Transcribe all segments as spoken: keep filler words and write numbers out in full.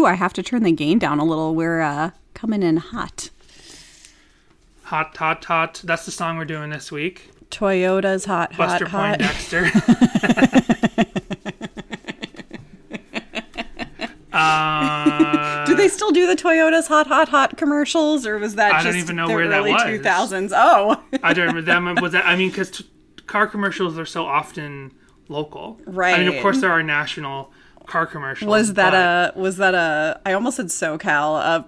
Ooh, I have to turn the gain down a little. We're uh, coming in hot. Hot, hot, hot. That's the song we're doing this week. Toyota's hot, Buster hot, Buster Poindexter. uh, do they still do the Toyota's hot, hot, hot commercials, or was that I just don't even know the where early that was. two thousands? Oh. I don't remember that. Was that, I mean, because t- car commercials are so often local. Right. I mean, of course, there are national car commercials. Was that a, was that a, I almost said SoCal, a,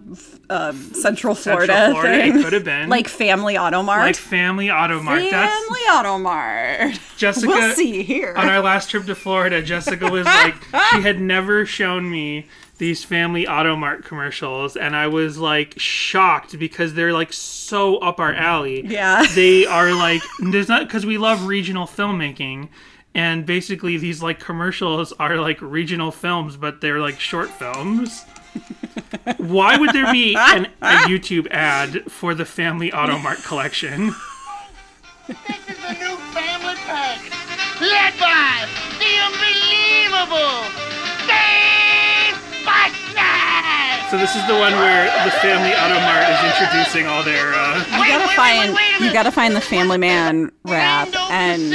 a Central Florida Central Florida thing? It could have been. Like Family Auto Mart? Like Family Auto Mart. Family That's, Auto Mart. Jessica, we'll see here. On our last trip to Florida, Jessica was like, she had never shown me these Family Auto Mart commercials, and I was like shocked because they're like so up our alley. Yeah. They are like, there's not, because we love regional filmmaking. And basically, these, like, commercials are, like, regional films, but they're, like, short films. Why would there be an, a YouTube ad for the Family Auto Mart collection? This is a new family pack, led by the unbelievable Dave Bussner! So this is the one where the Family Auto Mart is introducing all their, uh... You gotta wait, find, wait, wait, wait you gotta find the Family Man rap, and...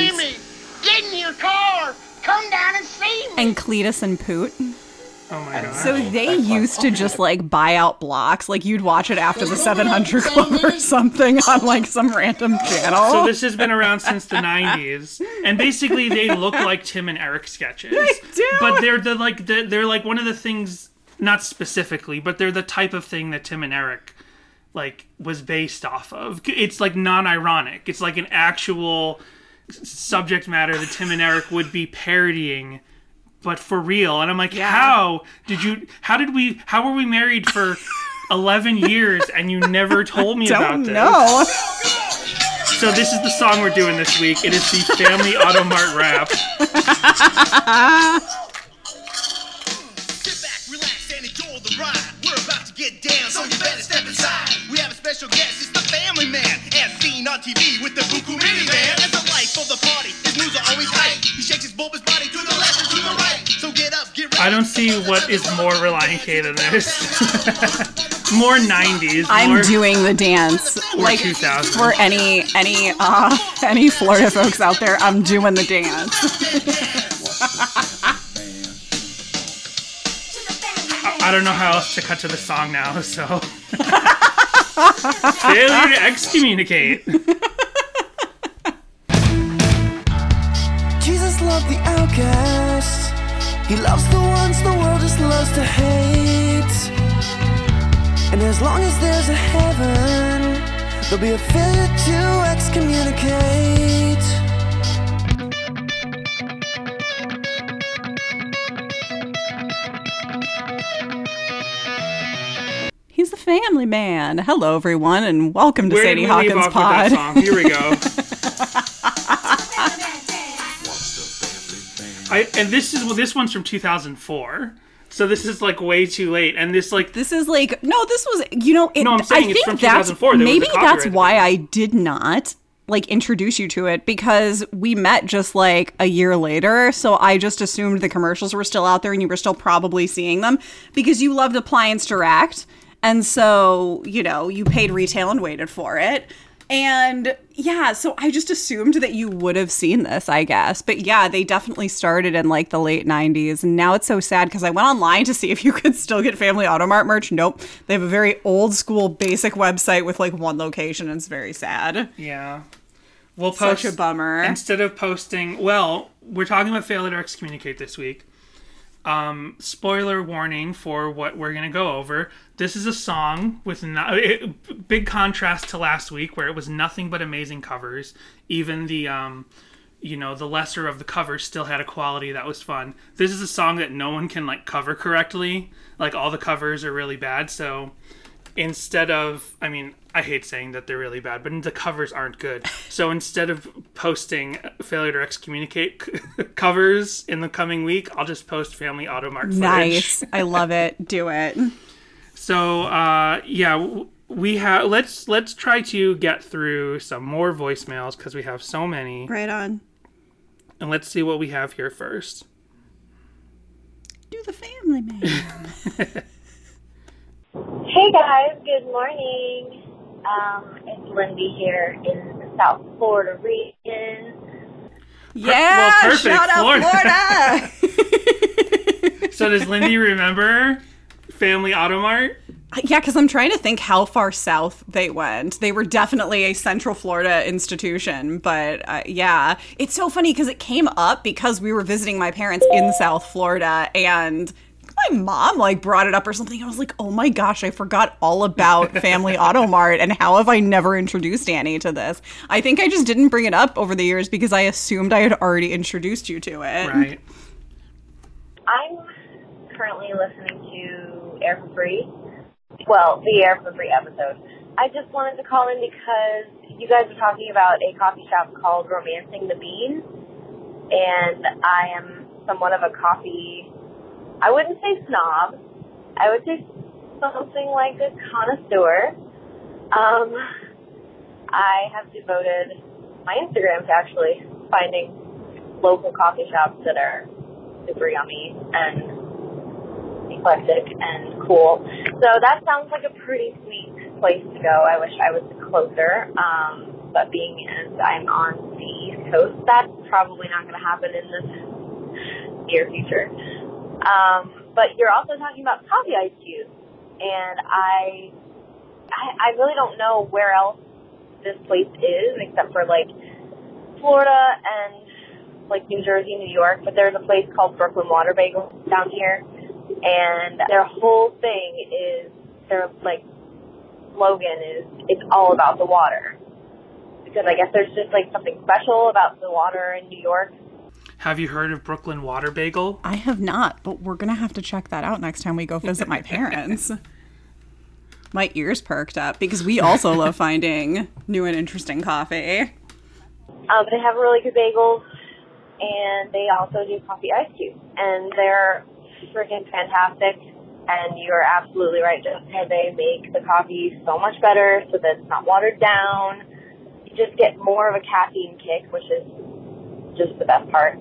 Get in your car. Come down and see me. And Cletus and Poot. Oh my god. So they used to just like buy out blocks. Like you'd watch it after the seven hundred Club or something on like some random channel. So this has been around since the nineties. And basically they look like Tim and Eric sketches. They do. But they're the like the, they're like one of the things, not specifically, but they're the type of thing that Tim and Eric like was based off of. It's like non-ironic. It's like an actual subject matter that Tim and Eric would be parodying, but for real. And I'm like, yeah. how did you, how did we, how were we married for eleven years and you never told me about this? Know. So this is the song we're doing this week. It is the Family Auto Mart rap. Sit back, relax, and enjoy the ride. We're about to get down, so you better step inside. We have a special guest, it's the Family Man, as seen on T V with the Buku Minivan. I don't see what is more Relient K than this. More nineties. I'm more doing the dance. Or like two thousands. For any any uh, any Florida folks out there, I'm doing the dance. I, I don't know how else to cut to the song now, so failure to excommunicate. Jesus loved the outcasts. He loves the ones the world just loves to hate. And as long as there's a heaven, there'll be a failure to excommunicate. He's the Family Man. Hello, everyone, and welcome to Where Sadie Hawkins Pod. With that song? Here we go. I, and this is well, this one's from two thousand four, so this is like way too late. And this like this is like no, this was you know. It, no, I'm saying I it's from two thousand four. Maybe that's why I did not like introduce you to it because we met just like a year later. So I just assumed the commercials were still out there and you were still probably seeing them because you loved Appliance Direct, and so you know you paid retail and waited for it. And yeah, so I just assumed that you would have seen this, I guess. But yeah, they definitely started in like the late nineties. And now it's so sad because I went online to see if you could still get Family Auto Mart merch. Nope. They have a very old school basic website with like one location. And it's very sad. Yeah. We'll post, such a bummer. Instead of posting, well, we're talking about failure to excommunicate this week. Um, spoiler warning for what we're going to go over. This is a song with not, it, big contrast to last week where it was nothing but amazing covers. Even the, um, you know, the lesser of the covers still had a quality that was fun. This is a song that no one can, like, cover correctly. Like, all the covers are really bad. So instead of, I mean, I hate saying that they're really bad, but the covers aren't good. So instead of posting Failure to Excommunicate c- covers in the coming week, I'll just post Family Auto Mart footage. Nice. I love it. Do it. So, uh, yeah, we have, let's, let's try to get through some more voicemails because we have so many. Right on. And let's see what we have here first. Do the Family Man. guys. Good morning. Um, it's Lindy here in the South Florida region. Yeah, well, perfect. Shout out Florida. Florida. So does Lindy remember Family Auto Mart? Yeah, because I'm trying to think how far south they went. They were definitely a Central Florida institution. But uh, yeah, it's so funny because it came up because we were visiting my parents in South Florida and my mom like brought it up or something. I was like, oh my gosh, I forgot all about Family Auto Mart and how have I never introduced Annie to this? I think I just didn't bring it up over the years because I assumed I had already introduced you to it. Right. I'm currently listening to Air for Free. Well, the Air for Free episode. I just wanted to call in because you guys were talking about a coffee shop called Romancing the Bean, and I am somewhat of a coffee, I wouldn't say snob, I would say something like a connoisseur. Um, I have devoted my Instagram to actually finding local coffee shops that are super yummy and eclectic and cool. So that sounds like a pretty sweet place to go. I wish I was closer, um, but being as I'm on the East Coast, that's probably not going to happen in this near future. Um, but you're also talking about coffee ice cubes, and I, I, I really don't know where else this place is except for like Florida and like New Jersey, New York. But there's a place called Brooklyn Water Bagel down here, and their whole thing is their like slogan is it's all about the water, because I guess there's just like something special about the water in New York. Have you heard of Brooklyn Water Bagel? I have not, but we're going to have to check that out next time we go visit my parents. My ears perked up because we also love finding new and interesting coffee. Um, they have really good bagels, and they also do coffee ice cubes, and they're freaking fantastic. And you're absolutely right, Jessica. They make the coffee so much better so that it's not watered down. You just get more of a caffeine kick, which is just the best part.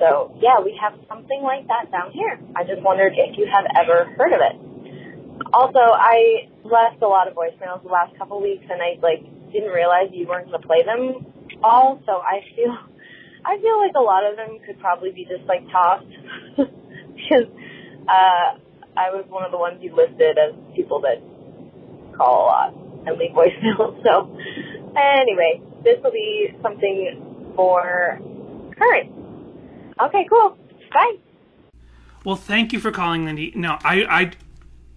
So, yeah, we have something like that down here. I just wondered if you have ever heard of it. Also, I left a lot of voicemails the last couple weeks, and I, like, didn't realize you weren't going to play them all, so I feel, I feel like a lot of them could probably be just, like, tossed, because uh, I was one of the ones you listed as people that call a lot and leave voicemails. So, anyway, this will be something more current. Okay, cool. Bye. Well, thank you for calling, Lindy. No, I,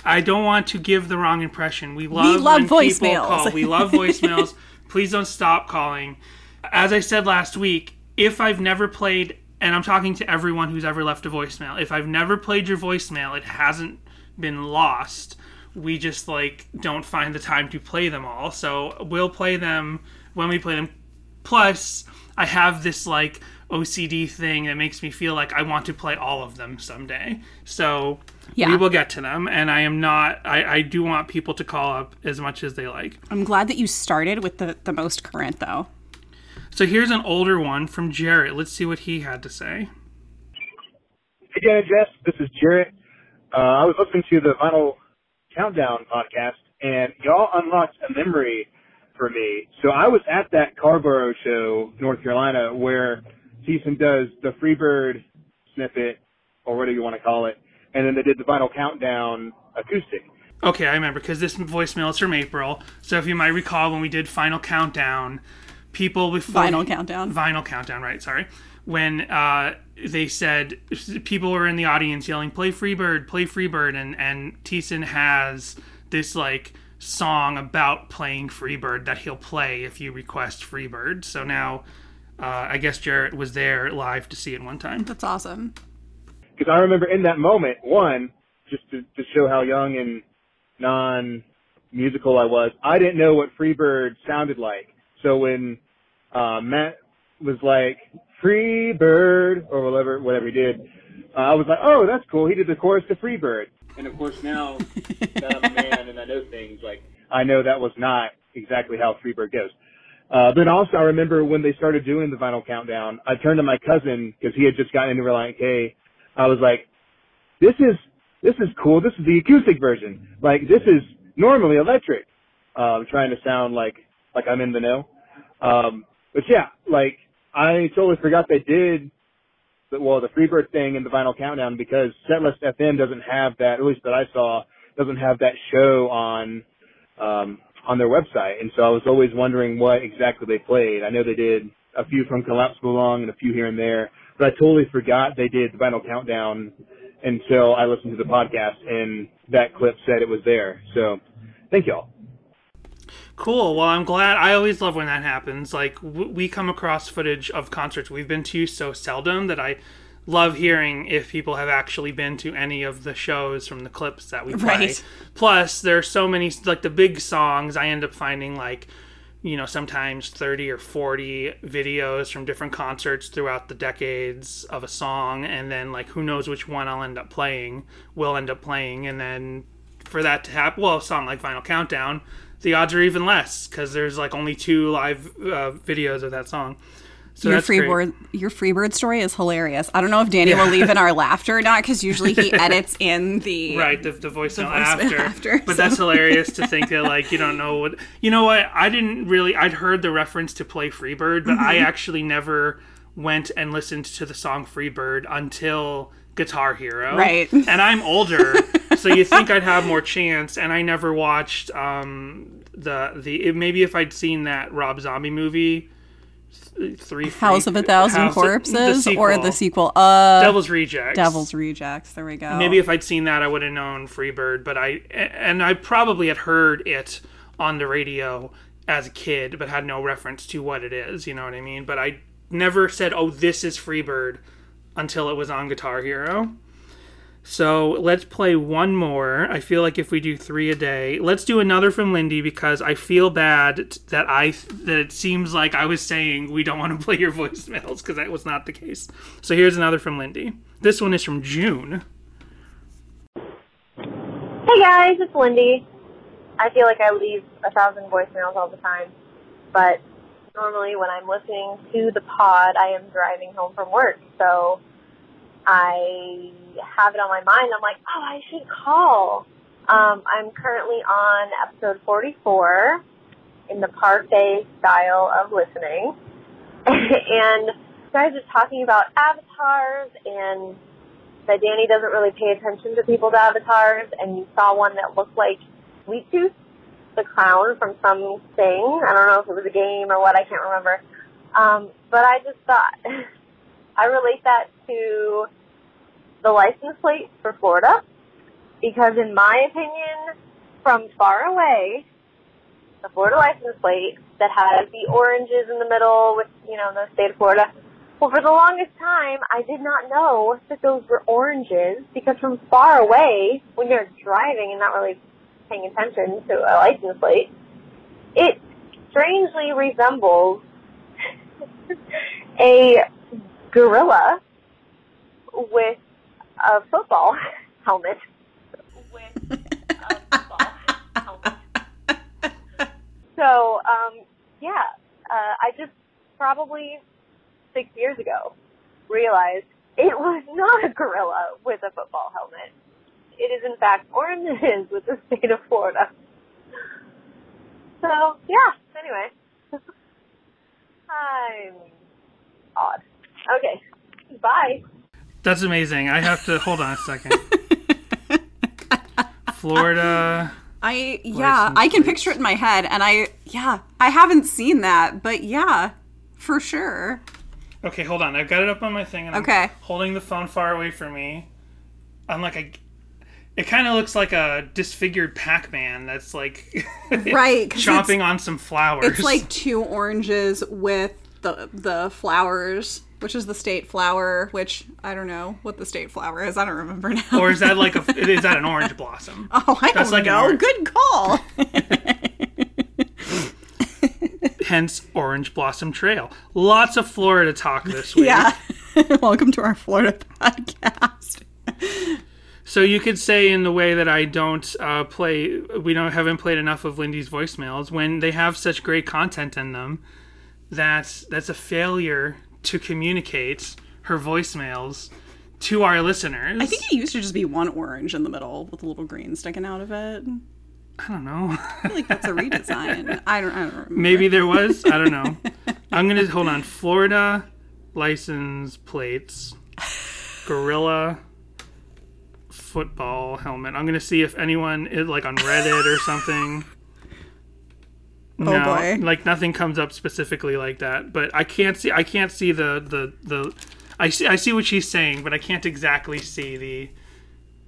I, I don't want to give the wrong impression. We love, we love when voicemails. People call. We love voicemails. Please don't stop calling. As I said last week, if I've never played, and I'm talking to everyone who's ever left a voicemail, if I've never played your voicemail, it hasn't been lost. We just, like, don't find the time to play them all. So we'll play them when we play them. Plus, I have this, like, O C D thing that makes me feel like I want to play all of them someday. So yeah. We will get to them, and I am not, I, I do want people to call up as much as they like. I'm glad that you started with the, the most current, though. So here's an older one from Jarrett. Let's see what he had to say. Hey, Jan and Jess, this is Jarrett. Uh, I was listening to the Vinyl Countdown podcast, and y'all unlocked a memory for me. So I was at that Carborough show, North Carolina, where Thiessen does the Freebird snippet, or whatever you want to call it, and then they did the Vinyl Countdown acoustic. Okay, I remember, because this voicemail is from April, so if you might recall when we did Final Countdown, people before... Vinyl Countdown. Vinyl Countdown, right, sorry. When uh, they said, people were in the audience yelling, play Freebird, play Freebird, and, and Thiessen has this, like, song about playing Freebird that he'll play if you request Freebird, so now... Uh, I guess Jarrett was there live to see it one time. That's awesome. Because I remember in that moment, one, just to, to show how young and non-musical I was, I didn't know what Freebird sounded like. So when uh, Matt was like, Freebird, or whatever whatever he did, uh, I was like, oh, that's cool. He did the chorus to Freebird. And, of course, now that I'm a man and I know things, like I know that was not exactly how Freebird goes. Uh, then also I remember when they started doing the Vinyl Countdown, I turned to my cousin because he had just gotten into Relient K. I was like, this is, this is cool. This is the acoustic version. Like, this is normally electric, uh, trying to sound like, like I'm in the know. Um, but yeah, like I totally forgot they did, the, well, the Freebird thing and the Vinyl Countdown, because Setlist F M doesn't have that, at least that I saw, doesn't have that show on, um, on their website. And so I was always wondering what exactly they played. I know they did a few from Collapsible Lung and a few here and there, but I totally forgot they did the Vinyl Countdown until I listened to the podcast and that clip said it was there. So thank y'all. Cool. Well, I'm glad. I always love when that happens. Like, w- we come across footage of concerts we've been to so seldom that I love hearing if people have actually been to any of the shows from the clips that we play. Right. Plus, there are so many, like the big songs, I end up finding like, you know, sometimes thirty or forty videos from different concerts throughout the decades of a song. And then like, who knows which one I'll end up playing, will end up playing. And then for that to happen, well, a song like Final Countdown, the odds are even less because there's like only two live uh, videos of that song. So your Freebird, your Freebird story is hilarious. I don't know if Danny yeah. will leave in our laughter or not, because usually he edits in the right the, the voice note after. after. But so. That's hilarious to think that like you don't know what you know. What I didn't really I'd heard the reference to Play Freebird, but mm-hmm. I actually never went and listened to the song Freebird until Guitar Hero. Right, and I'm older, so you think I'd have more chance. And I never watched um, the the maybe if I'd seen that Rob Zombie movie. Three House freak, of a Thousand House Corpses of, the or the sequel of Devil's Rejects. Devil's Rejects. There we go. Maybe if I'd seen that, I would have known Freebird, but I and I probably had heard it on the radio as a kid, but had no reference to what it is. You know what I mean? But I never said, "Oh, this is Freebird," until it was on Guitar Hero. So let's play one more. I feel like if we do three a day, let's do another from Lindy, because I feel bad that I that it seems like I was saying we don't want to play your voicemails, because that was not the case. So here's another from Lindy. This one is from June. Hey guys, it's Lindy. I feel like I leave a thousand voicemails all the time, but normally when I'm listening to the pod, I am driving home from work, so I have it on my mind. I'm like, oh, I should call. Um, I'm currently on episode forty-four in the parfait style of listening. And you guys are talking about avatars and that Danny doesn't really pay attention to people's avatars. And you saw one that looked like Sweet Tooth, the clown from something. I don't know if it was a game or what. I can't remember. Um, but I just thought... I relate that to the license plate for Florida, because in my opinion, from far away, the Florida license plate that has the oranges in the middle with, you know, the state of Florida, well, for the longest time, I did not know that those were oranges, because from far away, when you're driving and not really paying attention to a license plate, it strangely resembles a gorilla with a football helmet. With a football helmet. So, um, yeah, uh, I just probably six years ago realized it was not a gorilla with a football helmet. It is, in fact, oranges with the state of Florida. So, yeah, anyway. I'm odd. Okay. Bye. That's amazing. I have to hold on a second. Florida. I yeah, I can picture it in my head, and I yeah, I haven't seen that, but yeah, for sure. Okay, hold on. I've got it up on my thing, and okay. I'm holding the phone far away from me. I'm like a It kind of looks like a disfigured Pac-Man that's like right, chomping on some flowers. It's like two oranges with the the flowers, which is the state flower, which I don't know what the state flower is. I don't remember now. Or is that like a, is that an orange blossom? Oh, I That's don't like know. An Good call. Hence, Orange Blossom Trail. Lots of Florida talk this week. Yeah. Welcome to our Florida podcast. So you could say, in the way that I don't uh, play, we don't haven't played enough of Lindy's voicemails, when they have such great content in them, that's, that's a failure to communicate her voicemails to our listeners. I think it used to just be one orange in the middle with a little green sticking out of it. I don't know. I feel like that's a redesign. I don't. I don't remember. Maybe there was. I don't know. I'm gonna hold on. Florida license plates, gorilla football helmet. I'm gonna see if anyone is like on Reddit or something. No, oh boy. Like nothing comes up specifically like that. But I can't see. I can't see the the the. I see. I see what she's saying, but I can't exactly see the.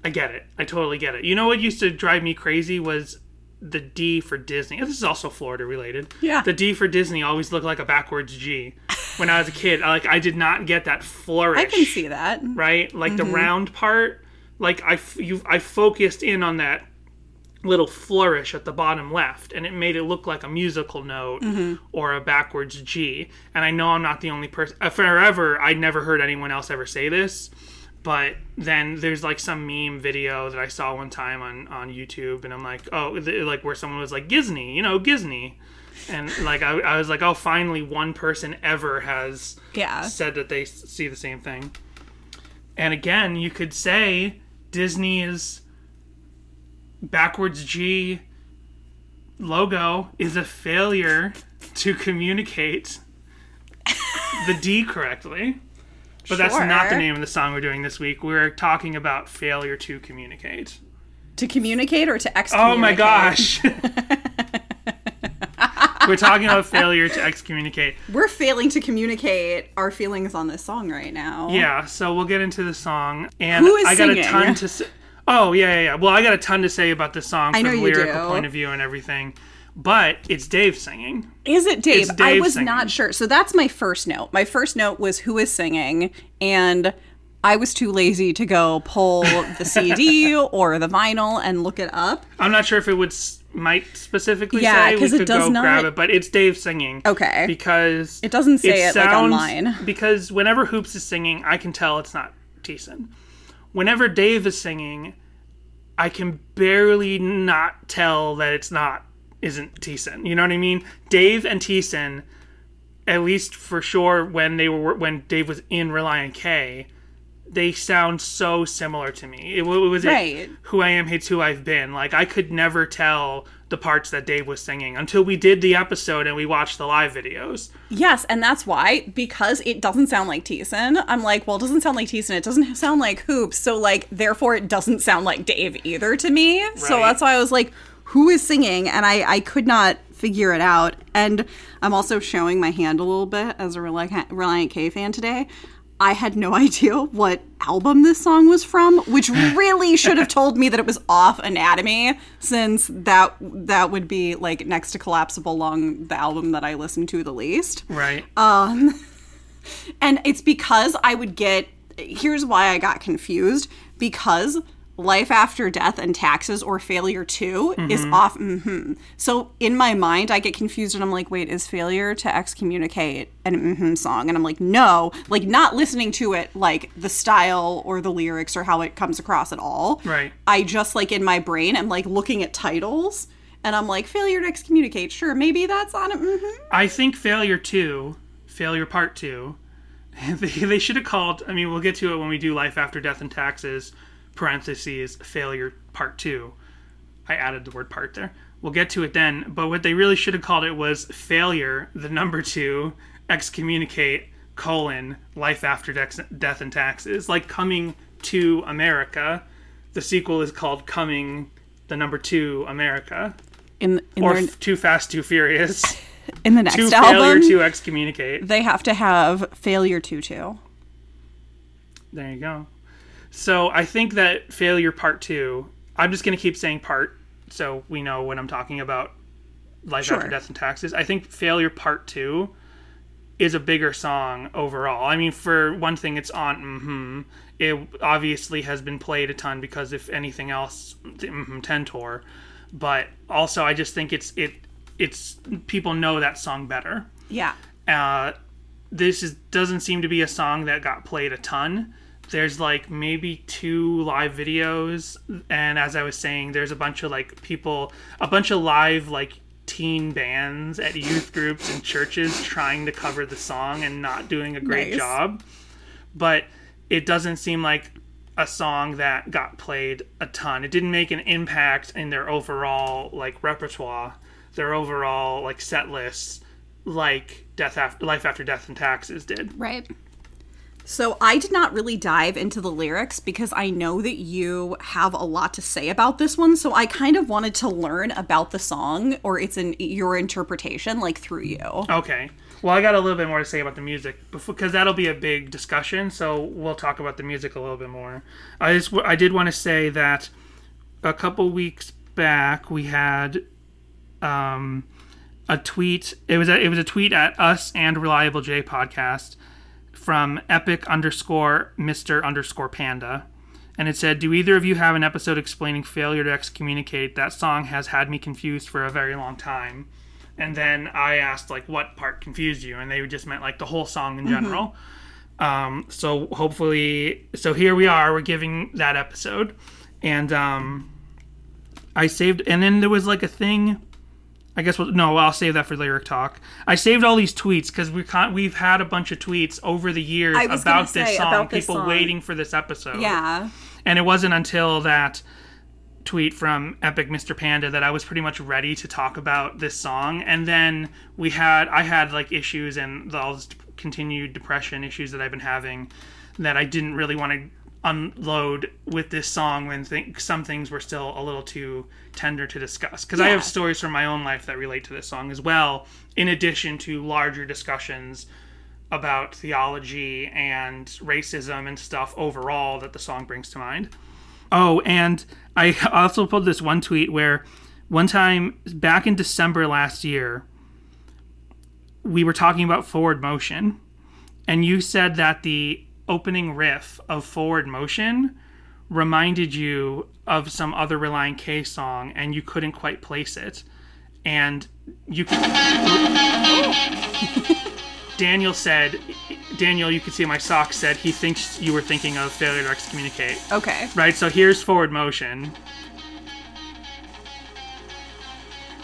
I get it. I totally get it. You know what used to drive me crazy was the D for Disney. This is also Florida related. Yeah. The D for Disney always looked like a backwards G. When I was a kid, I, like I did not get that flourish. I can see that. Right? Like mm-hmm. the round part. Like I, you, I focused in on that little flourish at the bottom left, and it made it look like a musical note mm-hmm. or a backwards G. And I know I'm not the only person. Uh, forever, I never heard anyone else ever say this. But then there's, like, some meme video that I saw one time on, on YouTube, and I'm like, oh, th- like, where someone was like, Gisney, you know, Gisney. And, like, I, I was like, oh, finally one person ever has yeah. said that they see the same thing. And, again, you could say Disney's backwards G logo is a failure to communicate the D correctly. But sure. That's not the name of the song we're doing this week. We're talking about failure to communicate. To communicate or to excommunicate? Oh my gosh. We're talking about failure to excommunicate. We're failing to communicate our feelings on this song right now. Yeah, so we'll get into the song. And Who is I got singing? a ton to say. Oh, yeah, yeah, yeah. Well, I got a ton to say about this song I from a lyrical do. point of view and everything. But it's Dave singing. Is it Dave? Dave I was singing. not sure. So that's my first note. My first note was who is singing, and I was too lazy to go pull the C D or the vinyl and look it up. I'm not sure if it would might specifically yeah, say we could it does go not... grab it, but it's Dave singing. Okay. Because it doesn't say it, it sounds, like online. Because whenever Hoops is singing, I can tell it's not Thiessen. Whenever Dave is singing, I can barely not tell that it's not. Isn't Thiessen. You know what I mean? Dave and Thiessen, at least for sure when they were when Dave was in Relient K, they sound so similar to me. It, it was right. It, Who I Am Hates Who I've Been. Like, I could never tell the parts that Dave was singing until we did the episode and we watched the live videos. Yes, and that's why, because it doesn't sound like Thiessen. I'm like, well, it doesn't sound like Thiessen. It doesn't sound like Hoops. So, like, therefore, it doesn't sound like Dave either to me. Right. So that's why I was like, who is singing? And I, I could not figure it out. And I'm also showing my hand a little bit as a Relient K fan today. I had no idea what album this song was from, which really should have told me that it was off Anatomy, since that that would be like next to Collapsible Lung, the album that I listened to the least. Right. Um, and it's because I would get, here's why I got confused, because Life After Death and Taxes, or Failure to, mm-hmm. is off. Mm-hmm. So in my mind, I get confused and I'm like, wait, is Failure to Excommunicate an mm-hmm song? And I'm like, no, like not listening to it, like the style or the lyrics or how it comes across at all. Right. I just like in my brain, I'm like looking at titles and I'm like, Failure to Excommunicate. Sure, maybe that's on it. Mm-hmm. I think Failure to, Failure Part two, they, they should have called, I mean, we'll get to it when we do Life After Death and Taxes. Parentheses Failure Part two. I added the word part there. We'll get to it then, but what they really should have called it was Failure the number two Excommunicate colon Life After de- Death and Taxes. Like Coming to America, the sequel is called Coming the number two America, in, in or their... Too Fast Too Furious. In the next two album, Failure to Excommunicate, they have to have Failure to two. There you go. So I think that Failure Part two, I'm just going to keep saying part so we know when I'm talking about Life sure. After Death and Taxes. I think Failure Part two is a bigger song overall. I mean, for one thing, it's on Mm-hmm. It obviously has been played a ton because if anything else, the Mm-hmm ten tour. But also, I just think it's it it's people know that song better. Yeah. Uh, this is, doesn't seem to be a song that got played a ton. There's, like, maybe two live videos, and as I was saying, there's a bunch of, like, people, a bunch of live, like, teen bands at youth groups and churches trying to cover the song and not doing a great nice. job. But it doesn't seem like a song that got played a ton. It didn't make an impact in their overall like repertoire, their overall like set lists, like Death After Life After Death and Taxes did. Right. So I did not really dive into the lyrics because I know that you have a lot to say about this one. So I kind of wanted to learn about the song, or it's in your interpretation, like through you. Okay. Well, I got a little bit more to say about the music because that'll be a big discussion. So we'll talk about the music a little bit more. I just I did want to say that a couple weeks back we had um, a tweet. It was a, it was a tweet at us and Reliable J podcast. From epic underscore Mister underscore Panda. And it said, do either of you have an episode explaining failure to excommunicate? That song has had me confused for a very long time. And then I asked, like, what part confused you? And they just meant, like, the whole song in general. Mm-hmm. Um, so hopefully, so here we are, we're giving that episode. And um, I saved, and then there was, like, a thing... I guess we'll, no, I'll save that for lyric talk. I saved all these tweets because we can't, we've had a bunch of tweets over the years about this song, about this people song. waiting for this episode. Yeah. And it wasn't until that tweet from Epic Mister Panda that I was pretty much ready to talk about this song. And then we had, I had like issues and all this continued depression issues that I've been having that I didn't really want to unload with this song when th- some things were still a little too tender to discuss. Because yeah. I have stories from my own life that relate to this song as well, in addition to larger discussions about theology and racism and stuff overall that the song brings to mind. Oh, and I also pulled this one tweet where one time back in December last year, we were talking about Forward Motion, and you said that the opening riff of Forward Motion reminded you of some other Relient K song and you couldn't quite place it, and you could... oh. Daniel said Daniel you can see my sock said he thinks you were thinking of Failure to Excommunicate. Okay, right, so here's Forward Motion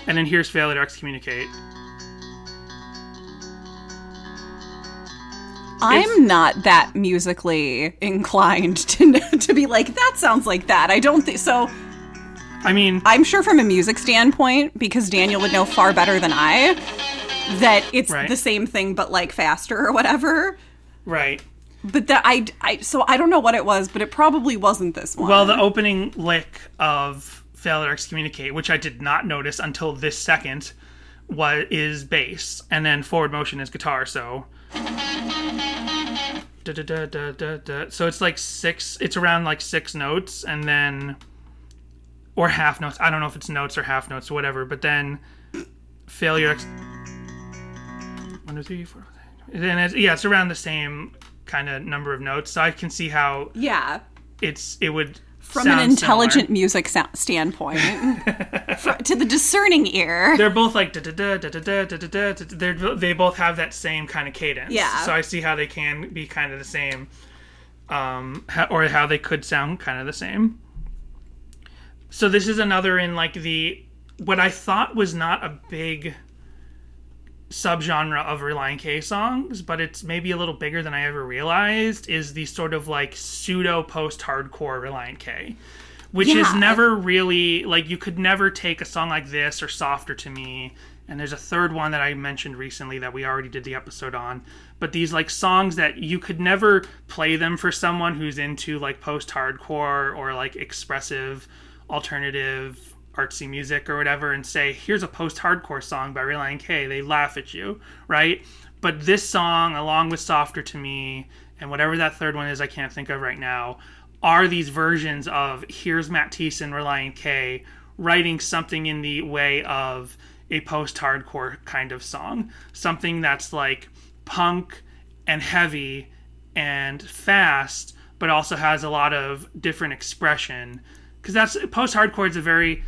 and then here's Failure to Excommunicate. I'm it's, not that musically inclined to to be like, that sounds like that. I don't think so. I mean, I'm sure from a music standpoint, because Daniel would know far better than I, that it's right. the same thing, but like faster or whatever. Right. But that I, I, so I don't know what it was, but it probably wasn't this one. Well, the opening lick of Failure to Excommunicate, which I did not notice until this second, was, is bass. And then Forward Motion is guitar, so... Da, da, da, da, da, da. So it's like six, it's around like six notes and then, or half notes. I don't know if it's notes or half notes or whatever, but then failure. Ex- one, two, three, four. Then it's, yeah, it's around the same kind of number of notes. So I can see how yeah, it's, it would From sound an intelligent similar. music so- standpoint For, to the discerning ear. They're both like, da, da, da, da, da, da, da, da. They both have that same kind of cadence. Yeah. So I see how they can be kind of the same, um, or how they could sound kind of the same. So this is another in like the, what I thought was not a big subgenre of Relient K songs, but it's maybe a little bigger than I ever realized, is the sort of like pseudo post-hardcore Relient K, which yeah. is never really like, you could never take a song like this or Softer to Me, and there's a third one that I mentioned recently that we already did the episode on, but these like songs that you could never play them for someone who's into like post-hardcore or like expressive alternative artsy music or whatever and say, here's a post-hardcore song by Relient K. They laugh at you, right? But this song, along with Softer to Me and whatever that third one is I can't think of right now, are these versions of, here's Matt Thiessen, Relient K, writing something in the way of a post-hardcore kind of song. Something that's like punk and heavy and fast, but also has a lot of different expression. Because that's, post-hardcore is a very...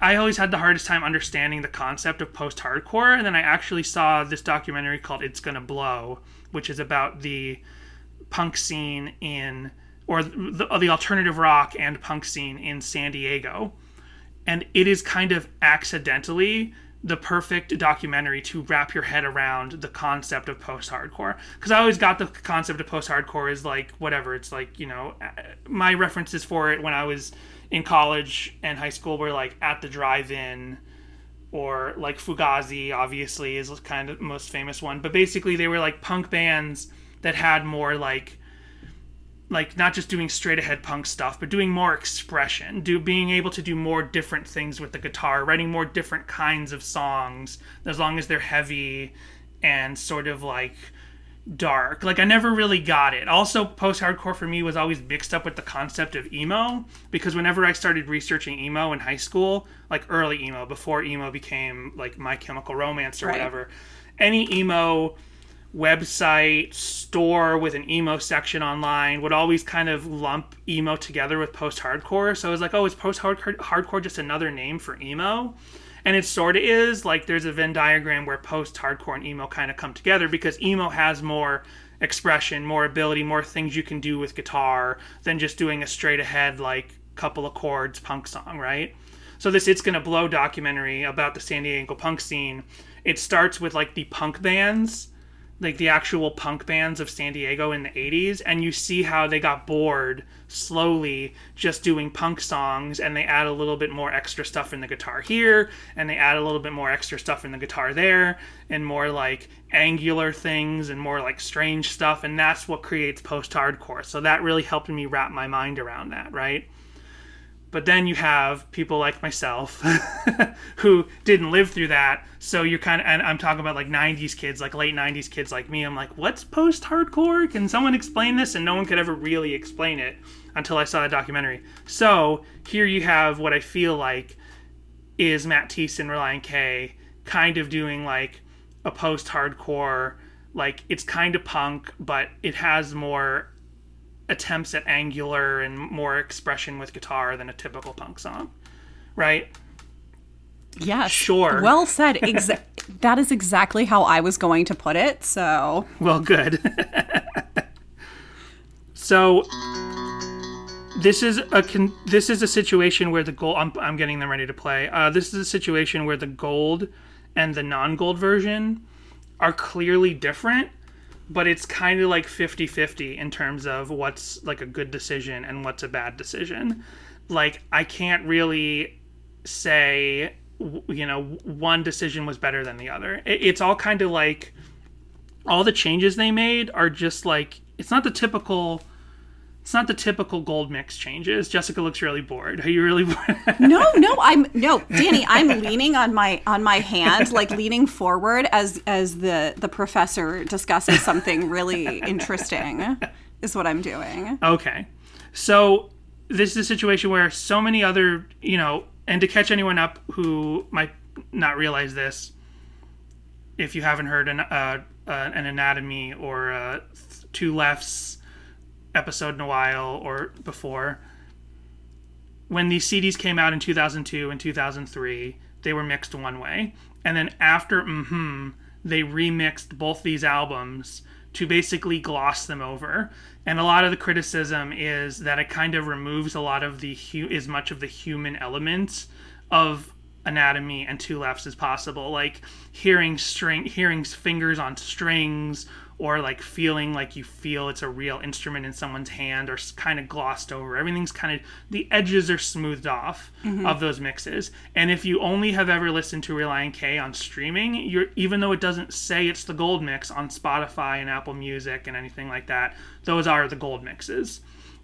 I always had the hardest time understanding the concept of post-hardcore, and then I actually saw this documentary called It's Gonna Blow, which is about the punk scene in, or the, the alternative rock and punk scene in San Diego. And it is kind of accidentally the perfect documentary to wrap your head around the concept of post-hardcore. Because I always got the concept of post-hardcore is like, whatever, it's like, you know, my references for it when I was in college and high school were like At the Drive-In, or like Fugazi, obviously, is kind of the most famous one. But basically they were like punk bands that had more like, like not just doing straight ahead punk stuff, but doing more expression, do being able to do more different things with the guitar, writing more different kinds of songs, as long as they're heavy and sort of like dark. Like I never really got it. Also, post-hardcore for me was always mixed up with the concept of emo, because whenever I started researching emo in high school, like early emo, before emo became like My Chemical Romance or right. whatever, any emo website store with an emo section online would always kind of lump emo together with post-hardcore. So I was like, oh, is post-hardcore just another name for emo? And it sort of is. Like, there's a Venn diagram where post-hardcore and emo kind of come together, because emo has more expression, more ability, more things you can do with guitar than just doing a straight-ahead, like, couple of chords punk song, right? So this It's Gonna Blow documentary about the San Diego punk scene, it starts with, like, the punk bands, like the actual punk bands of San Diego in the eighties, and you see how they got bored slowly just doing punk songs, and they add a little bit more extra stuff in the guitar here, and they add a little bit more extra stuff in the guitar there, and more like angular things and more like strange stuff, and that's what creates post-hardcore. So that really helped me wrap my mind around that, right? But then you have people like myself who didn't live through that. So you're kind of, and I'm talking about like nineties kids, like late nineties kids like me. I'm like, what's post-hardcore? Can someone explain this? And no one could ever really explain it until I saw the documentary. So here you have what I feel like is Matt Thiessen, Relient K, kind of doing like a post-hardcore, like it's kind of punk, but it has more attempts at angular and more expression with guitar than a typical punk song, right? Yes. Sure. Well said. Exa- that is exactly how I was going to put it, so... Well, good. So, this is a con- this is a situation where the gold... I'm, I'm getting them ready to play. Uh, this is a situation where the gold and the non-gold version are clearly different, but it's kind of like fifty-fifty in terms of what's like a good decision and what's a bad decision. Like, I can't really say, you know, one decision was better than the other. It's all kind of like, all the changes they made are just like, it's not the typical... It's not the typical gold mix changes. Jessica looks really bored. Are you really bored? No, no, I'm no, Danny, I'm leaning on my on my hand, like leaning forward as as the, the professor discusses something really interesting is what I'm doing. Okay. So this is a situation where so many other, you know, and to catch anyone up who might not realize this, if you haven't heard an uh, uh, an Anatomy or uh, Two Lefts episode in a while or before, when these C Ds came out in two thousand two and two thousand three, they were mixed one way, and then after mm-hmm they remixed both these albums to basically gloss them over. And a lot of the criticism is that it kind of removes a lot of the hu- as much of the human elements of Anatomy and Two Lefts as possible, like hearing string hearing fingers on strings, or like feeling like you feel it's a real instrument in someone's hand, or kind of glossed over. Everything's kind of, the edges are smoothed off mm-hmm. of those mixes. And if you only have ever listened to Relient K on streaming, you're, even though it doesn't say it's the gold mix on Spotify and Apple Music and anything like that, those are the gold mixes.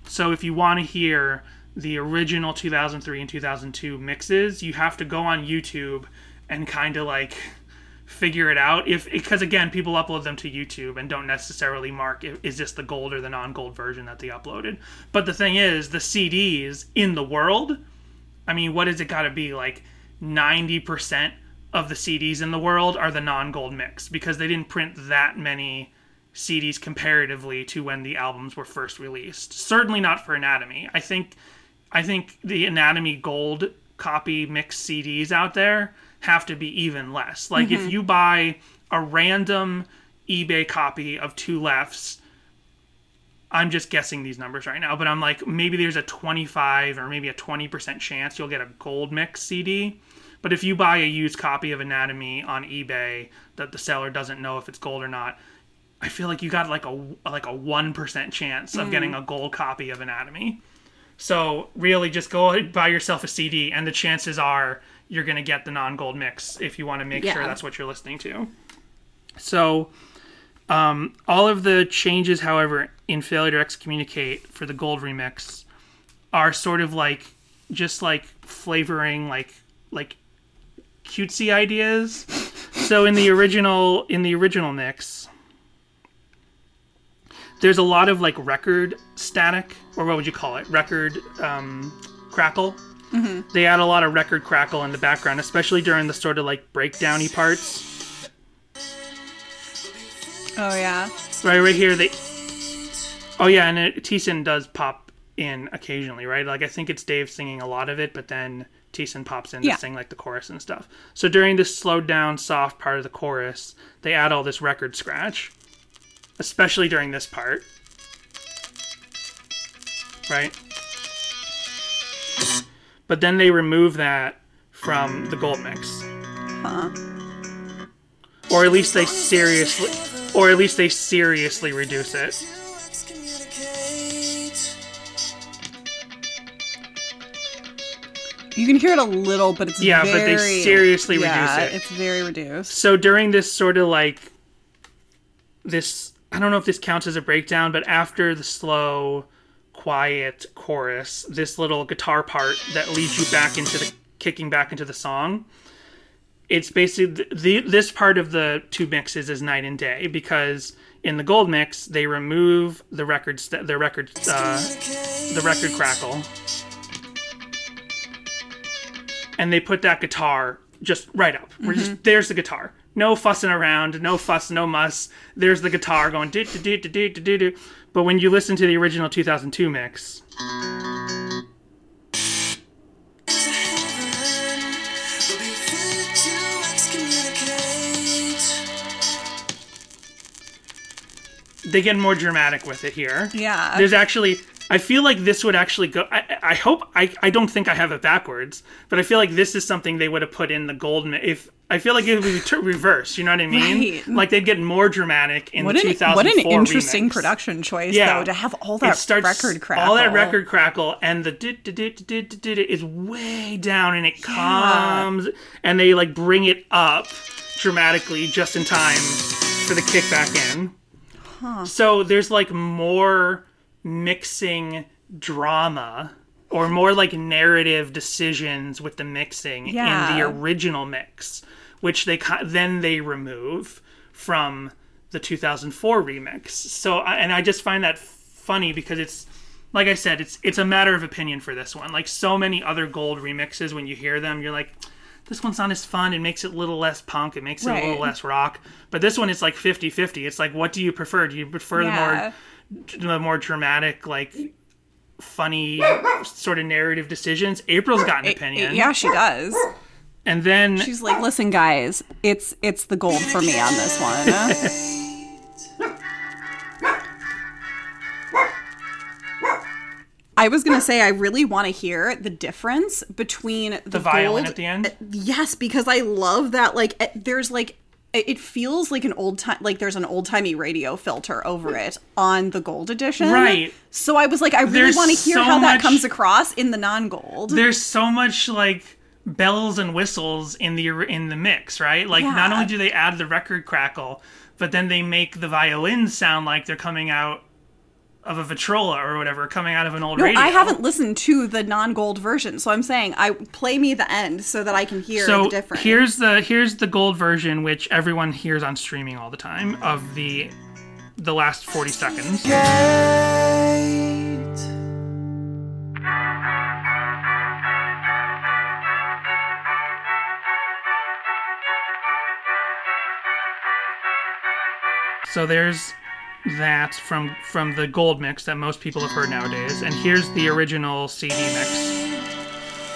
So if you want to hear the original two thousand three and two thousand two mixes, you have to go on YouTube and kind of like... figure it out, if because again people upload them to YouTube and don't necessarily mark if, is this the gold or the non-gold version that they uploaded. But the thing is, the C Ds in the world, I mean, what is it got to be, like ninety percent of the C Ds in the world are the non-gold mix, because they didn't print that many C Ds comparatively to when the albums were first released. Certainly not for Anatomy. I think I think the Anatomy gold copy mix C Ds out there have to be even less. Like mm-hmm. if you buy a random eBay copy of Two Lefts, I'm just guessing these numbers right now, but I'm like, maybe there's a twenty-five or maybe a twenty percent chance you'll get a gold mix C D, But if you buy a used copy of Anatomy on eBay that the seller doesn't know if it's gold or not, I feel like you got like a like a one percent chance of mm. getting a gold copy of Anatomy. So really just go buy yourself a C D, and the chances are you're going to get the non-gold mix if you want to make yeah. sure that's what you're listening to. So um, all of the changes, however, in Failure to Excommunicate for the gold remix are sort of like just like flavoring like like cutesy ideas. So in the original in the original mix, there's a lot of like record static, or what would you call it? Record um, crackle. Mm-hmm. They add a lot of record crackle in the background, especially during the sort of like breakdown-y parts. Oh yeah. Right, right here. They. Oh yeah, and it, Thiessen does pop in occasionally, right? Like I think it's Dave singing a lot of it, but then Thiessen pops in yeah. to sing like the chorus and stuff. So during this slowed down, soft part of the chorus, they add all this record scratch. Especially during this part. Right? But then they remove that from the gold mix. Huh. Or at least they seriously... Or at least they seriously reduce it. You can hear it a little, but it's yeah, very... Yeah, but they seriously yeah, reduce it. It's very reduced. So during this sort of like... This... I don't know if this counts as a breakdown, but after the slow, quiet chorus, this little guitar part that leads you back into the kicking back into the song, it's basically the, this part of the two mixes is night and day, because in the gold mix they remove the record st- the record uh, the record crackle, and they put that guitar just right up. Mm-hmm. We're just there's the guitar. No fussing around, no fuss, no muss. There's the guitar going do do do do do do do. But when you listen to the original two thousand two mix, they get more dramatic with it here. Yeah. There's actually, I feel like this would actually go. I, I hope I. I don't think I have it backwards, but I feel like this is something they would have put in the gold if. I feel like it would be t- reversed, you know what I mean? Right. Like, they'd get more dramatic in what the an, two thousand four What an interesting remix. Production choice, yeah. though, to have all that starts, record crackle. All that record crackle, and the did-did-did-did-did is way down, and it yeah. comes, and they, like, bring it up dramatically just in time for the kickback in. Huh. So there's, like, more mixing drama... Or more like narrative decisions with the mixing yeah. in the original mix, which they then they remove from the two thousand four remix. So, and I just find that funny because it's, like I said, it's it's a matter of opinion for this one. Like so many other gold remixes, when you hear them, you're like, this one's not as fun. It makes it a little less punk. It makes it right. a little less rock. But this one, it's like fifty-fifty. It's like, what do you prefer? Do you prefer yeah. the more the more dramatic, like... funny sort of narrative decisions. April's got an opinion. It, it, yeah, she does. And then she's like, "Listen, guys, it's it's the gold for me on this one." I was gonna say I really want to hear the difference between the, the violin gold, at the end. Uh, yes, because I love that. Like, uh, there's like. It feels like an old time, like there's an old timey radio filter over it on the gold edition. Right. So I was like, I really want to hear so how much, that comes across in the non-gold. There's so much like bells and whistles in the in the mix, right? Like yeah. not only do they add the record crackle, but then they make the violins sound like they're coming out of a Victrola or whatever, coming out of an old no, radio. I haven't listened to the non-gold version, so I'm saying I play me the end so that I can hear so the difference. So here's the here's the gold version, which everyone hears on streaming all the time, of the the last forty seconds. Kate. So there's that from from the gold mix that most people have heard nowadays, and here's the original C D mix.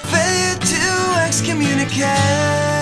Failure to excommunicate.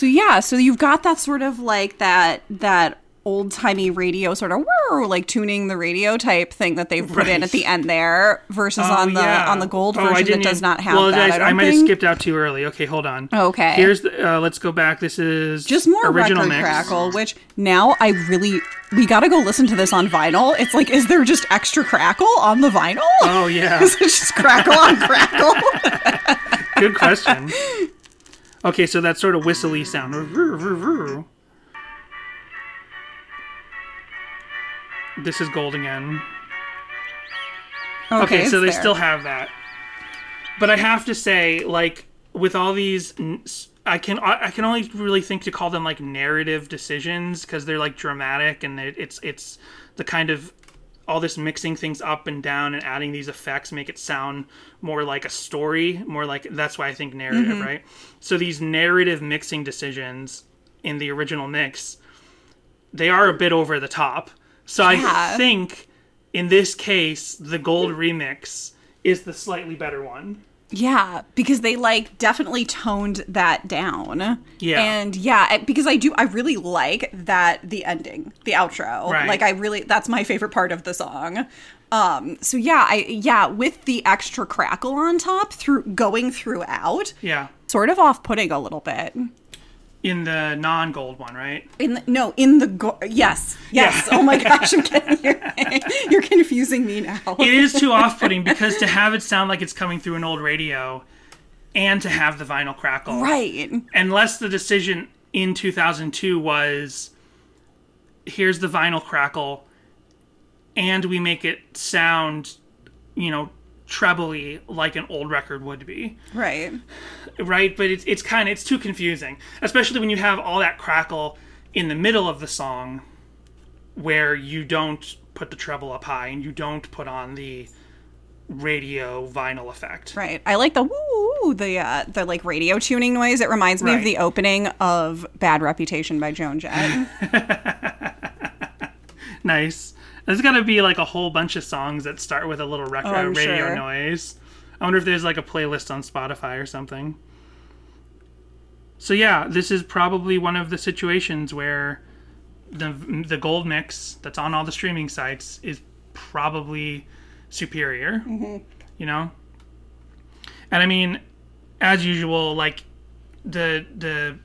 So yeah, so you've got that sort of like that that old-timey radio sort of like tuning the radio type thing that they've put right. in at the end there versus oh, on the yeah. on the gold oh, version that does not have well, that. I, I, don't I might think. have skipped out too early. Okay, hold on. Okay. Here's the, uh, let's go back. This is just more original record mix. Crackle, which now I really we got to go listen to this on vinyl. It's like, is there just extra crackle on the vinyl? Oh yeah. Is it just crackle on crackle? Good question. Okay, so that sort of whistly sound. This is gold again. Okay, okay so they there. still have that. But I have to say, like, with all these, I can I can only really think to call them, like, narrative decisions, because they're, like, dramatic, and it's it's the kind of, all this mixing things up and down and adding these effects make it sound more like a story, more like, that's why I think narrative, mm-hmm. right? So these narrative mixing decisions in the original mix, they are a bit over the top. So yeah. I think, in this case, the gold remix is the slightly better one. Yeah, because they, like, definitely toned that down. Yeah. And, yeah, because I do, I really like that, the ending, the outro. Right. Like, I really, that's my favorite part of the song. Um, so, yeah, I yeah, with the extra crackle on top, through going throughout. Yeah. Sort of off-putting a little bit. In the non-gold one, right? In the, no, in the go- yes, yes. Yeah. Oh my gosh, I'm getting you're, you're confusing me now. It is too off-putting, because to have it sound like it's coming through an old radio, and to have the vinyl crackle, right? Unless the decision in two thousand two was, here's the vinyl crackle, and we make it sound, you know, trebly like an old record would be, right right but it's it's kind of it's too confusing, especially when you have all that crackle in the middle of the song where you don't put the treble up high and you don't put on the radio vinyl effect. Right. I like the woo the uh the like radio tuning noise. It reminds me right. of the opening of Bad Reputation by Joan Jett. Nice. There's got to be, like, a whole bunch of songs that start with a little record, oh, radio sure. noise. I wonder if there's, like, a playlist on Spotify or something. So, yeah, this is probably one of the situations where the the gold mix that's on all the streaming sites is probably superior, mm-hmm. you know? And, I mean, as usual, like, the the...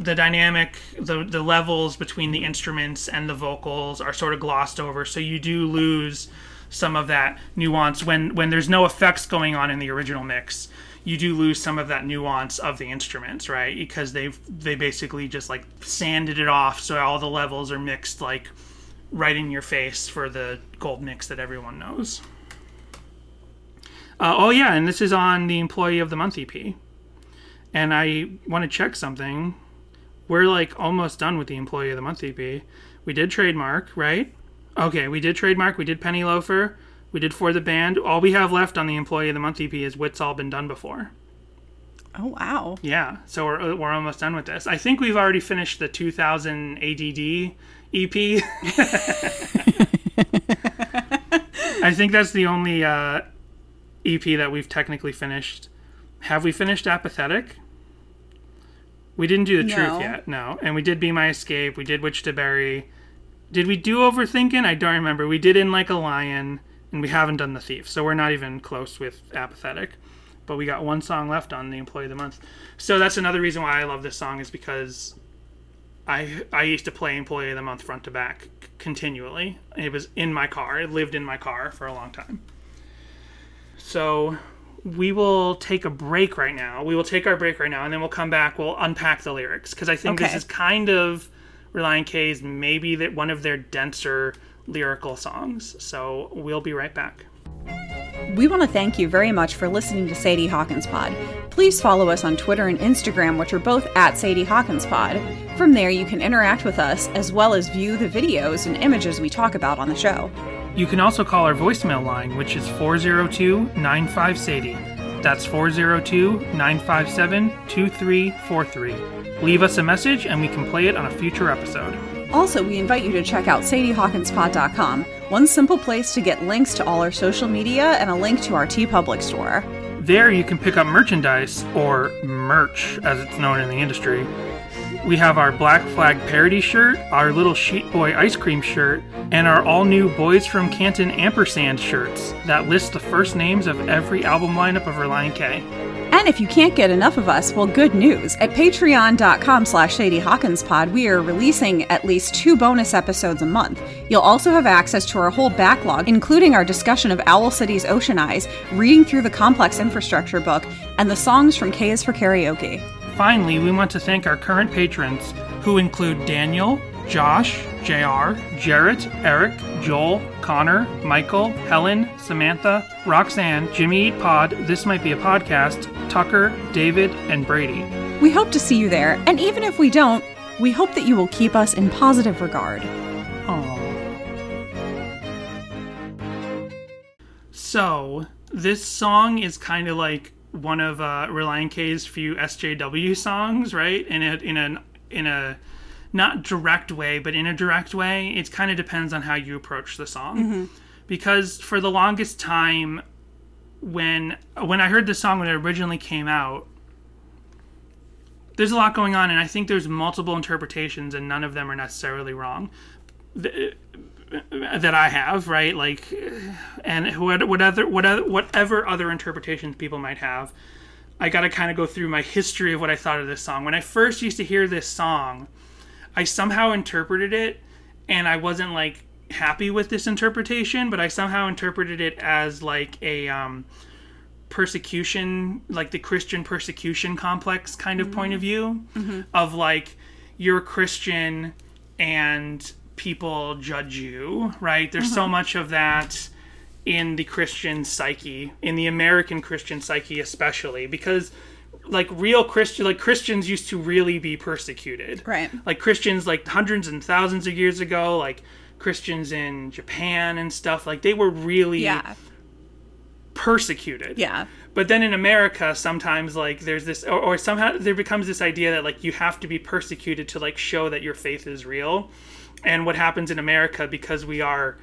The dynamic, the the levels between the instruments and the vocals are sort of glossed over, so you do lose some of that nuance. When, when there's no effects going on in the original mix, you do lose some of that nuance of the instruments, right? Because they've they basically just, like, sanded it off, so all the levels are mixed, like, right in your face for the gold mix that everyone knows. Uh, oh, yeah, and this is on the Employee of the Month E P. And I want to check something. We're, like, almost done with the Employee of the Month E P. We did Trademark, right? Okay, we did Trademark, we did Penny Loafer, we did For the Band. All we have left on the Employee of the Month E P is What's All Been Done Before. Oh, wow. Yeah, so we're we're almost done with this. I think we've already finished the two thousand A D D E P. I think that's the only uh, E P that we've technically finished. Have we finished Apathetic? We didn't do The no. Truth yet, no. And we did Be My Escape. We did Witch to Bury. Did we do Overthinking? I don't remember. We did In Like a Lion, and we haven't done The Thief. So we're not even close with Apathetic. But we got one song left on the Employee of the Month. So that's another reason why I love this song, is because I I used to play Employee of the Month front to back c- continually. It was in my car. It lived in my car for a long time. So we will take a break right now. We will take our break right now, and then we'll come back. We'll unpack the lyrics, because I think okay. this is kind of Relient K's maybe that one of their denser lyrical songs. So we'll be right back. We want to thank you very much for listening to Sadie Hawkins Pod. Please follow us on Twitter and Instagram, which are both at Sadie Hawkins Pod. From there, you can interact with us as well as view the videos and images we talk about on the show. You can also call our voicemail line, which is four oh two, nine five, S A D I E. That's four oh two, nine five seven, two three four three. Leave us a message and we can play it on a future episode. Also, we invite you to check out Sadie Hawkins Pod dot com, one simple place to get links to all our social media and a link to our TeePublic store. There you can pick up merchandise, or merch as it's known in the industry, We have our Black Flag parody shirt, our Little Sheep Boy ice cream shirt, and our all-new Boys from Canton ampersand shirts that list the first names of every album lineup of Relient K. And if you can't get enough of us, well, good news. At patreon.com slash Sadie Hawkins Pod, we are releasing at least two bonus episodes a month. You'll also have access to our whole backlog, including our discussion of Owl City's Ocean Eyes, reading through the Complex Infrastructure book, and the songs from K is for Karaoke. Finally, we want to thank our current patrons, who include Daniel, Josh, J R, Jarrett, Eric, Joel, Connor, Michael, Helen, Samantha, Roxanne, Jimmy Eat Pod, This Might Be a Podcast, Tucker, David, and Brady. We hope to see you there, and even if we don't, we hope that you will keep us in positive regard. Aww. So, this song is kind of like one of uh, Relient K's few S J W songs, right? In a, in a, in a not direct way, but in a direct way. It kind of depends on how you approach the song. Mm-hmm. Because for the longest time, when when I heard this song when it originally came out, there's a lot going on, and I think there's multiple interpretations, and none of them are necessarily wrong th- that I have, right? Like, and whatever, whatever, whatever other interpretations people might have, I got to kind of go through my history of what I thought of this song. When I first used to hear this song, I somehow interpreted it, and I wasn't, like, happy with this interpretation, but I somehow interpreted it as, like, a um, persecution, like the Christian persecution complex kind of mm-hmm. point of view, mm-hmm. of, like, you're a Christian and people judge you, right? There's mm-hmm. so much of that in the Christian psyche, in the American Christian psyche especially, because like real Christian, like Christians used to really be persecuted, right? Like Christians, like hundreds and thousands of years ago, like Christians in Japan and stuff, like they were really yeah. persecuted. Yeah. But then in America, sometimes like there's this, or, or somehow there becomes this idea that like you have to be persecuted to like show that your faith is real. And what happens in America, because we are,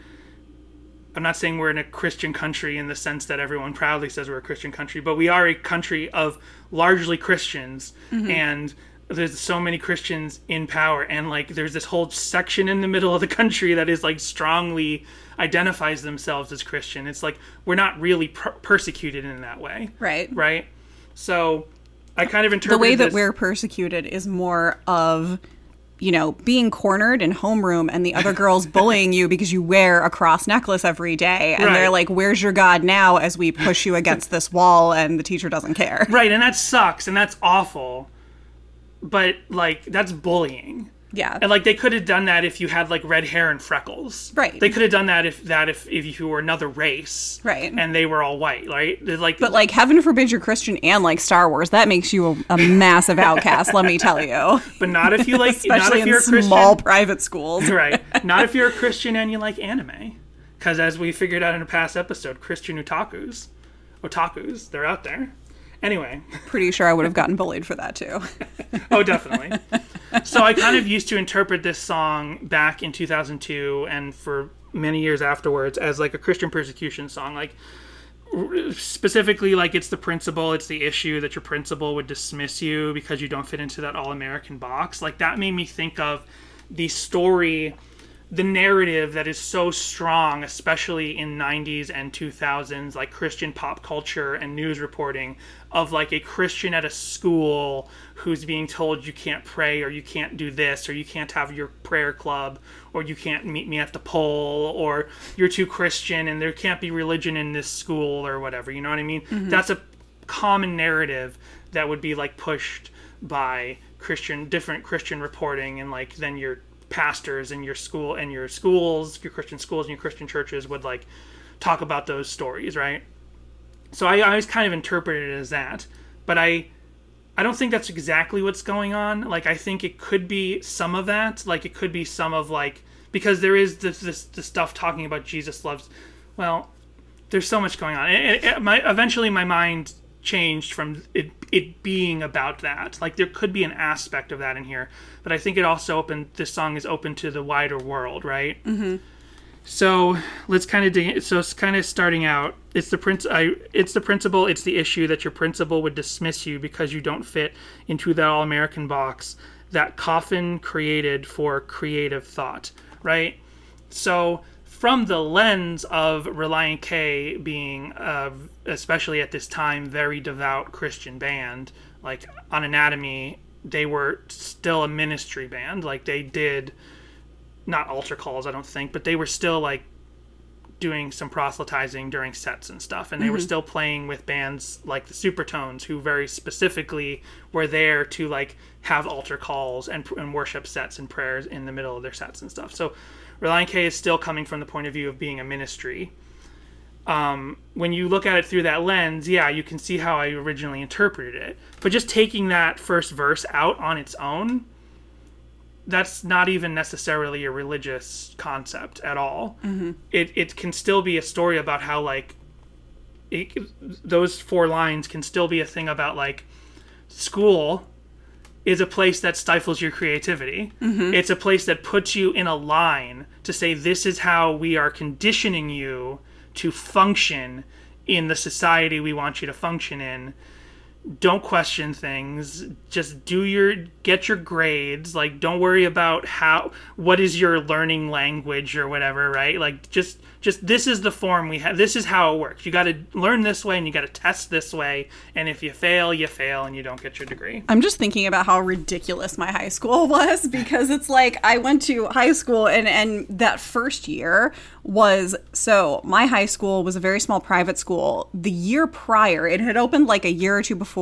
I'm not saying we're in a Christian country in the sense that everyone proudly says we're a Christian country, but we are a country of largely Christians, mm-hmm. and there's so many Christians in power, and like there's this whole section in the middle of the country that is like strongly identifies themselves as Christian. It's like we're not really per- persecuted in that way, right? Right. So I kind of interpret the way that this, we're persecuted is more of, you know, being cornered in homeroom and the other girls bullying you because you wear a cross necklace every day. And right. they're like, where's your God now as we push you against this wall and the teacher doesn't care. Right. And that sucks. And that's awful. But, like, that's bullying. Yeah. And, like, they could have done that if you had, like, red hair and freckles. Right. They could have done that if that if, if you were another race. Right. And they were all white, right? They're like, but, like, heaven forbid you're Christian and, like, Star Wars. That makes you a, a massive outcast, let me tell you. But not if you, like, especially not if you're in a Christian. Small private schools. Right. Not if you're a Christian and you like anime. Because as we figured out in a past episode, Christian otakus, otakus, they're out there. Anyway. Pretty sure I would have gotten bullied for that, too. Oh, definitely. So I kind of used to interpret this song back in two thousand two and for many years afterwards as like a Christian persecution song. Like specifically, like it's the principal, it's the issue that your principal would dismiss you because you don't fit into that all-American box. Like that made me think of the story, the narrative that is so strong, especially in nineties and two thousands, like Christian pop culture and news reporting, of like a Christian at a school who's being told you can't pray or you can't do this or you can't have your prayer club or you can't meet me at the pole or you're too Christian and there can't be religion in this school or whatever. You know what I mean? Mm-hmm. That's a common narrative that would be like pushed by Christian, different Christian reporting, and like then you're pastors in your school and your schools, your Christian schools and your Christian churches would like talk about those stories, right? So I, I always kind of interpreted it as that, but I, I don't think that's exactly what's going on. Like I think it could be some of that, like it could be some of like, because there is this this, this stuff talking about Jesus loves. Well, there's so much going on. It, it, it, my eventually my mind changed from it it being about that. Like there could be an aspect of that in here, but I think it also opened, this song is open to the wider world, right? Mm-hmm. So let's kind of dig, so it's kind of starting out, it's the prince I it's the principal, it's the issue that your principal would dismiss you because you don't fit into that all-American box. that Coffin created for creative thought, right? So from the lens of Relient K being, uh, especially at this time, very devout Christian band, like on Anatomy, they were still a ministry band. Like they did, not altar calls, I don't think, but they were still like doing some proselytizing during sets and stuff. And they mm-hmm. were still playing with bands like the Supertones, who very specifically were there to like have altar calls and, and worship sets and prayers in the middle of their sets and stuff. So Relient K is still coming from the point of view of being a ministry. Um, when you look at it through that lens, yeah, you can see how I originally interpreted it. But just taking that first verse out on its own, that's not even necessarily a religious concept at all. Mm-hmm. It it can still be a story about how, like, it, those four lines can still be a thing about, like, school is a place that stifles your creativity. Mm-hmm. It's a place that puts you in a line to say, this is how we are conditioning you to function in the society we want you to function in. Don't question things. Just do your, get your grades. Like, don't worry about how, what is your learning language or whatever, right? Like, just, just, this is the form we have. This is how it works. You got to learn this way and you got to test this way. And if you fail, you fail and you don't get your degree. I'm just thinking about how ridiculous my high school was, because it's like, I went to high school and, and that first year was, so my high school was a very small private school. The year prior, it had opened like a year or two before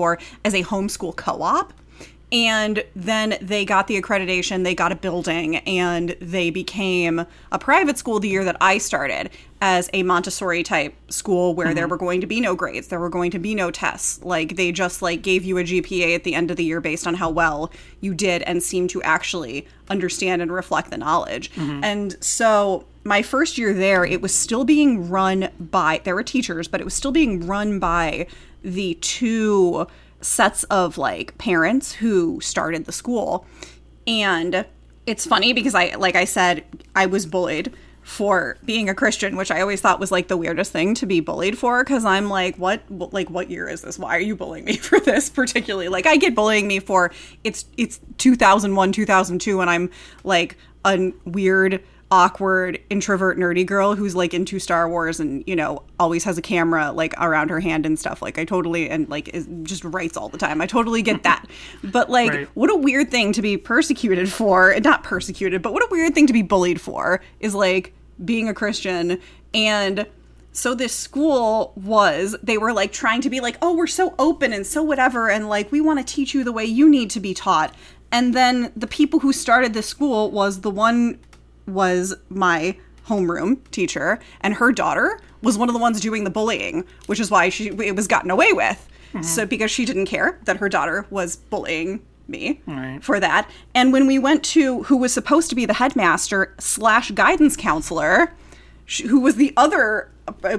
as a homeschool co-op, and then they got the accreditation, they got a building, and they became a private school the year that I started as a Montessori type school where mm-hmm. there were going to be no grades, there were going to be no tests. Like, they just like gave you a G P A at the end of the year based on how well you did and seemed to actually understand and reflect the knowledge. Mm-hmm. And so my first year there, it was still being run by, there were teachers, but it was still being run by the two sets of like parents who started the school. And it's funny because I, like I said, I was bullied for being a Christian, which I always thought was like the weirdest thing to be bullied for. Cause I'm like, what, like, what year is this? Why are you bullying me for this particularly? Like, I get bullying me for it's, it's two thousand one, two thousand two. And I'm like a weird, awkward, introvert, nerdy girl who's like into Star Wars and, you know, always has a camera like around her hand and stuff. Like, I totally, and like is, just writes all the time. I totally get that. But like, right. What a weird thing to be persecuted for, not persecuted, but what a weird thing to be bullied for is like being a Christian. And so this school was, they were like trying to be like, oh, we're so open and so whatever. And like, we want to teach you the way you need to be taught. And then the people who started this school was the one was my homeroom teacher, and her daughter was one of the ones doing the bullying, which is why she it was gotten away with. Mm-hmm. So because she didn't care that her daughter was bullying me right. for that. And when we went to who was supposed to be the headmaster slash guidance counselor, she, who was the other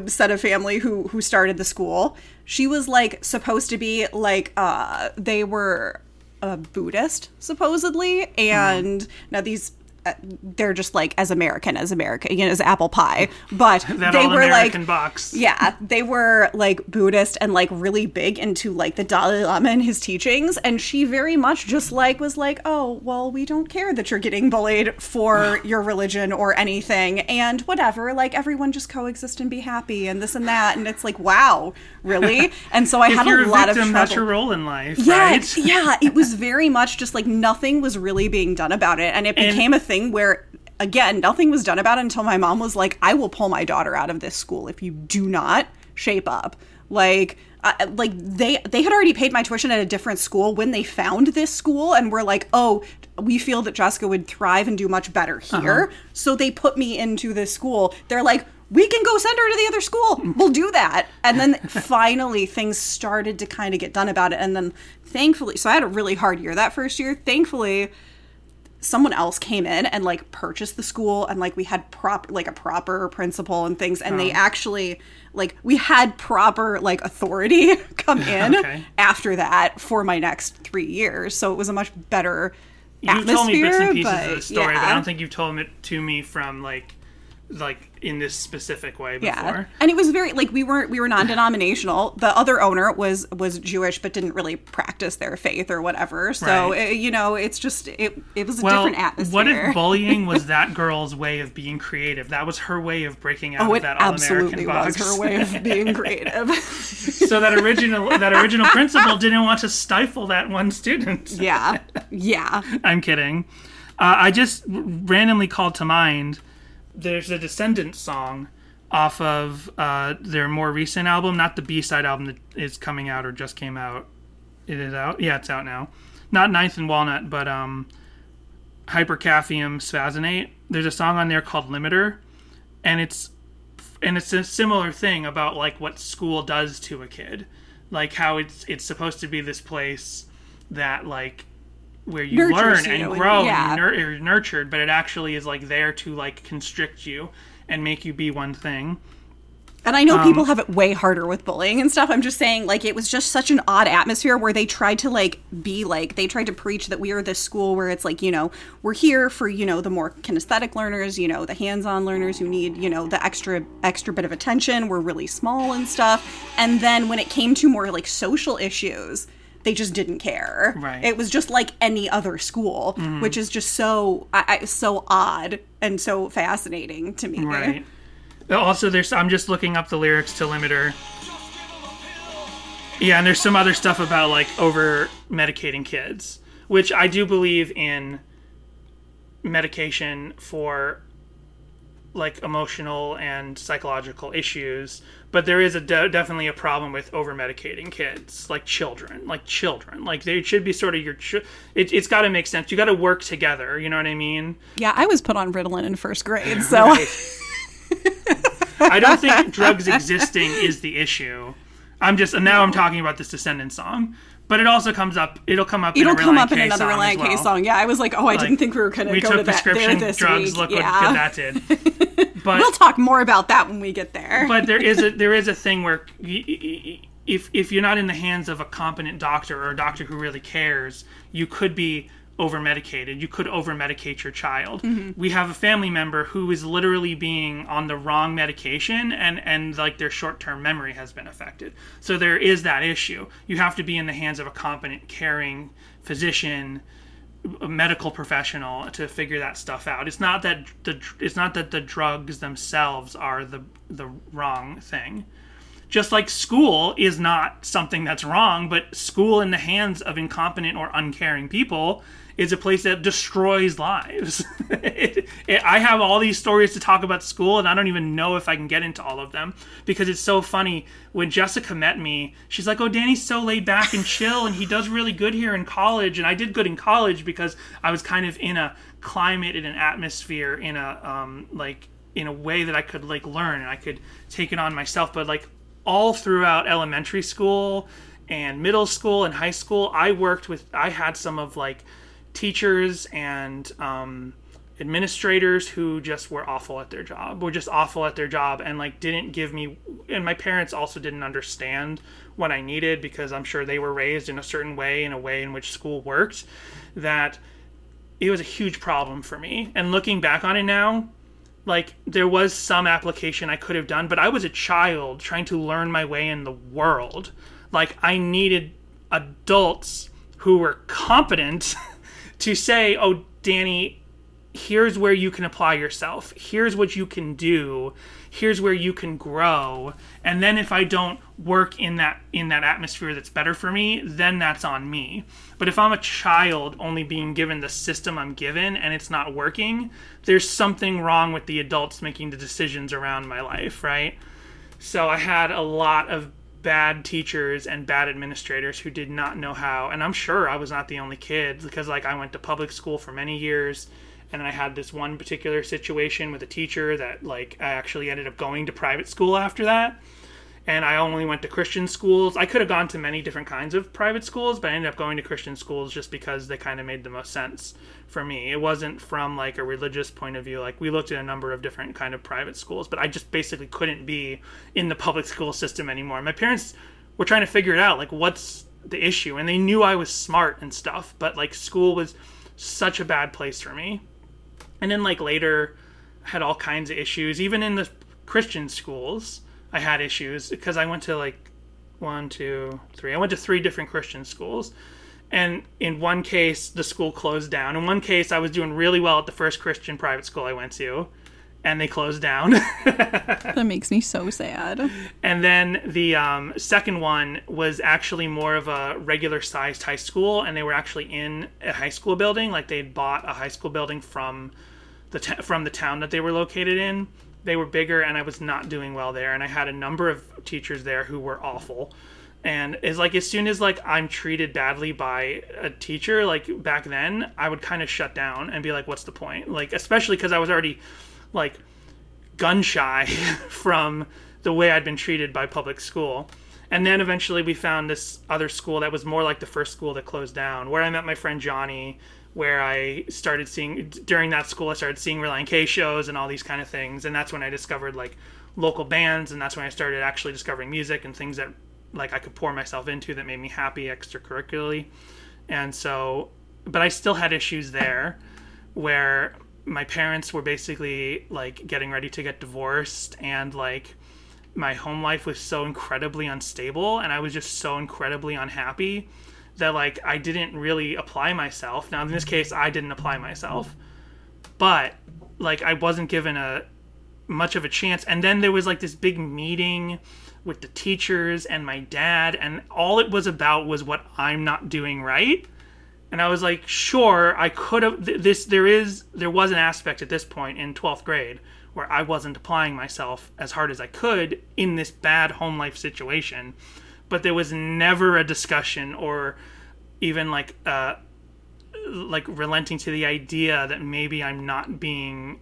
set of family who who started the school, she was like supposed to be like uh they were a Buddhist supposedly, and mm. now these. Uh, they're just like as American as America, you know, as apple pie, but that they were American like, box. Yeah, they were like Buddhist and like really big into like the Dalai Lama and his teachings. And she very much just like was like, oh, well, we don't care that you're getting bullied for your religion or anything and whatever. Like everyone just coexist and be happy and this and that. And it's like, wow, really? And so I had a, a lot victim, of trouble. That's your role in life, yeah, right? Yeah, it was very much just like nothing was really being done about it. And it became and- a thing where, again, nothing was done about it until my mom was like, I will pull my daughter out of this school if you do not shape up. Like, I, like they they had already paid my tuition at a different school when they found this school and were like, oh, we feel that Jessica would thrive and do much better here. Uh-huh. So they put me into this school. They're like, we can go send her to the other school. We'll do that. And then finally things started to kind of get done about it. And then thankfully, so I had a really hard year that first year. Thankfully, someone else came in and like purchased the school and like we had prop like a proper principal and things, and oh. they actually like we had proper like authority come in okay. after that for my next three years, so it was a much better atmosphere. You've told me bits and pieces but, of the story yeah. but I don't think you've told it to me from like like in this specific way before. Yeah. And it was very like we weren't we were non-denominational. The other owner was was Jewish but didn't really practice their faith or whatever. So right. it, you know, it's just it it was a well, different atmosphere. What if bullying was that girl's way of being creative? That was her way of breaking out oh, of that all-American box. It absolutely was her way of being creative. So that original that original principal didn't want to stifle that one student. Yeah. Yeah. I'm kidding. Uh, I just randomly called to mind there's a Descendants song off of uh, their more recent album, not the B-side album that is coming out or just came out. It is out? Yeah, it's out now. Not Ninth and Walnut, but um, Hypercaphium Sphazinate. There's a song on there called Limiter, and it's and it's a similar thing about like what school does to a kid, like how it's it's supposed to be this place that like where you Nurtures learn and you. grow yeah. and you're, you're nurtured, but it actually is like there to like constrict you and make you be one thing. And I know um, people have it way harder with bullying and stuff. I'm just saying, like, it was just such an odd atmosphere where they tried to, like, be, like, they tried to preach that we are this school where it's, like, you know, we're here for, you know, the more kinesthetic learners, you know, the hands-on learners who need, you know, the extra extra bit of attention. We're really small and stuff. And then when it came to more, like, social issues, they just didn't care. Right. It was just like any other school, mm-hmm. which is just so I, I, so odd and so fascinating to me. Right. Also, there's I'm just looking up the lyrics to Limiter. Yeah, and there's some other stuff about like over medicating kids, which I do believe in medication for like emotional and psychological issues, but there is a de- definitely a problem with over medicating kids, like children, like children, like they should be sort of your. Ch- it, it's got to make sense. You got to work together. You know what I mean? Yeah, I was put on Ritalin in first grade, so right. I don't think drugs existing is the issue. I'm just now I'm talking about this Descendants song. But it also comes up, it'll come up it'll in a come up in another Relient K song. Yeah, I was like, oh, I like, didn't think we were going to go to that prescription there this drugs, week. Look yeah. what good that did. But, we'll talk more about that when we get there. But there is a there is a thing where if if you're not in the hands of a competent doctor or a doctor who really cares, you could be over-medicated. You could over-medicate your child. Mm-hmm. We have a family member who is literally being on the wrong medication and, and like their short-term memory has been affected. So there is that issue. You have to be in the hands of a competent, caring physician, a medical professional to figure that stuff out. It's not that the it's not that the drugs themselves are the the wrong thing. Just like school is not something that's wrong, but school in the hands of incompetent or uncaring people is a place that destroys lives. it, it, I have all these stories to talk about school, and I don't even know if I can get into all of them because it's so funny. When Jessica met me, she's like, oh, Danny's so laid back and chill, and he does really good here in college. And I did good in college because I was kind of in a climate, in an atmosphere, in a um, like in a way that I could like learn and I could take it on myself. But like all throughout elementary school and middle school and high school, I worked with, I had some of like teachers and um, administrators who just were awful at their job, were just awful at their job and like didn't give me, and my parents also didn't understand what I needed because I'm sure they were raised in a certain way, in a way in which school worked, that it was a huge problem for me. And looking back on it now, like, there was some application I could have done, but I was a child trying to learn my way in the world. Like, I needed adults who were competent to say, oh, Danny, here's where you can apply yourself. Here's what you can do. Here's where you can grow. And then if I don't work in that in that atmosphere that's better for me, then that's on me. But if I'm a child only being given the system I'm given and it's not working, there's something wrong with the adults making the decisions around my life, right? So I had a lot of bad teachers and bad administrators who did not know how, and I'm sure I was not the only kid because like I went to public school for many years and I had this one particular situation with a teacher that like I actually ended up going to private school after that. And I only went to Christian schools. I could have gone to many different kinds of private schools, but I ended up going to Christian schools just because they kind of made the most sense for me. It wasn't from like a religious point of view. Like we looked at a number of different kind of private schools, but I just basically couldn't be in the public school system anymore. My parents were trying to figure it out, like what's the issue? And they knew I was smart and stuff, but like school was such a bad place for me. And then like later, had all kinds of issues. Even in the Christian schools, I had issues because I went to like one, two, three. I went to three different Christian schools. And in one case, the school closed down. In one case, I was doing really well at the first Christian private school I went to, and they closed down. That makes me so sad. And then the um, second one was actually more of a regular-sized high school, and they were actually in a high school building. Like, they bought a high school building from the t- from the town that they were located in. They were bigger, and I was not doing well there. And I had a number of teachers there who were awful. And it's like, as soon as like I'm treated badly by a teacher, like back then, I would kind of shut down and be like, what's the point? Like, especially because I was already like gun shy from the way I'd been treated by public school. And then eventually we found this other school that was more like the first school that closed down, where I met my friend Johnny, where I started seeing, during that school, I started seeing Relient K shows and all these kind of things. And that's when I discovered like local bands. And that's when I started actually discovering music and things that like I could pour myself into that made me happy extracurricularly. And so, but I still had issues there where my parents were basically like getting ready to get divorced, and like my home life was so incredibly unstable, and I was just so incredibly unhappy that like I didn't really apply myself. Now in this case, I didn't apply myself, but like I wasn't given a much of a chance. And then there was like this big meeting with the teachers and my dad, and all it was about was what I'm not doing right. And I was like, sure, I could have th- this there is there was an aspect at this point in twelfth grade where I wasn't applying myself as hard as I could in this bad home life situation, but there was never a discussion or even like uh like relenting to the idea that maybe I'm not being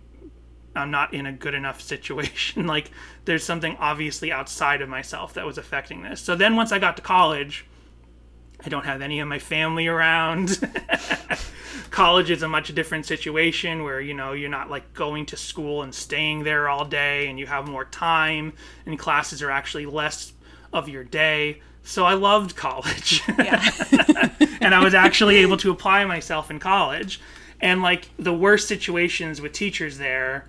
I'm not in a good enough situation. Like, there's something obviously outside of myself that was affecting this. So then once I got to college, I don't have any of my family around. College is a much different situation where, you know, you're not like going to school and staying there all day, and you have more time, and classes are actually less of your day. So I loved college. Yeah. And I was actually able to apply myself in college. And like the worst situations with teachers there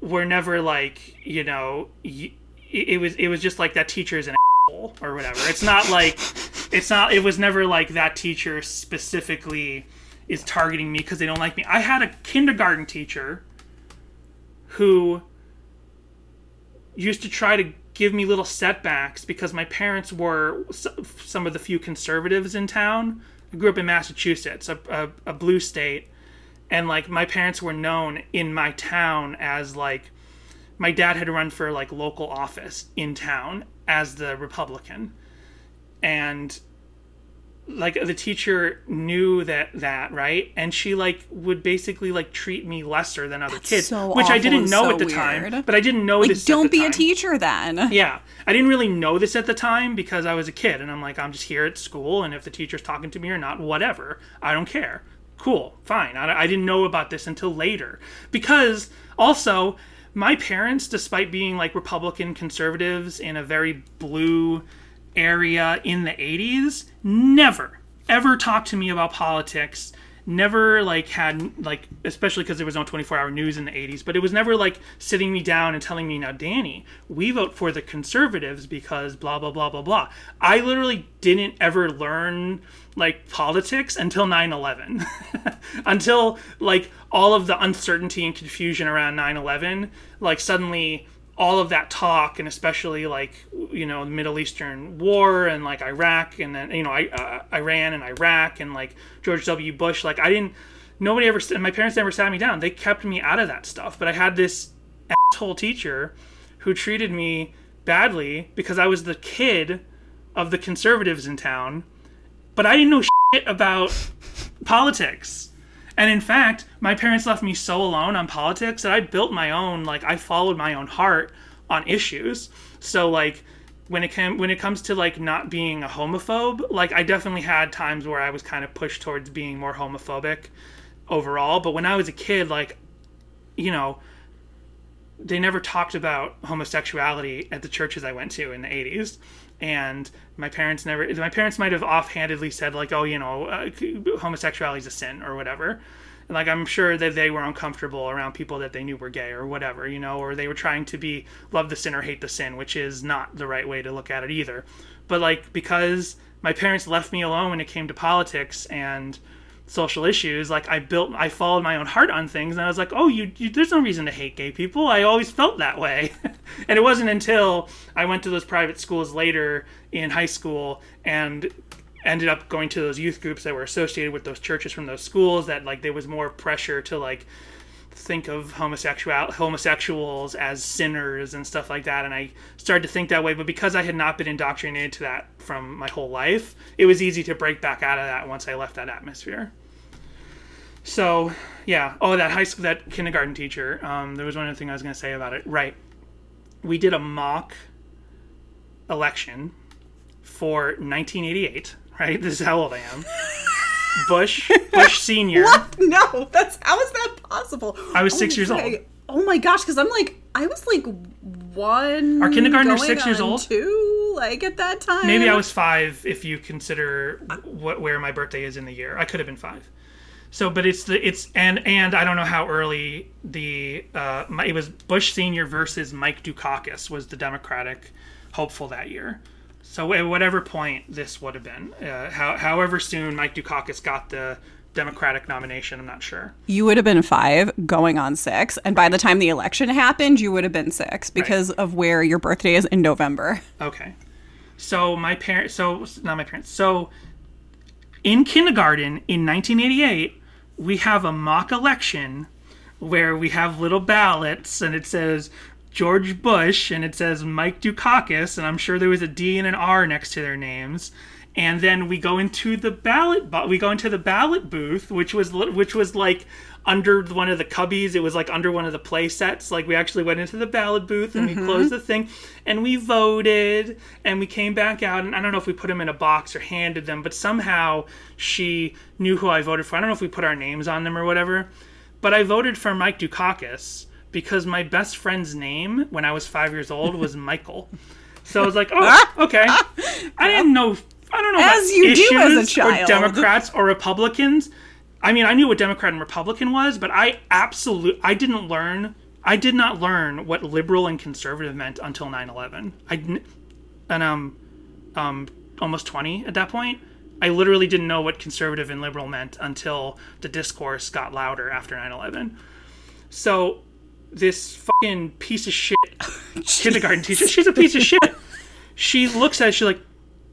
were never like, you know, it was it was just like that teacher is an asshole or whatever. It's not like it's not it was never like that teacher specifically is targeting me because they don't like me. I had a kindergarten teacher who used to try to give me little setbacks because my parents were some of the few conservatives in town. I grew up in Massachusetts, a, a, a blue state, and like my parents were known in my town as like, my dad had run for like local office in town as the Republican, and like the teacher knew that that right, and she like would basically like treat me lesser than other That's kids, so which I didn't know so at the weird. time. But I didn't know like, this. Don't at the be time. a teacher then. Yeah, I didn't really know this at the time because I was a kid, and I'm like, I'm just here at school, and if the teacher's talking to me or not, whatever, I don't care. Cool, fine. I, I didn't know about this until later because also my parents, despite being like Republican conservatives in a very blue area in the eighties, never ever talked to me about politics, never like had like, especially because there was no twenty-four hour news in the eighties, but it was never like sitting me down and telling me, now Danny, we vote for the conservatives because blah blah blah blah blah. I literally didn't ever learn like politics until nine eleven. Until like all of the uncertainty and confusion around nine eleven, like suddenly all of that talk, and especially like, you know, the Middle Eastern war and like Iraq, and then, you know, I, uh, Iran and Iraq and like George W. Bush, like I didn't, nobody ever, my parents never sat me down. They kept me out of that stuff. But I had this asshole teacher who treated me badly because I was the kid of the conservatives in town, but I didn't know shit about politics. And in fact, my parents left me so alone on politics that I built my own, like I followed my own heart on issues. So like when it came, when it comes to like not being a homophobe, like I definitely had times where I was kind of pushed towards being more homophobic overall. But when I was a kid, like, you know, they never talked about homosexuality at the churches I went to in the eighties. And my parents never, my parents might have offhandedly said like, oh, you know, uh, homosexuality is a sin or whatever. And like, I'm sure that they were uncomfortable around people that they knew were gay or whatever, you know, or they were trying to be love the sin or hate the sin, which is not the right way to look at it either. But like, because my parents left me alone when it came to politics and social issues, like I built, I followed my own heart on things, and I was like, oh, you, you there's no reason to hate gay people. I always felt that way. And it wasn't until I went to those private schools later in high school and ended up going to those youth groups that were associated with those churches from those schools that like there was more pressure to like think of homosexual homosexuals as sinners and stuff like that. And I started to think that way, but because I had not been indoctrinated to that from my whole life, it was easy to break back out of that once I left that atmosphere. So yeah. Oh, that high school, that kindergarten teacher, um, there was one other thing I was going to say about it. Right. We did a mock election for nineteen eighty-eight, right? This is how old I am. Bush, Bush Senior. What? No, that's, how is that possible? I was oh six years old. Oh my gosh, because I'm like, I was like one. Our kindergartner was six years old. Two, like at that time. Maybe I was five if you consider what where my birthday is in the year. I could have been five. So, but it's the it's and and I don't know how early the uh it was. Bush Senior versus Mike Dukakis was the Democratic hopeful that year. So at whatever point this would have been, uh, how, however soon Mike Dukakis got the Democratic nomination, I'm not sure. You would have been five going on six. And by the time the election happened, you would have been six because right. of where your birthday is in November. Okay. So my parents, so not my parents. So in kindergarten in nineteen eighty-eight, we have a mock election where we have little ballots and it says George Bush, and it says Mike Dukakis, and I'm sure there was a D and an R next to their names. And then we go into the ballot, bo- we go into the ballot booth, which was which was like under one of the cubbies. It was like under one of the play sets. Like we actually went into the ballot booth and mm-hmm. we closed the thing, and we voted, and we came back out. And I don't know if we put them in a box or handed them, but somehow she knew who I voted for. I don't know if we put our names on them or whatever, but I voted for Mike Dukakis. Because my best friend's name when I was five years old was Michael. So I was like, oh, okay. I didn't know, I don't know about as you issues do as a child. Or Democrats or Republicans. I mean, I knew what Democrat and Republican was, but I absolutely, I didn't learn, I did not learn what liberal and conservative meant until nine eleven. I didn't, and um, um, almost twenty at that point. I literally didn't know what conservative and liberal meant until the discourse got louder after nine eleven. So this fucking piece of shit kindergarten teacher, she's a piece of shit. She looks at it, she's like,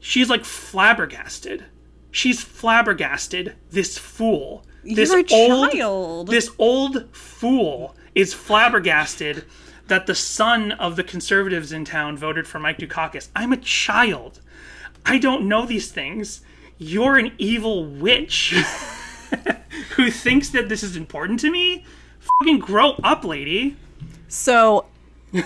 she's like flabbergasted. She's flabbergasted. This fool, this You're a old, child. This old fool is flabbergasted that the son of the conservatives in town voted for Mike Dukakis. I'm a child. I don't know these things. You're an evil witch who thinks that this is important to me. Fucking grow up, lady. So uh,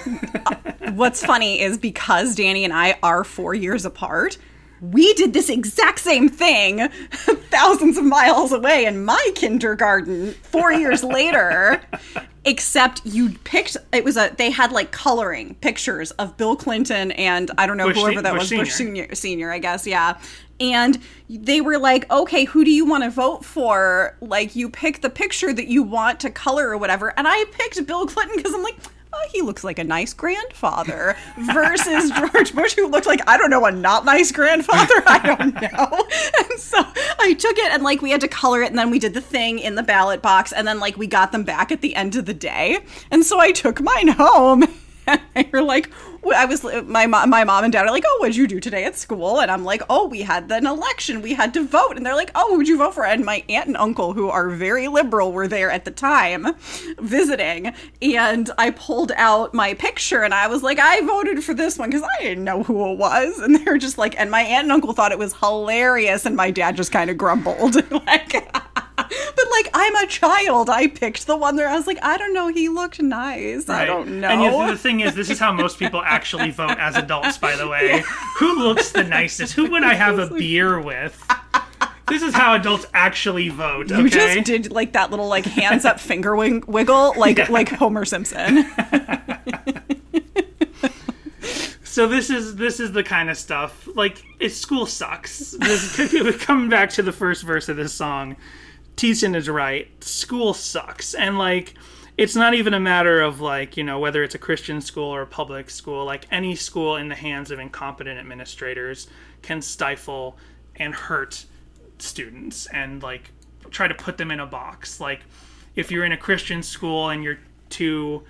what's funny is because Danny and I are four years apart, we did this exact same thing thousands of miles away in my kindergarten four years later, except you picked, it was a, they had like coloring pictures of Bill Clinton and I don't know, Bush whoever se- that Bush was, Senior. Bush Senior, Senior, I guess, yeah. And they were like, okay, who do you want to vote for? Like, you pick the picture that you want to color or whatever. And I picked Bill Clinton because I'm like, oh, he looks like a nice grandfather versus George Bush, who looked like, I don't know, a not nice grandfather. I don't know. And so I took it and, like, we had to color it. And then we did the thing in the ballot box. And then, like, we got them back at the end of the day. And so I took mine home. And they were like, I was, my mom, my mom and dad are like, oh, what'd you do today at school? And I'm like, oh, we had an election. We had to vote. And they're like, oh, who'd you vote for? And my aunt and uncle, who are very liberal, were there at the time visiting. And I pulled out my picture and I was like, I voted for this one because I didn't know who it was. And they were just like, and my aunt and uncle thought it was hilarious. And my dad just kind of grumbled. Like, but like, I'm a child. I picked the one there. I was like, I don't know. He looked nice. Right. I don't know. And the thing is, this is how most people actually vote as adults, by the way. Yeah. Who looks the nicest? Who would I have a beer with? This is how adults actually vote. Okay? You just did like that little like hands up finger wing- wiggle, like yeah. like Homer Simpson. So this is this is the kind of stuff. Like, it, school sucks. This, coming back to the first verse of this song. Thiessen is right. School sucks. And, like, it's not even a matter of, like, you know, whether it's a Christian school or a public school. Like, any school in the hands of incompetent administrators can stifle and hurt students and, like, try to put them in a box. Like, if you're in a Christian school and you're too...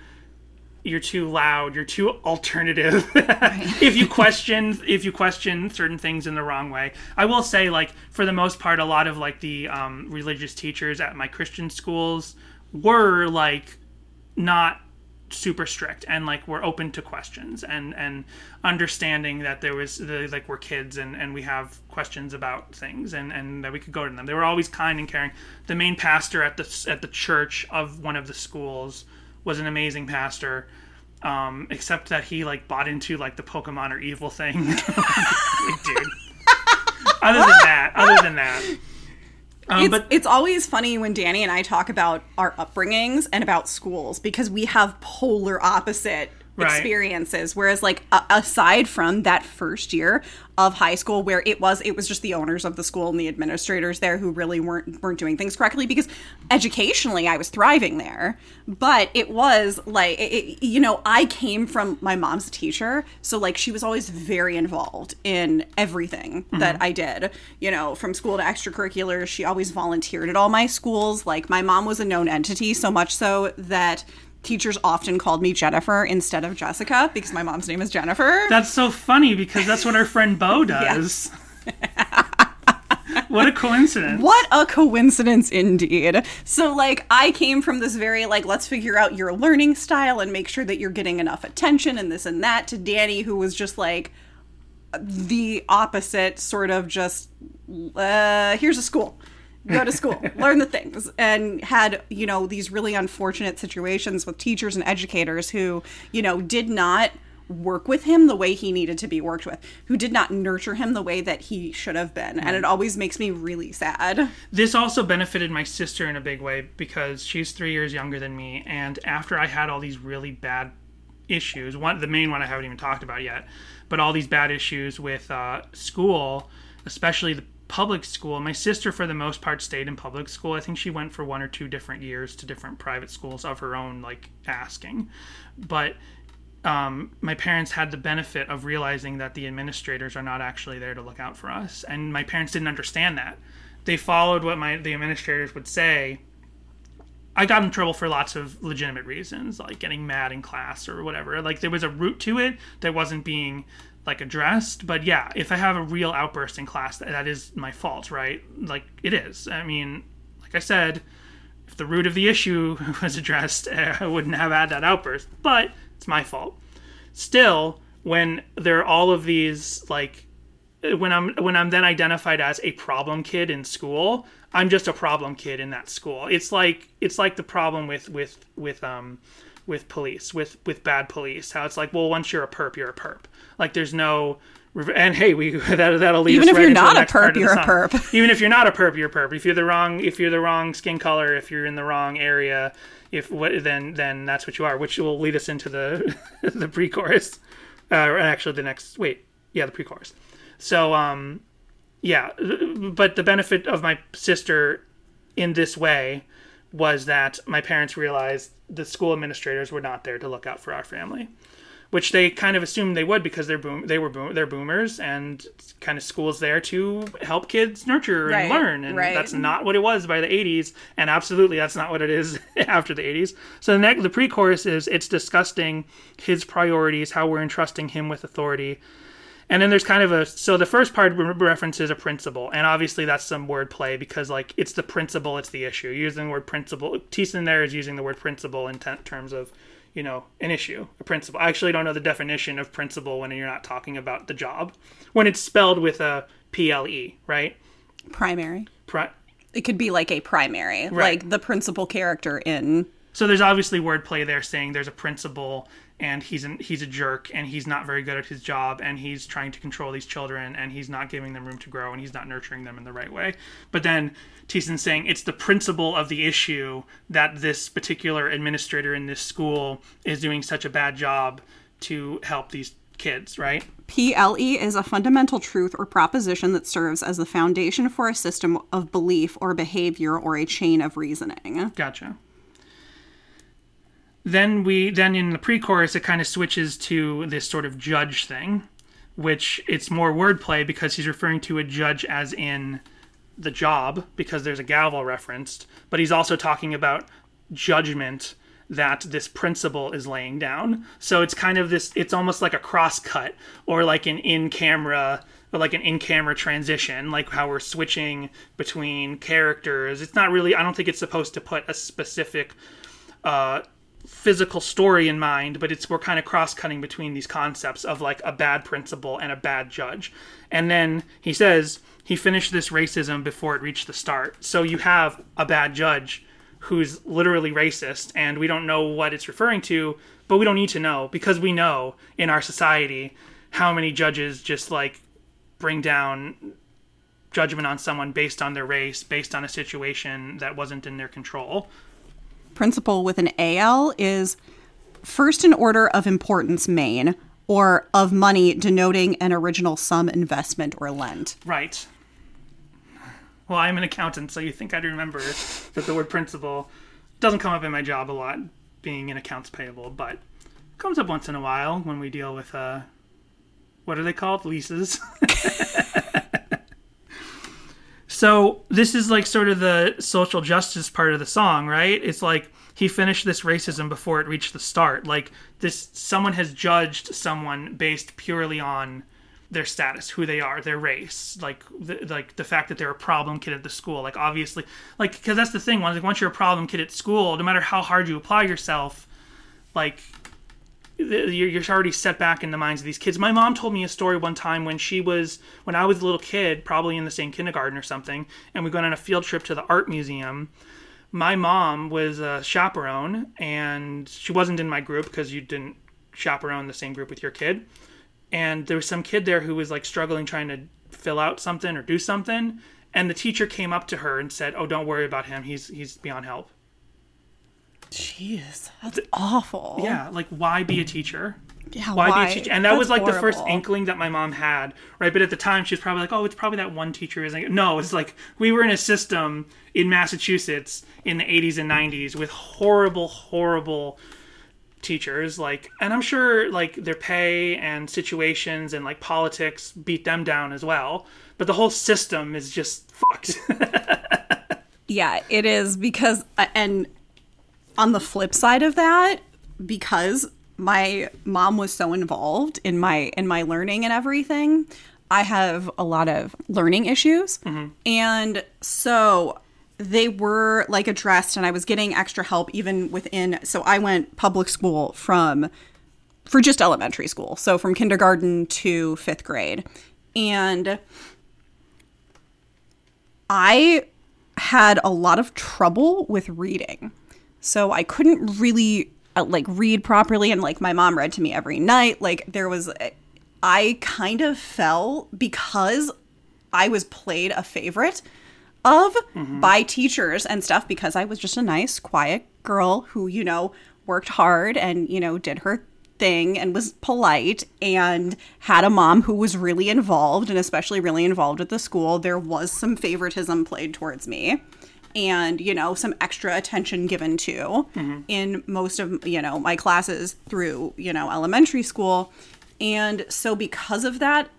you're too loud, you're too alternative. Right. If you question, if you question certain things in the wrong way, I will say, like, for the most part, a lot of, like, the um, religious teachers at my Christian schools were, like, not super strict and, like, were open to questions and, and understanding that there was, the, like, we're kids and, and we have questions about things and, and that we could go to them. They were always kind and caring. The main pastor at the, at the church of one of the schools was an amazing pastor, um, except that he, like, bought into, like, the Pokemon are evil thing. Like, dude. Other than that, other than that. Um, it's, but- it's always funny when Danny and I talk about our upbringings and about schools, because we have polar opposite Right. experiences, whereas, like, a- aside from that first year of high school where it was it was just the owners of the school and the administrators there who really weren't weren't doing things correctly, because educationally I was thriving there, but it was like it, it, you know I came from, my mom's a teacher, so, like, she was always very involved in everything mm-hmm. that I did, you know from school to extracurriculars. She always volunteered at all my schools. Like, my mom was a known entity, so much so that teachers often called me Jennifer instead of Jessica, because my mom's name is Jennifer. That's so funny, because that's what our friend Bo does. What a coincidence. What a coincidence indeed. So, like, I came from this very, like, let's figure out your learning style and make sure that you're getting enough attention and this and that, to Danny, who was just, like, the opposite, sort of just, uh, here's a school. Go to school, learn the things, and had, you know, these really unfortunate situations with teachers and educators who, you know, did not work with him the way he needed to be worked with, who did not nurture him the way that he should have been. And it always makes me really sad. This also benefited my sister in a big way, because she's three years younger than me. And after I had all these really bad issues, one, the main one I haven't even talked about yet, but all these bad issues with uh, school, especially the public school. My sister, for the most part, stayed in public school. I think she went for one or two different years to different private schools of her own, like, asking. But um, my parents had the benefit of realizing that the administrators are not actually there to look out for us. And my parents didn't understand that. They followed what my the administrators would say. I got in trouble for lots of legitimate reasons, like getting mad in class or whatever. Like, there was a root to it that wasn't being, like, addressed. But yeah, if I have a real outburst in class, that, that is my fault, right? Like, it is. I mean, like I said, if the root of the issue was addressed, I wouldn't have had that outburst, but it's my fault. Still, when there are all of these, like, when I'm, when I'm then identified as a problem kid in school, I'm just a problem kid in that school. It's like, it's like the problem with, with, with, um, with police, with, with bad police, how it's like, well, once you're a perp, you're a perp. Like, there's no, and hey, we that that'll lead even us right into the next part of the song. Even if you're not a perp, you're a perp. Even if you're not a perp, you're a perp. If you're the wrong, if you're the wrong skin color, if you're in the wrong area, if what, then then that's what you are, which will lead us into the the pre-chorus, uh, actually the next. Wait, yeah, the pre-chorus. So, um, yeah, but the benefit of my sister in this way was that my parents realized the school administrators were not there to look out for our family, which they kind of assumed they would, because they're boom, they were boom, they're boomers, and kind of school's there to help kids nurture and right, learn, and right. That's not what it was by the eighties, and absolutely that's not what it is after the eighties. So the next, the pre-chorus is, it's disgusting, his priorities, how we're entrusting him with authority. And then there's kind of a, so the first part references a principle, and obviously that's some wordplay, because, like, it's the principle, it's the issue. Using the word principle, Thiessen there is using the word principle in t- terms of, you know, an issue, a principle. I actually don't know the definition of principle when you're not talking about the job, when it's spelled with a P L E, right? Primary. Pri- it could be like a primary, right. Like the principal character in. So there's obviously wordplay there, saying there's a principle, and he's an, he's a jerk, and he's not very good at his job, and he's trying to control these children, and he's not giving them room to grow, and he's not nurturing them in the right way. But then Thiessen's saying it's the principle of the issue that this particular administrator in this school is doing such a bad job to help these kids, right? P L E is a fundamental truth or proposition that serves as the foundation for a system of belief or behavior or a chain of reasoning. Gotcha. Then we, then in the pre-chorus, it kind of switches to this sort of judge thing, which it's more wordplay because he's referring to a judge as in the job, because there's a gavel referenced, but he's also talking about judgment that this principle is laying down. So it's kind of this, it's almost like a cross cut or like an in-camera or like an in-camera transition, like how we're switching between characters. It's not really, I don't think it's supposed to put a specific uh physical story in mind, but it's, we're kind of cross-cutting between these concepts of like a bad principal and a bad judge. And then he says he finished this racism before it reached the start. So you have a bad judge who's literally racist, and we don't know what it's referring to, but we don't need to know, because we know in our society how many judges just like bring down judgment on someone based on their race, based on a situation that wasn't in their control. Principal with an A L is first in order of importance main, or of money, denoting an original sum, investment, or lend. Right. Well, I'm an accountant, so you think I'd remember that the word principal doesn't come up in my job a lot, being in accounts payable, but it comes up once in a while when we deal with, uh, what are they called? Leases. So this is like sort of the social justice part of the song, right? It's like he finished this racism before it reached the start. Like this, someone has judged someone based purely on their status, who they are, their race, like the, like the fact that they're a problem kid at the school. Like obviously, like, because that's the thing. Like once you're a problem kid at school, no matter how hard you apply yourself, like you're already set back in the minds of these kids. My mom told me a story one time when she was, when I was a little kid, probably in the same kindergarten or something, and we went on a field trip to the art museum. My mom was a chaperone, and she wasn't in my group because you didn't chaperone the same group with your kid. And there was some kid there who was like struggling trying to fill out something or do something, and the teacher came up to her and said, "Oh, don't worry about him. He's he's beyond help." Jeez, that's awful. Yeah, like why be a teacher? Yeah, why, why? be a teacher? And that that's was like horrible. The first inkling that my mom had, right? But at the time, she was probably like, "Oh, it's probably that one teacher." Is like, no, it's like we were in a system in Massachusetts in the eighties and nineties with horrible, horrible teachers. Like, and I'm sure like their pay and situations and like politics beat them down as well. But the whole system is just fucked. Yeah, it is, because and. On the flip side of that, because my mom was so involved in my in my learning and everything, I have a lot of learning issues. Mm-hmm. And so they were like addressed, and I was getting extra help even within. So I went public school from for just elementary school. So from kindergarten to fifth grade. And I had a lot of trouble with reading. So I couldn't really, uh, like, read properly. And, like, my mom read to me every night. Like, there was, I kind of fell because I was played a favorite of mm-hmm. by teachers and stuff, because I was just a nice, quiet girl who, you know, worked hard and, you know, did her thing and was polite and had a mom who was really involved, and especially really involved at the school. There was some favoritism played towards me. And, you know, some extra attention given to mm-hmm. in most of, you know, my classes through, you know, elementary school. And so because of that,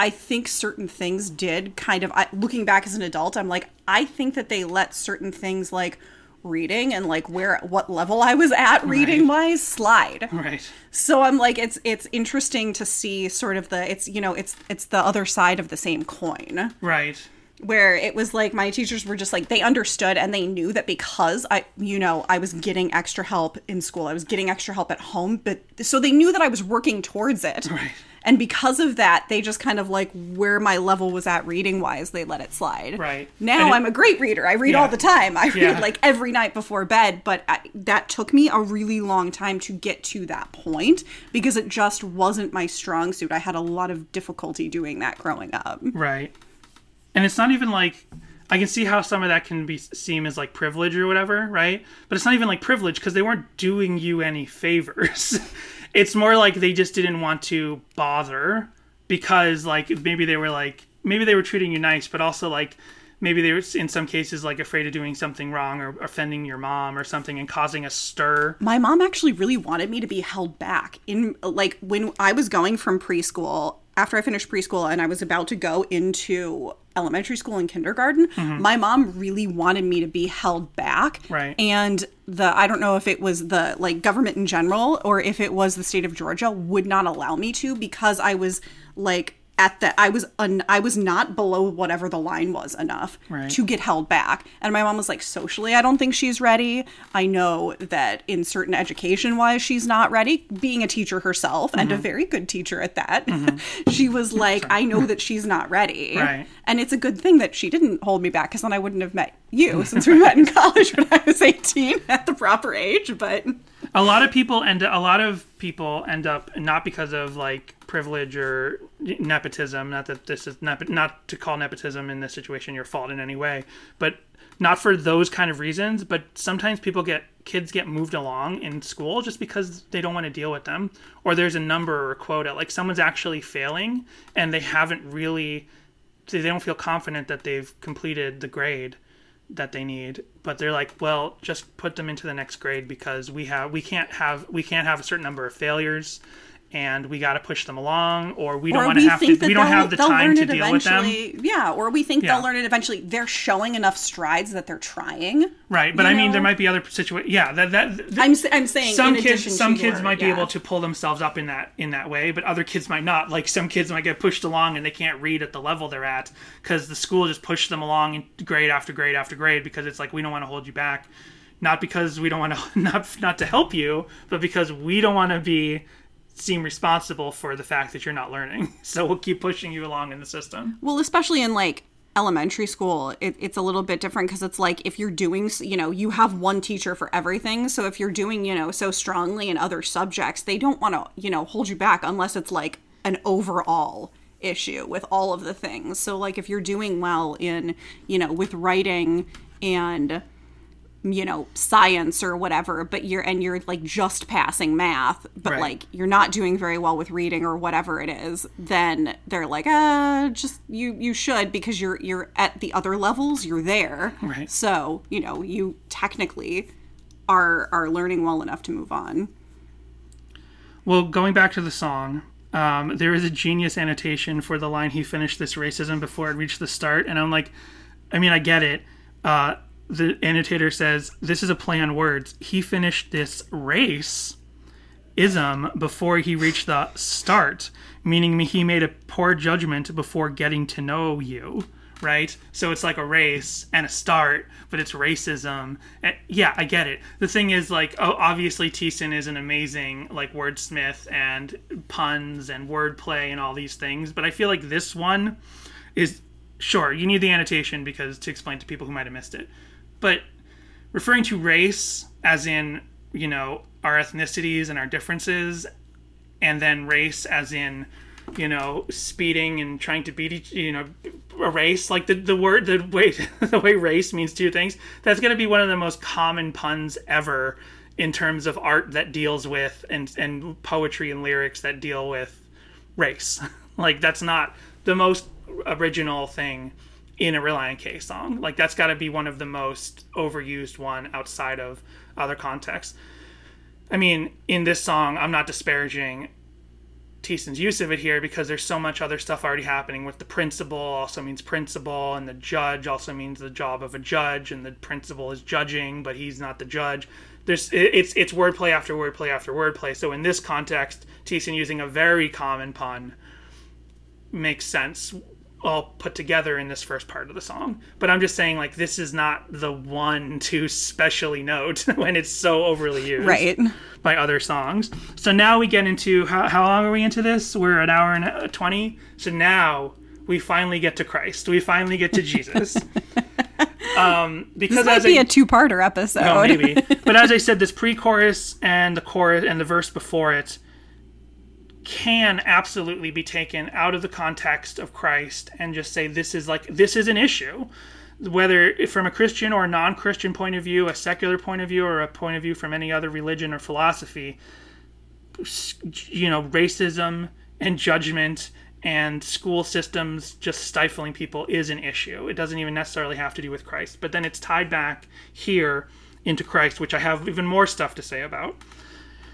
I think certain things did kind of, I, looking back as an adult, I'm like, I think that they let certain things like reading and like where, what level I was at reading wise slide. Right. So I'm like, it's, it's interesting to see sort of the, it's, you know, it's, it's the other side of the same coin. Right. Where it was like my teachers were just like, they understood, and they knew that because I, you know, I was getting extra help in school. I was getting extra help at home. But so they knew that I was working towards it. Right. And because of that, they just kind of like where my level was at reading wise, they let it slide. Right. Now it, I'm a great reader. I read yeah. all the time. I read yeah. like every night before bed. But I, that took me a really long time to get to that point, because it just wasn't my strong suit. I had a lot of difficulty doing that growing up. Right. And it's not even like I can see how some of that can be seen as like privilege or whatever, right? But it's not even like privilege because they weren't doing you any favors. It's more like they just didn't want to bother because like maybe they were like, maybe they were treating you nice, but also like maybe they were in some cases like afraid of doing something wrong or offending your mom or something and causing a stir. My mom actually really wanted me to be held back in like when I was going from preschool. After I finished preschool and I was about to go into elementary school and kindergarten, mm-hmm. my mom really wanted me to be held back. Right. And the, I don't know if it was the like government in general or if it was the state of Georgia would not allow me to because I was like at the, I was, un, I was not below whatever the line was enough right. to get held back. And my mom was like, socially, I don't think she's ready. I know that in certain education wise, she's not ready. Being a teacher herself mm-hmm. and a very good teacher at that, mm-hmm. she was like, I know that she's not ready. Right. And it's a good thing that she didn't hold me back because then I wouldn't have met you since we met in college when I was eighteen at the proper age. But a lot of people end a lot of people end up not because of like privilege or nepotism, not that this is not not to call nepotism in this situation your fault in any way, but not for those kind of reasons. But sometimes people get kids get moved along in school just because they don't want to deal with them, or there's a number or a quota, like someone's actually failing and they haven't really they don't feel confident that they've completed the grade that they need, but they're like, well, just put them into the next grade because we have we can't have we can't have a certain number of failures and we got to push them along, or we don't want to have to we don't have the time to deal with them. Yeah, or we think yeah. they'll learn it eventually. They're showing enough strides that they're trying. Right, but I know? mean, there might be other situations. Yeah, that that, that I'm I'm saying some in kids some kids your, might yeah. be able to pull themselves up in that in that way, but other kids might not. Like some kids might get pushed along and they can't read at the level they're at because the school just pushed them along in grade after grade after grade because it's like we don't want to hold you back, not because we don't want to not not to help you, but because we don't want to be. seem responsible for the fact that you're not learning. So we'll keep pushing you along in the system. Well, especially in like elementary school, it, it's a little bit different because it's like if you're doing, you know, you have one teacher for everything. So if you're doing, you know, so strongly in other subjects, they don't want to, you know, hold you back unless it's like an overall issue with all of the things. So like if you're doing well in, you know, with writing and you know, science or whatever, but you're, and you're like just passing math, but right. like you're not doing very well with reading or whatever it is, then they're like, uh, just, you, you should, because you're, you're at the other levels, you're there. Right. So, you know, you technically are, are learning well enough to move on. Well, going back to the song, um, there is a genius annotation for the line, he finished this racism before it reached the start. And I'm like, I mean, I get it. Uh, The annotator says, this is a play on words. He finished this race-ism before he reached the start, meaning he made a poor judgment before getting to know you, right? So it's like a race and a start, but it's racism. And yeah, I get it. The thing is, like, oh, obviously Thiessen is an amazing, like, wordsmith and puns and wordplay and all these things, but I feel like this one is, sure, you need the annotation because to explain to people who might have missed it. But referring to race as in, you know, our ethnicities and our differences, and then race as in, you know, speeding and trying to beat each, you know, a race, like the, the word, the way, the way race means two things, that's going to be one of the most common puns ever in terms of art that deals with and, and poetry and lyrics that deal with race. Like that's not the most original thing in a Relient K song. Like that's got to be one of the most overused one outside of other contexts. I mean, in this song, I'm not disparaging Thiessen's use of it here because there's so much other stuff already happening with the principal also means principal and the judge also means the job of a judge and the principal is judging, but he's not the judge. There's it's it's wordplay after wordplay after wordplay. So in this context, Thiessen using a very common pun makes sense all put together in this first part of the song. But I'm just saying, like, this is not the one to specially note when it's so overly used right. by other songs. So now we get into, how, how long are we into this? We're an hour and twenty. So now we finally get to Christ. We finally get to Jesus. um, because this might as be I, a two-parter episode. No, maybe. But as I said, this pre-chorus and the chorus and the verse before it can absolutely be taken out of the context of Christ and just say this is like this is an issue whether from a Christian or a non-Christian point of view, a secular point of view, or a point of view from any other religion or philosophy, you know, racism and judgment and school systems just stifling people is an issue. It doesn't even necessarily have to do with Christ. But then it's tied back here into Christ, which I have even more stuff to say about.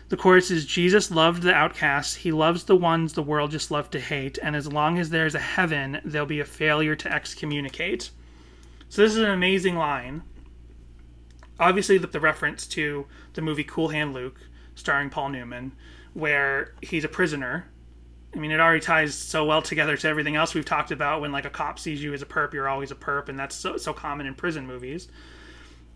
The chorus is, Jesus loved the outcasts. He loves the ones the world just loved to hate. And as long as there's a heaven, there'll be a failure to excommunicate. So this is an amazing line. Obviously, the reference to the movie Cool Hand Luke, starring Paul Newman, where he's a prisoner. I mean, it already ties so well together to everything else we've talked about. When, like, a cop sees you as a perp, you're always a perp. And that's so, so common in prison movies.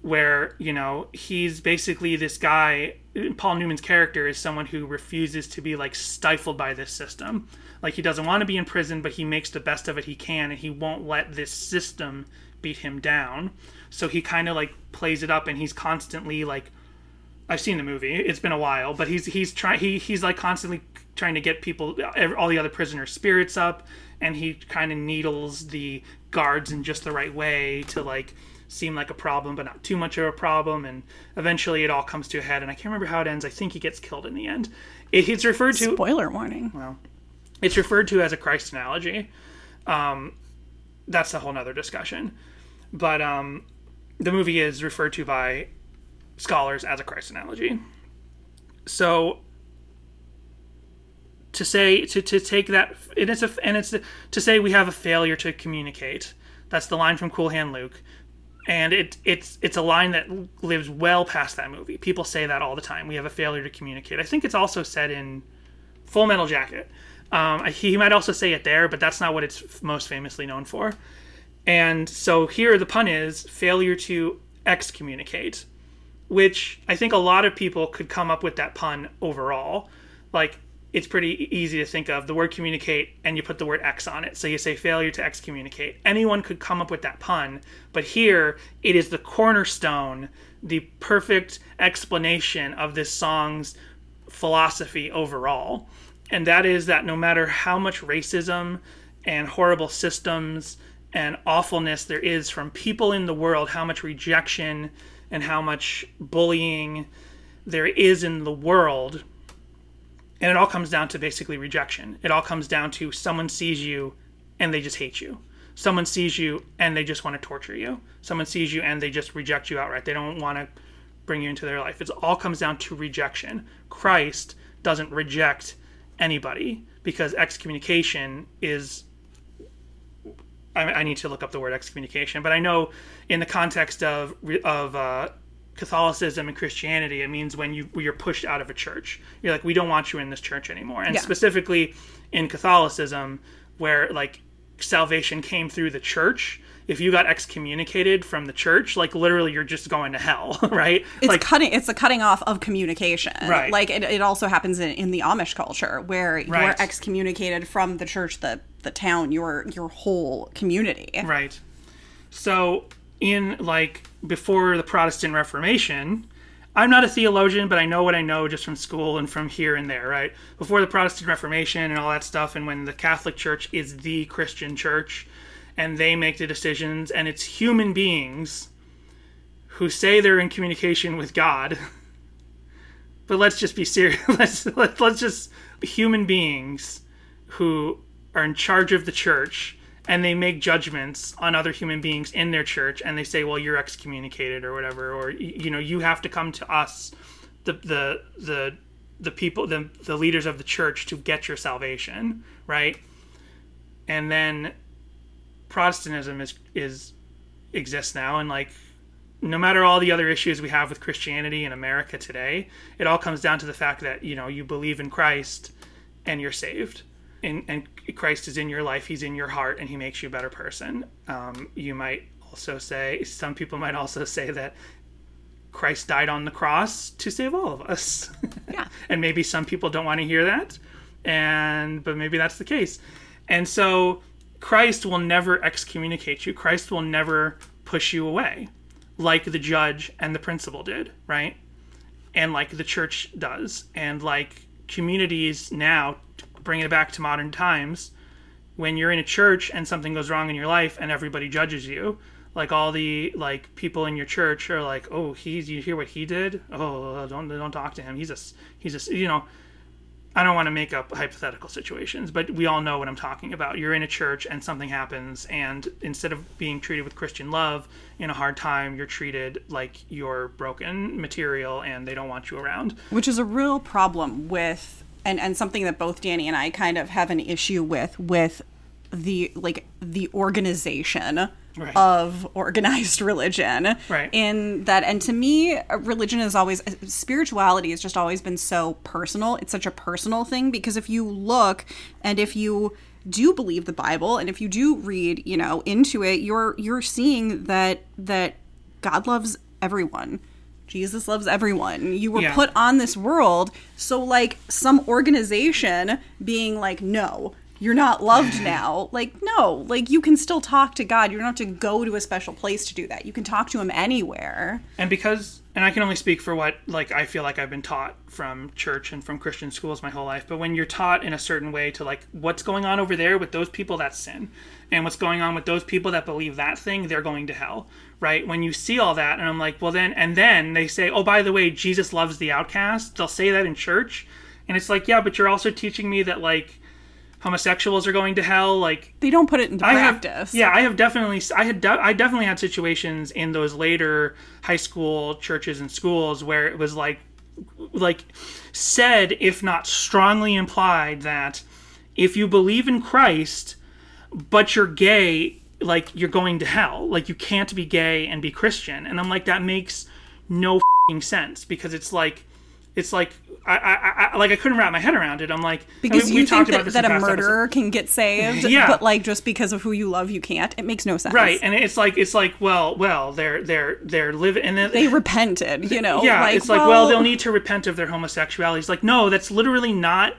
Where, you know, he's basically this guy, Paul Newman's character is someone who refuses to be, like, stifled by this system. Like, he doesn't want to be in prison, but he makes the best of it he can, and he won't let this system beat him down. So he kind of, like, plays it up, and he's constantly, like, I've seen the movie, it's been a while, but he's he's trying he he's like constantly trying to get people, all the other prisoners' spirits up, and he kind of needles the guards in just the right way to, like, seem like a problem but not too much of a problem, and eventually it all comes to a head, and I can't remember how it ends. I think he gets killed in the end. It, it's referred to, spoiler warning, well, it's referred to as a Christ analogy. Um that's a whole nother discussion, but um the movie is referred to by scholars as a Christ analogy. So to say to, to take that and it's a and it's to say we have a failure to communicate. That's the line from Cool Hand Luke. And it, it's it's a line that lives well past that movie. People say that all the time. We have a failure to communicate. I think it's also said in Full Metal Jacket. Um, he, he might also say it there, but that's not what it's most famously known for. And so here the pun is failure to excommunicate, which I think a lot of people could come up with that pun overall. Like, it's pretty easy to think of the word communicate and you put the word X on it. So you say failure to excommunicate. Anyone could come up with that pun, but here it is the cornerstone, the perfect explanation of this song's philosophy overall. And that is that no matter how much racism and horrible systems and awfulness there is from people in the world, how much rejection and how much bullying there is in the world, and it all comes down to basically rejection. It all comes down to someone sees you and they just hate you. Someone sees you and they just want to torture you. Someone sees you and they just reject you outright. They don't want to bring you into their life. It all comes down to rejection. Christ doesn't reject anybody, because excommunication is... I, I need to look up the word excommunication, but I know in the context of of uh, Catholicism and Christianity, it means when you when you're pushed out of a church, you're like, we don't want you in this church anymore. And yeah. Specifically in Catholicism, where like salvation came through the church, if you got excommunicated from the church, like literally you're just going to hell, right? It's like cutting it's a cutting off of communication, right? Like it, it also happens in, in the Amish culture, where right. You're excommunicated from the church, the the town, your your whole community, right? So in like before the Protestant Reformation, I'm not a theologian, but I know what I know just from school and from here and there, right? Before the Protestant Reformation and all that stuff, and when the Catholic Church is the Christian church and they make the decisions, and it's human beings who say they're in communication with God. But let's just be serious. Let's, let, let's just... Human beings who are in charge of the church, and they make judgments on other human beings in their church, and they say, well, you're excommunicated or whatever, or, you know, you have to come to us, the the the, the people, the, the leaders of the church, to get your salvation, right? And then Protestantism is, is exists now, and, like, no matter all the other issues we have with Christianity in America today, it all comes down to the fact that, you know, you believe in Christ and you're saved. And, and Christ is in your life, he's in your heart, and he makes you a better person. Um, you might also say, some people might also say that Christ died on the cross to save all of us. Yeah. And maybe some people don't want to hear that, and but maybe that's the case. And so Christ will never excommunicate you. Christ will never push you away, like the judge and the principal did, right? And like the church does, and like communities now... Bringing it back to modern times, when you're in a church and something goes wrong in your life and everybody judges you, like all the like people in your church are like, oh, he's, you hear what he did? Oh, don't don't talk to him. He's a he's a you know. I don't want to make up hypothetical situations, but we all know what I'm talking about. You're in a church and something happens, and instead of being treated with Christian love in a hard time, you're treated like you're broken material and they don't want you around. Which is a real problem with, and, and something that both Danny and I kind of have an issue with, with the, like, the organization right. of organized religion. Right. In that, and to me, religion is always, spirituality has just always been so personal. It's such a personal thing, because if you look, and if you do believe the Bible, and if you do read, you know, into it, you're you're seeing that that God loves everyone. Jesus loves everyone. You were yeah. put on this world. So, like, some organization being like, no, you're not loved now. Like, no, like, you can still talk to God. You don't have to go to a special place to do that. You can talk to him anywhere. And because, and I can only speak for what, like, I feel like I've been taught from church and from Christian schools my whole life. But when you're taught in a certain way to, like, what's going on over there with those people, that's sin. And what's going on with those people that believe that thing, they're going to hell. Right? When you see all that, and I'm like, well, then, and then they say, oh, by the way, Jesus loves the outcast. They'll say that in church. And it's like, yeah, but you're also teaching me that, like, homosexuals are going to hell. Like, they don't put it into I practice. Have, yeah, I have definitely, I had, de- I definitely had situations in those later high school churches and schools where it was like, like, said if not strongly implied that if you believe in Christ but you're gay, like, you're going to hell. Like, you can't be gay and be Christian. And I'm like, that makes no f***ing sense, because it's like, it's like. I, I, I like I couldn't wrap my head around it. I'm like, because I mean, you we think that, that a murderer episode. Can get saved, yeah. but like just because of who you love, you can't. It makes no sense, right? And it's like it's like well, well, they're they're they're living, and then they repented, you know? Yeah, like, it's like well, well, they'll need to repent of their homosexuality. It's like, no, that's literally not.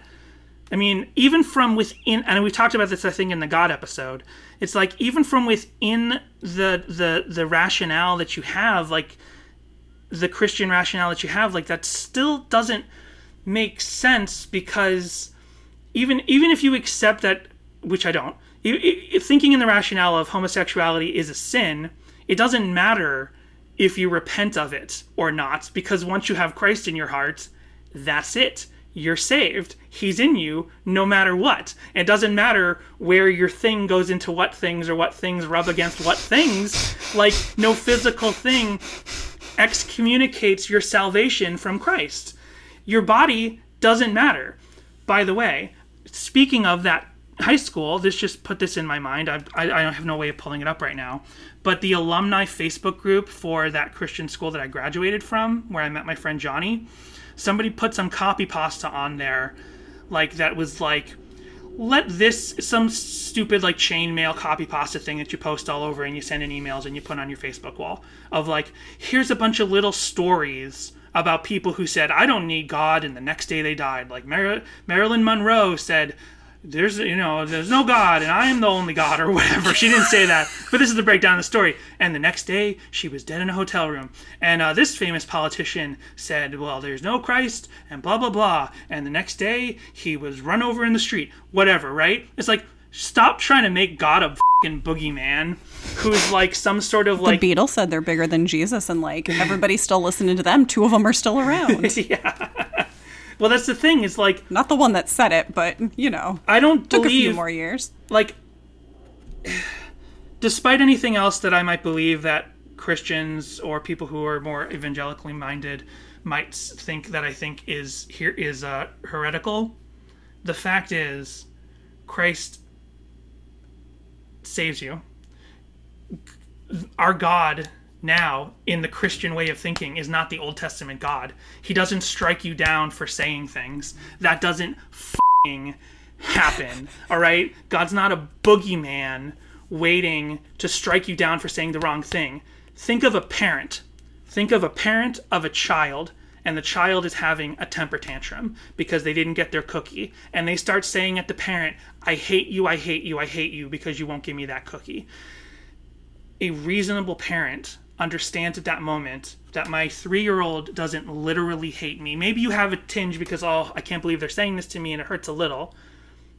I mean, even from within, and we talked about this, I think, in the God episode. It's like even from within the the the rationale that you have, like the Christian rationale that you have, like that still doesn't. Makes sense, because even even if you accept that, which I don't, it, it, thinking in the rationale of homosexuality is a sin, it doesn't matter if you repent of it or not, because once you have Christ in your heart, that's it. You're saved. He's in you no matter what. It doesn't matter where your thing goes into what things, or what things rub against what things. Like, no physical thing excommunicates your salvation from Christ. Your body doesn't matter. By the way, speaking of that high school, this just put this in my mind. I, I, I have no way of pulling it up right now. But the alumni Facebook group for that Christian school that I graduated from, where I met my friend Johnny, somebody put some copy pasta on there, like that was like, let this, some stupid like chainmail copy pasta thing that you post all over and you send in emails and you put on your Facebook wall of like, here's a bunch of little stories about people who said, I don't need God, and the next day they died. Like Mar- Marilyn Monroe said, there's, you know, there's no God, and I am the only God, or whatever. She didn't say that, but this is the breakdown of the story. And the next day, she was dead in a hotel room. And uh, this famous politician said, well, there's no Christ, and blah, blah, blah. And the next day, he was run over in the street. Whatever, right? It's like, stop trying to make God a f***ing boogeyman. Who's like some sort of like... The Beatles said they're bigger than Jesus, and like everybody's still listening to them. Two of them are still around. Yeah. Well, that's the thing. It's like... Not the one that said it, but, you know. I don't took believe... Took a few more years. Like, despite anything else that I might believe that Christians or people who are more evangelically minded might think that I think is here is uh, heretical, the fact is Christ saves you. Our God now, in the Christian way of thinking, is not the Old Testament God. He doesn't strike you down for saying things. That doesn't f***ing happen, all right? God's not a boogeyman waiting to strike you down for saying the wrong thing. Think of a parent. Think of a parent of a child, and the child is having a temper tantrum because they didn't get their cookie. And they start saying at the parent, I hate you, I hate you, I hate you, because you won't give me that cookie. A reasonable parent understands at that moment that my three-year-old doesn't literally hate me. Maybe you have a tinge because, oh, I can't believe they're saying this to me and it hurts a little.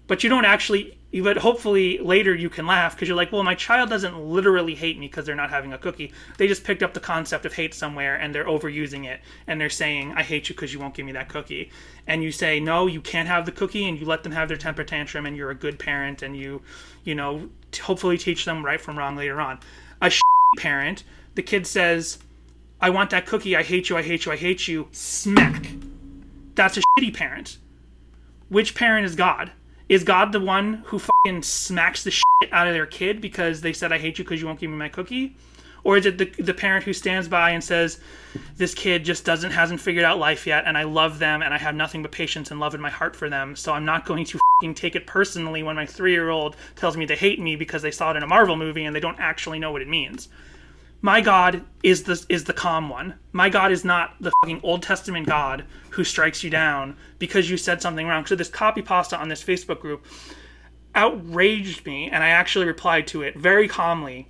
but you don't actually, but hopefully later you can laugh because you're like, well, my child doesn't literally hate me because they're not having a cookie. They just picked up the concept of hate somewhere and they're overusing it. And they're saying, I hate you because you won't give me that cookie. And you say, no, you can't have the cookie, and you let them have their temper tantrum, and you're a good parent, and you, you know, t- hopefully teach them right from wrong later on. A sh- parent, the kid says, I want that cookie. I hate you. I hate you. I hate you. Smack. That's a shitty parent. Which parent is God? Is God the one who fucking smacks the shit out of their kid because they said, I hate you because you won't give me my cookie? Or is it the the parent who stands by and says, this kid just doesn't hasn't figured out life yet, and I love them, and I have nothing but patience and love in my heart for them, so I'm not going to fucking take it personally when my three-year-old tells me they hate me because they saw it in a Marvel movie and they don't actually know what it means? My God is the, is the calm one. My God is not the fucking Old Testament God who strikes you down because you said something wrong. So this copy pasta on this Facebook group outraged me, and I actually replied to it very calmly.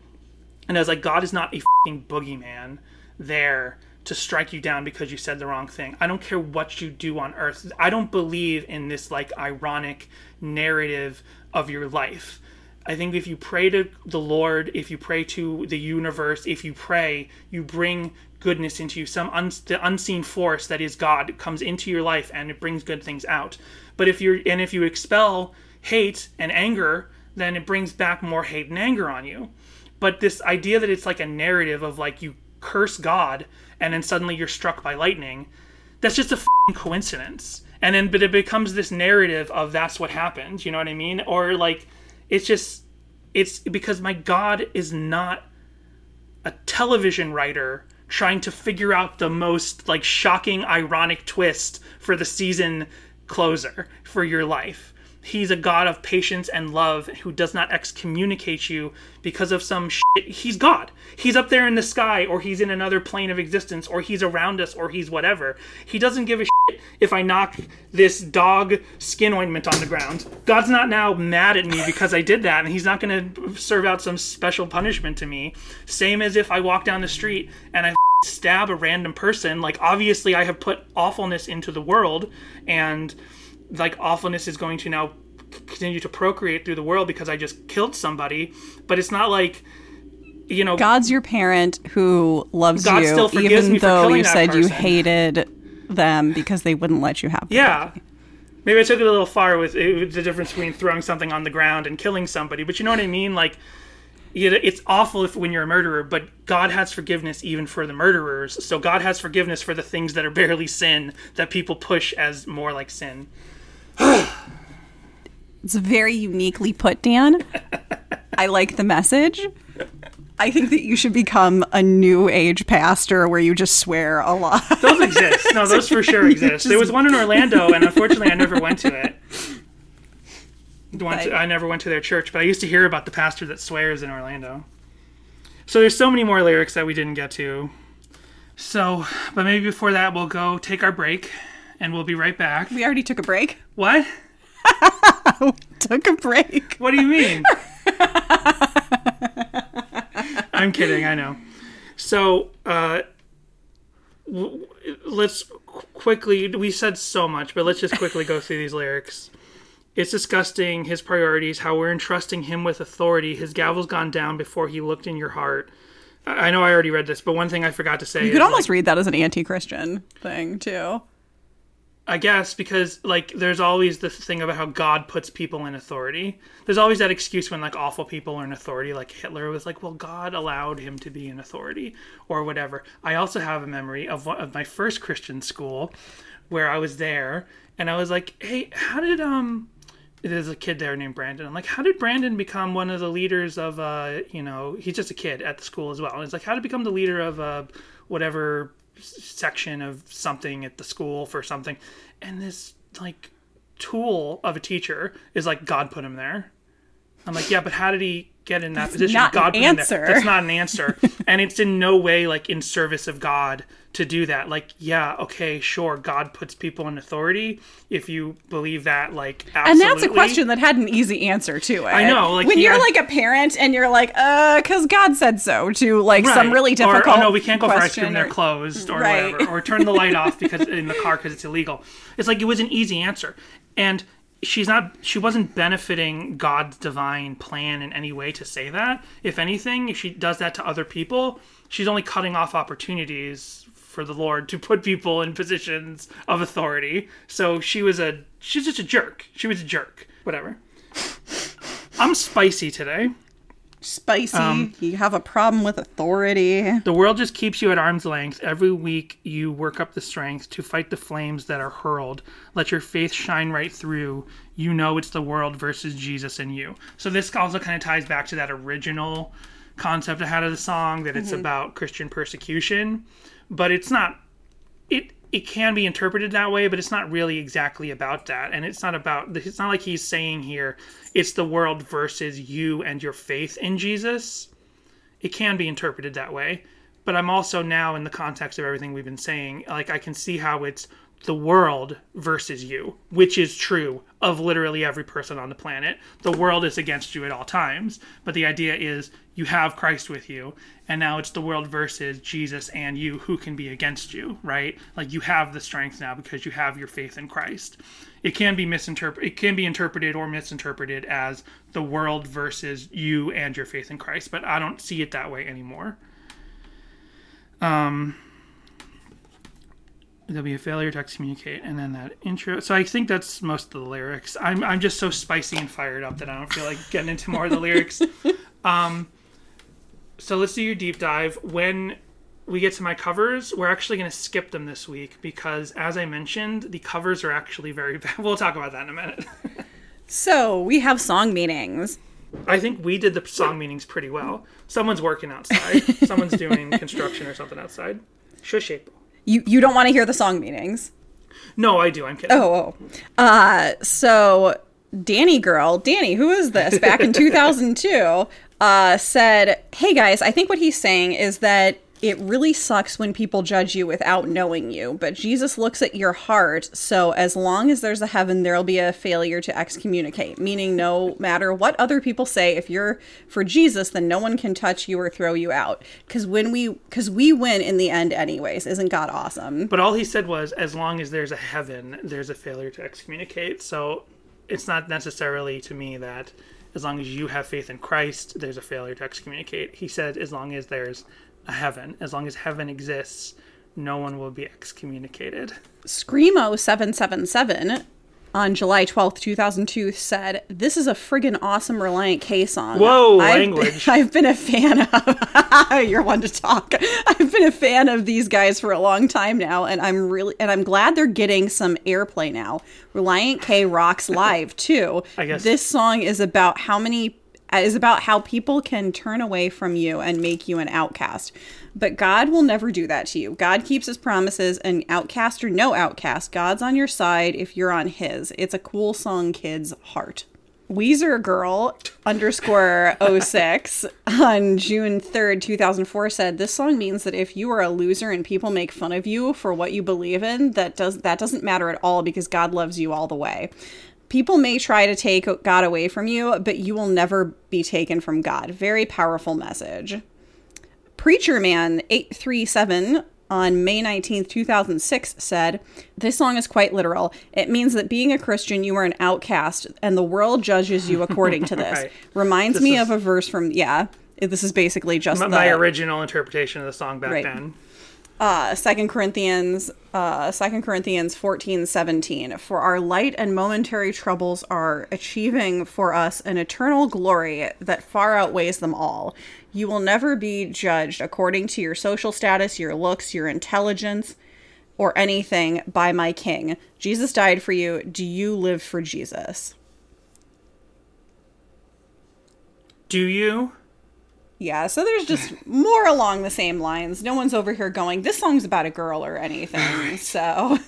And I was like, God is not a fucking boogeyman there to strike you down because you said the wrong thing. I don't care what you do on earth. I don't believe in this like ironic narrative of your life. I think if you pray to the Lord, if you pray to the universe, if you pray, you bring goodness into you. Some un- the unseen force that is God comes into your life, and it brings good things out. But if you're and if you expel hate and anger, then it brings back more hate and anger on you. But this idea that it's like a narrative of like you curse God and then suddenly you're struck by lightning, that's just a f***ing coincidence. And then but it becomes this narrative of that's what happens. You know what I mean? Or like. It's just, it's because my God is not a television writer trying to figure out the most, like, shocking, ironic twist for the season closer for your life. He's a God of patience and love who does not excommunicate you because of some shit. He's God. He's up there in the sky, or he's in another plane of existence, or he's around us, or he's whatever. He doesn't give a shit if I knock this dog skin ointment on the ground. God's not now mad at me because I did that, and he's not going to serve out some special punishment to me. Same as if I walk down the street and I stab a random person. Like, obviously, I have put awfulness into the world, and like awfulness is going to now continue to procreate through the world because I just killed somebody. But it's not like, you know, God's your parent who loves God you, still forgives even me though for killing you that said person. You hated them because they wouldn't let you have. Yeah, body. Maybe I took it a little far with it, the difference between throwing something on the ground and killing somebody. But you know what I mean? Like, it's awful if when you're a murderer, but God has forgiveness even for the murderers. So God has forgiveness for the things that are barely sin that people push as more like sin. It's very uniquely put, Dan. I like the message. I think that you should become a new age pastor where you just swear a lot. Those exist. No, those for sure exist. Just... There was one in Orlando, and unfortunately I never went to it. But... I never went to their church, but I used to hear about the pastor that swears in Orlando. So there's so many more lyrics that we didn't get to. So, but maybe before that, we'll go take our break. And we'll be right back. We already took a break. What? We took a break. What do you mean? I'm kidding. I know. So uh, w- let's quickly, we said so much, but let's just quickly go through these lyrics. It's disgusting, his priorities, how we're entrusting him with authority. His gavel's gone down before he looked in your heart. I, I know I already read this, but one thing I forgot to say. You could almost like, read that as an anti-Christian thing, too. I guess, because, like, there's always the thing about how God puts people in authority. There's always that excuse when, like, awful people are in authority. Like, Hitler was like, well, God allowed him to be in authority or whatever. I also have a memory of one, of my first Christian school where I was there. And I was like, hey, how did, um... there's a kid there named Brandon. I'm like, how did Brandon become one of the leaders of, uh, you know... He's just a kid at the school as well. And it's like, how did he become the leader of uh, whatever... section of something at the school for something, and this like tool of a teacher is like, God put him there. I'm like, yeah, but how did he get in that position? God put him there. That's not an answer. And it's in no way like in service of God to do that. Like, yeah, okay, sure, God puts people in authority if you believe that, like, absolutely. And that's a question that had an easy answer to it. I know, like, when yeah. you're like a parent and you're like, uh because God said so, to like right. some really difficult or, oh no, we can't go for ice cream, or, they're closed, or right. whatever, or turn the light off because in the car because it's illegal. It's like, it was an easy answer. And she's not, she wasn't benefiting God's divine plan in any way to say that. If anything, if she does that to other people, she's only cutting off opportunities for the Lord to put people in positions of authority. So she was a, she's just a jerk. She was a jerk. Whatever. I'm spicy today. Spicy. Um, you have a problem with authority. The world just keeps you at arm's length. Every week you work up the strength to fight the flames that are hurled. Let your faith shine right through. You know it's the world versus Jesus and you. So this also kind of ties back to that original concept I had of the song, that it's mm-hmm. about Christian persecution. But it's not... It it can be interpreted that way, but it's not really exactly about that. And it's not about... It's not like he's saying here, it's the world versus you and your faith in Jesus. It can be interpreted that way. But I'm also now, in the context of everything we've been saying, like, I can see how it's the world versus you, which is true of literally every person on the planet. The world is against you at all times. But the idea is you have Christ with you, and now it's the world versus Jesus and you, who can be against you, right? Like, you have the strength now because you have your faith in Christ. It can be misinterpreted, it can be interpreted or misinterpreted as the world versus you and your faith in Christ, but I don't see it that way anymore. Um, there'll be a failure to excommunicate, and then that intro. So I think that's most of the lyrics. I'm I'm just so spicy and fired up that I don't feel like getting into more of the lyrics. Um, so let's do your deep dive. When we get to my covers, we're actually going to skip them this week because, as I mentioned, the covers are actually very bad. We'll talk about that in a minute. So we have song meanings. I think we did the song meanings pretty well. Someone's working outside. Someone's doing construction or something outside. Shush, April. You you don't want to hear the song meanings? No, I do. I'm kidding. Oh, oh. Uh, so Danny Girl, Danny, who is this? Back in two thousand two, uh, said, "Hey guys, I think what he's saying is that it really sucks when people judge you without knowing you, but Jesus looks at your heart. So as long as there's a heaven, there'll be a failure to excommunicate, meaning no matter what other people say, if you're for Jesus, then no one can touch you or throw you out. Because when we, because we win in the end anyways. Isn't God awesome?" But all he said was, as long as there's a heaven, there's a failure to excommunicate. So it's not necessarily to me that as long as you have faith in Christ, there's a failure to excommunicate. He said, as long as there's a heaven. As long as heaven exists, no one will be excommunicated. Screamo seven seven seven on July twelfth, two thousand two said, "This is a friggin' awesome Relient K song." Whoa, I've, language. I've been a fan of... You're one to talk. I've been a fan of these guys for a long time now, and I'm really and I'm glad they're getting some airplay now. Relient K rocks live, too. I guess. This song is about how many... is about how people can turn away from you and make you an outcast. But God will never do that to you. God keeps his promises, and outcast or no outcast, God's on your side if you're on his. It's a cool song, kids. Heart. Weezer Girl underscore oh six on June third, two thousand four said, "This song means that if you are a loser and people make fun of you for what you believe in, that does that doesn't matter at all because God loves you all the way. People may try to take God away from you, but you will never be taken from God." Very powerful message. Preacher Man eight three seven on May nineteenth, two thousand six said, "This song is quite literal. It means that being a Christian, you are an outcast, and the world judges you according to this." Right. Reminds this me is... of a verse from, yeah, this is basically just my, the, my original interpretation of the song back right. then. Uh, Second Corinthians, uh, Second Corinthians fourteen seventeen. "For our light and momentary troubles are achieving for us an eternal glory that far outweighs them all. You will never be judged according to your social status, your looks, your intelligence, or anything by my King. Jesus died for you. Do you live for Jesus?" Do you? Yeah, so there's just more along the same lines. No one's over here going, this song's about a girl or anything. Right. So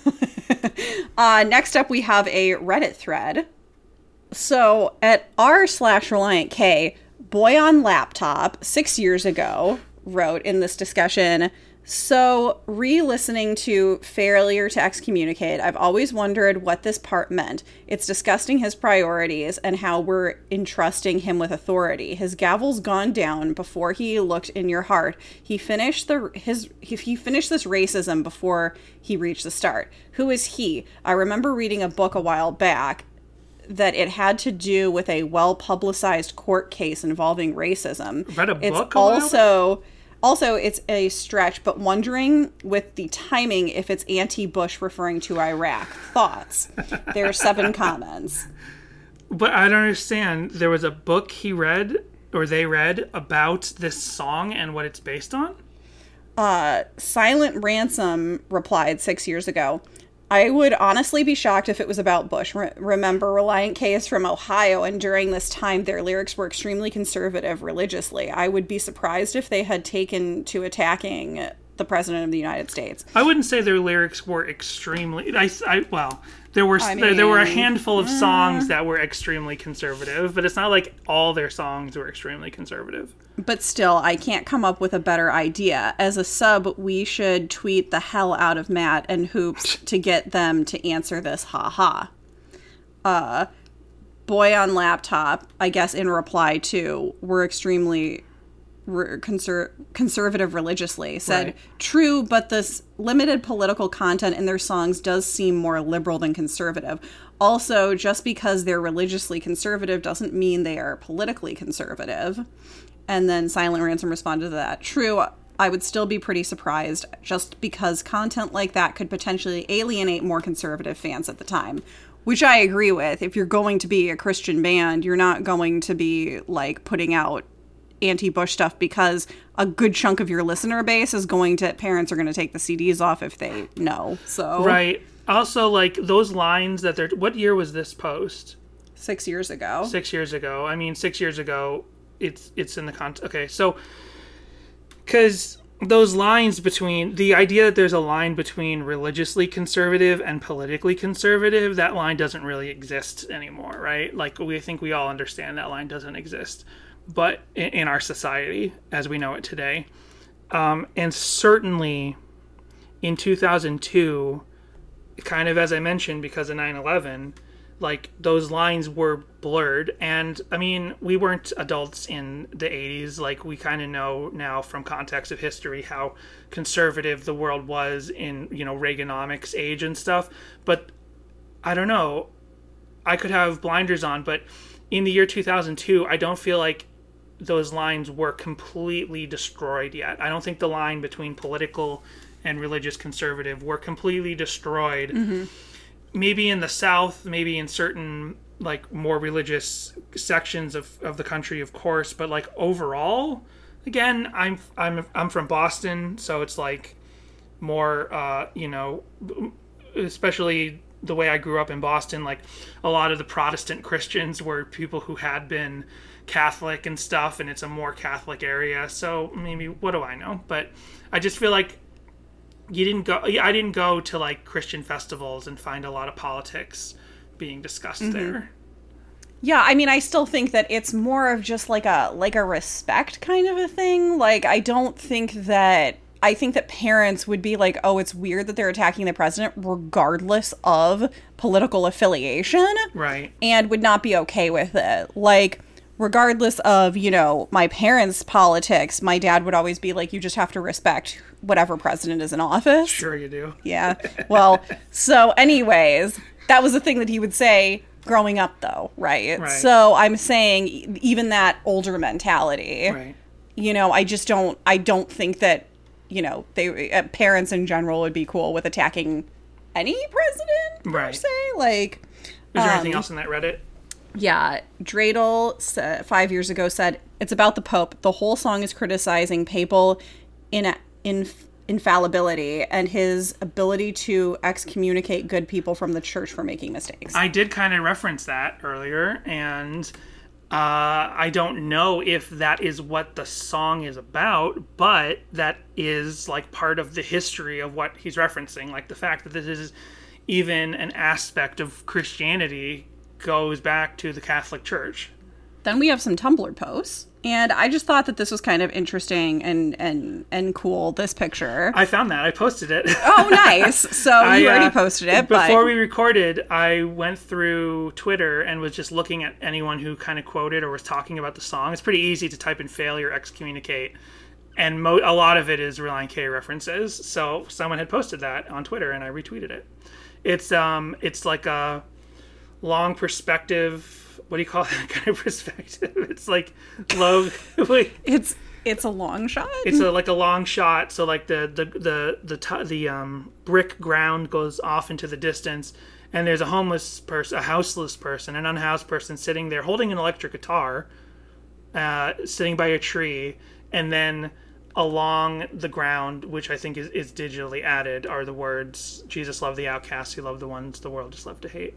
uh, next up, we have a Reddit thread. So at r slash Relient K, Boy on Laptop, six years ago, wrote in this discussion, "So re-listening to Failure to Excommunicate, I've always wondered what this part meant. It's discussing his priorities and how we're entrusting him with authority. His gavel's gone down before he looked in your heart. He finished the his he finished this racism before he reached the start. Who is he? I remember reading a book a while back that it had to do with a well-publicized court case involving racism. Read a book it's also, also, it's a stretch, but wondering with the timing if it's anti-Bush referring to Iraq. Thoughts? There are seven comments. But I don't understand. There was a book he read, or they read, about this song and what it's based on? Uh, Silent Ransom replied six years ago, I would honestly be shocked if it was about Bush. Re- remember, Relient K is from Ohio, and during this time, their lyrics were extremely conservative religiously. I would be surprised if they had taken to attacking the President of the United States. I wouldn't say their lyrics were extremely... I, I, well, there were I mean, there, there were a handful of songs that were extremely conservative, but it's not like all their songs were extremely conservative. But still, I can't come up with a better idea. As a sub, we should tweet the hell out of Matt and Hoops to get them to answer this. Ha ha. Uh, boy on laptop, I guess in reply to, we're extremely re- conser- conservative religiously, said, right. True, but this limited political content in their songs does seem more liberal than conservative. Also, just because they're religiously conservative doesn't mean they are politically conservative. And then Silent Ransom responded to that. True, I would still be pretty surprised just because content like that could potentially alienate more conservative fans at the time, which I agree with. If you're going to be a Christian band, you're not going to be like putting out anti-Bush stuff because a good chunk of your listener base is going to, parents are going to take the C Ds off if they know. So right. Also, like those lines that they're, what year was this post? Six years ago. Six years ago. I mean, six years ago. It's it's in the context. Okay, so because those lines between the idea that there's a line between religiously conservative and politically conservative, that line doesn't really exist anymore, right? Like we I think we all understand that line doesn't exist, but in, in our society as we know it today, um, and certainly in two thousand two, kind of as I mentioned, because of nine eleven. Like, those lines were blurred, and, I mean, we weren't adults in the eighties. Like, we kind of know now from context of history how conservative the world was in, you know, Reaganomics age and stuff. But, I don't know, I could have blinders on, but in the year two thousand two, I don't feel like those lines were completely destroyed yet. I don't think the line between political and religious conservative were completely destroyed. Mm-hmm. Maybe in the South, maybe in certain, like, more religious sections of, of the country, of course. But, like, overall, again, I'm I'm I'm from Boston, so it's, like, more, uh, you know, especially the way I grew up in Boston, like, a lot of the Protestant Christians were people who had been Catholic and stuff, and it's a more Catholic area. So, maybe, what do I know? But I just feel like You didn't go. I didn't go to like Christian festivals and find a lot of politics being discussed mm-hmm. there. Yeah, I mean, I still think that it's more of just like a like a respect kind of a thing. Like, I don't think that I think that parents would be like, "Oh, it's weird that they're attacking the president," regardless of political affiliation, right? And would not be okay with it, like. Regardless of, you know, my parents' politics, my dad would always be like, you just have to respect whatever president is in office. Sure you do. Yeah. Well, so anyways, that was the thing that he would say growing up, though, right? Right. So I'm saying even that older mentality, right. you know, I just don't, I don't think that, you know, they uh, parents in general would be cool with attacking any president, per right. se. Like, is there um, anything else in that Reddit? Yeah, Dreidel uh, five years ago said, it's about the Pope. The whole song is criticizing papal in, in, infallibility and his ability to excommunicate good people from the church for making mistakes. I did kind of reference that earlier, and uh, I don't know if that is what the song is about, but that is like part of the history of what he's referencing. Like the fact that this is even an aspect of Christianity goes back to the Catholic Church. Then we have some Tumblr posts, and I just thought that this was kind of interesting and and and cool, this picture. I found that. I posted it. Oh, nice. So I, you already uh, posted it. Before but... we recorded, I went through Twitter and was just looking at anyone who kind of quoted or was talking about the song. It's pretty easy to type in failure, excommunicate, and mo- a lot of it is Relient K references. So someone had posted that on Twitter, and I retweeted it. It's um, it's like a... long perspective. What do you call that kind of perspective? It's like low. it's it's a long shot. It's a, like a long shot. So like the the the the the, the um, brick ground goes off into the distance, and there's a homeless person, a houseless person, an unhoused person sitting there holding an electric guitar, uh, sitting by a tree, and then along the ground, which I think is, is digitally added, are the words, Jesus loved the outcasts, he loved the ones the world is left to hate.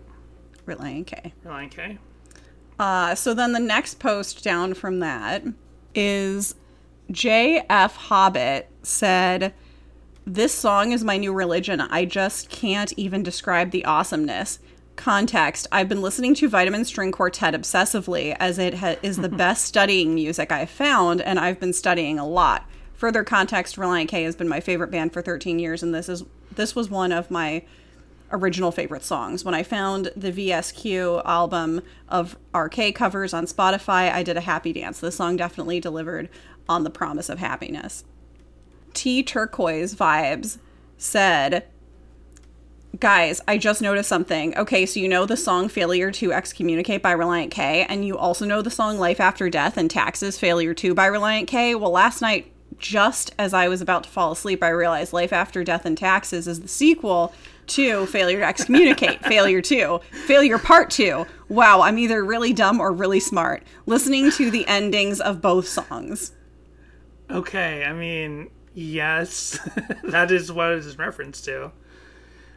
Relient K. Relient K. Uh, so then the next post down from that is J F Hobbit said, "This song is my new religion. I just can't even describe the awesomeness. Context, I've been listening to Vitamin String Quartet obsessively as it ha- is the best studying music I've found, and I've been studying a lot. Further context, Relient K has been my favorite band for thirteen years, and this is this was one of my original favorite songs. When I found the V S Q album of R K covers on Spotify, I did a happy dance. This song definitely delivered on the promise of happiness." T Turquoise Vibes said, "Guys, I just noticed something. Okay, so you know the song Failure to Excommunicate by Relient K, and you also know the song Life After Death and Taxes, Failure to by Relient K? Well, last night, just as I was about to fall asleep, I realized Life After Death and Taxes is the sequel to Failure to Excommunicate, Failure two, Failure Part two. Wow, I'm either really dumb or really smart. Listening to the endings of both songs." Okay, I mean, yes, that is what it is referenced to.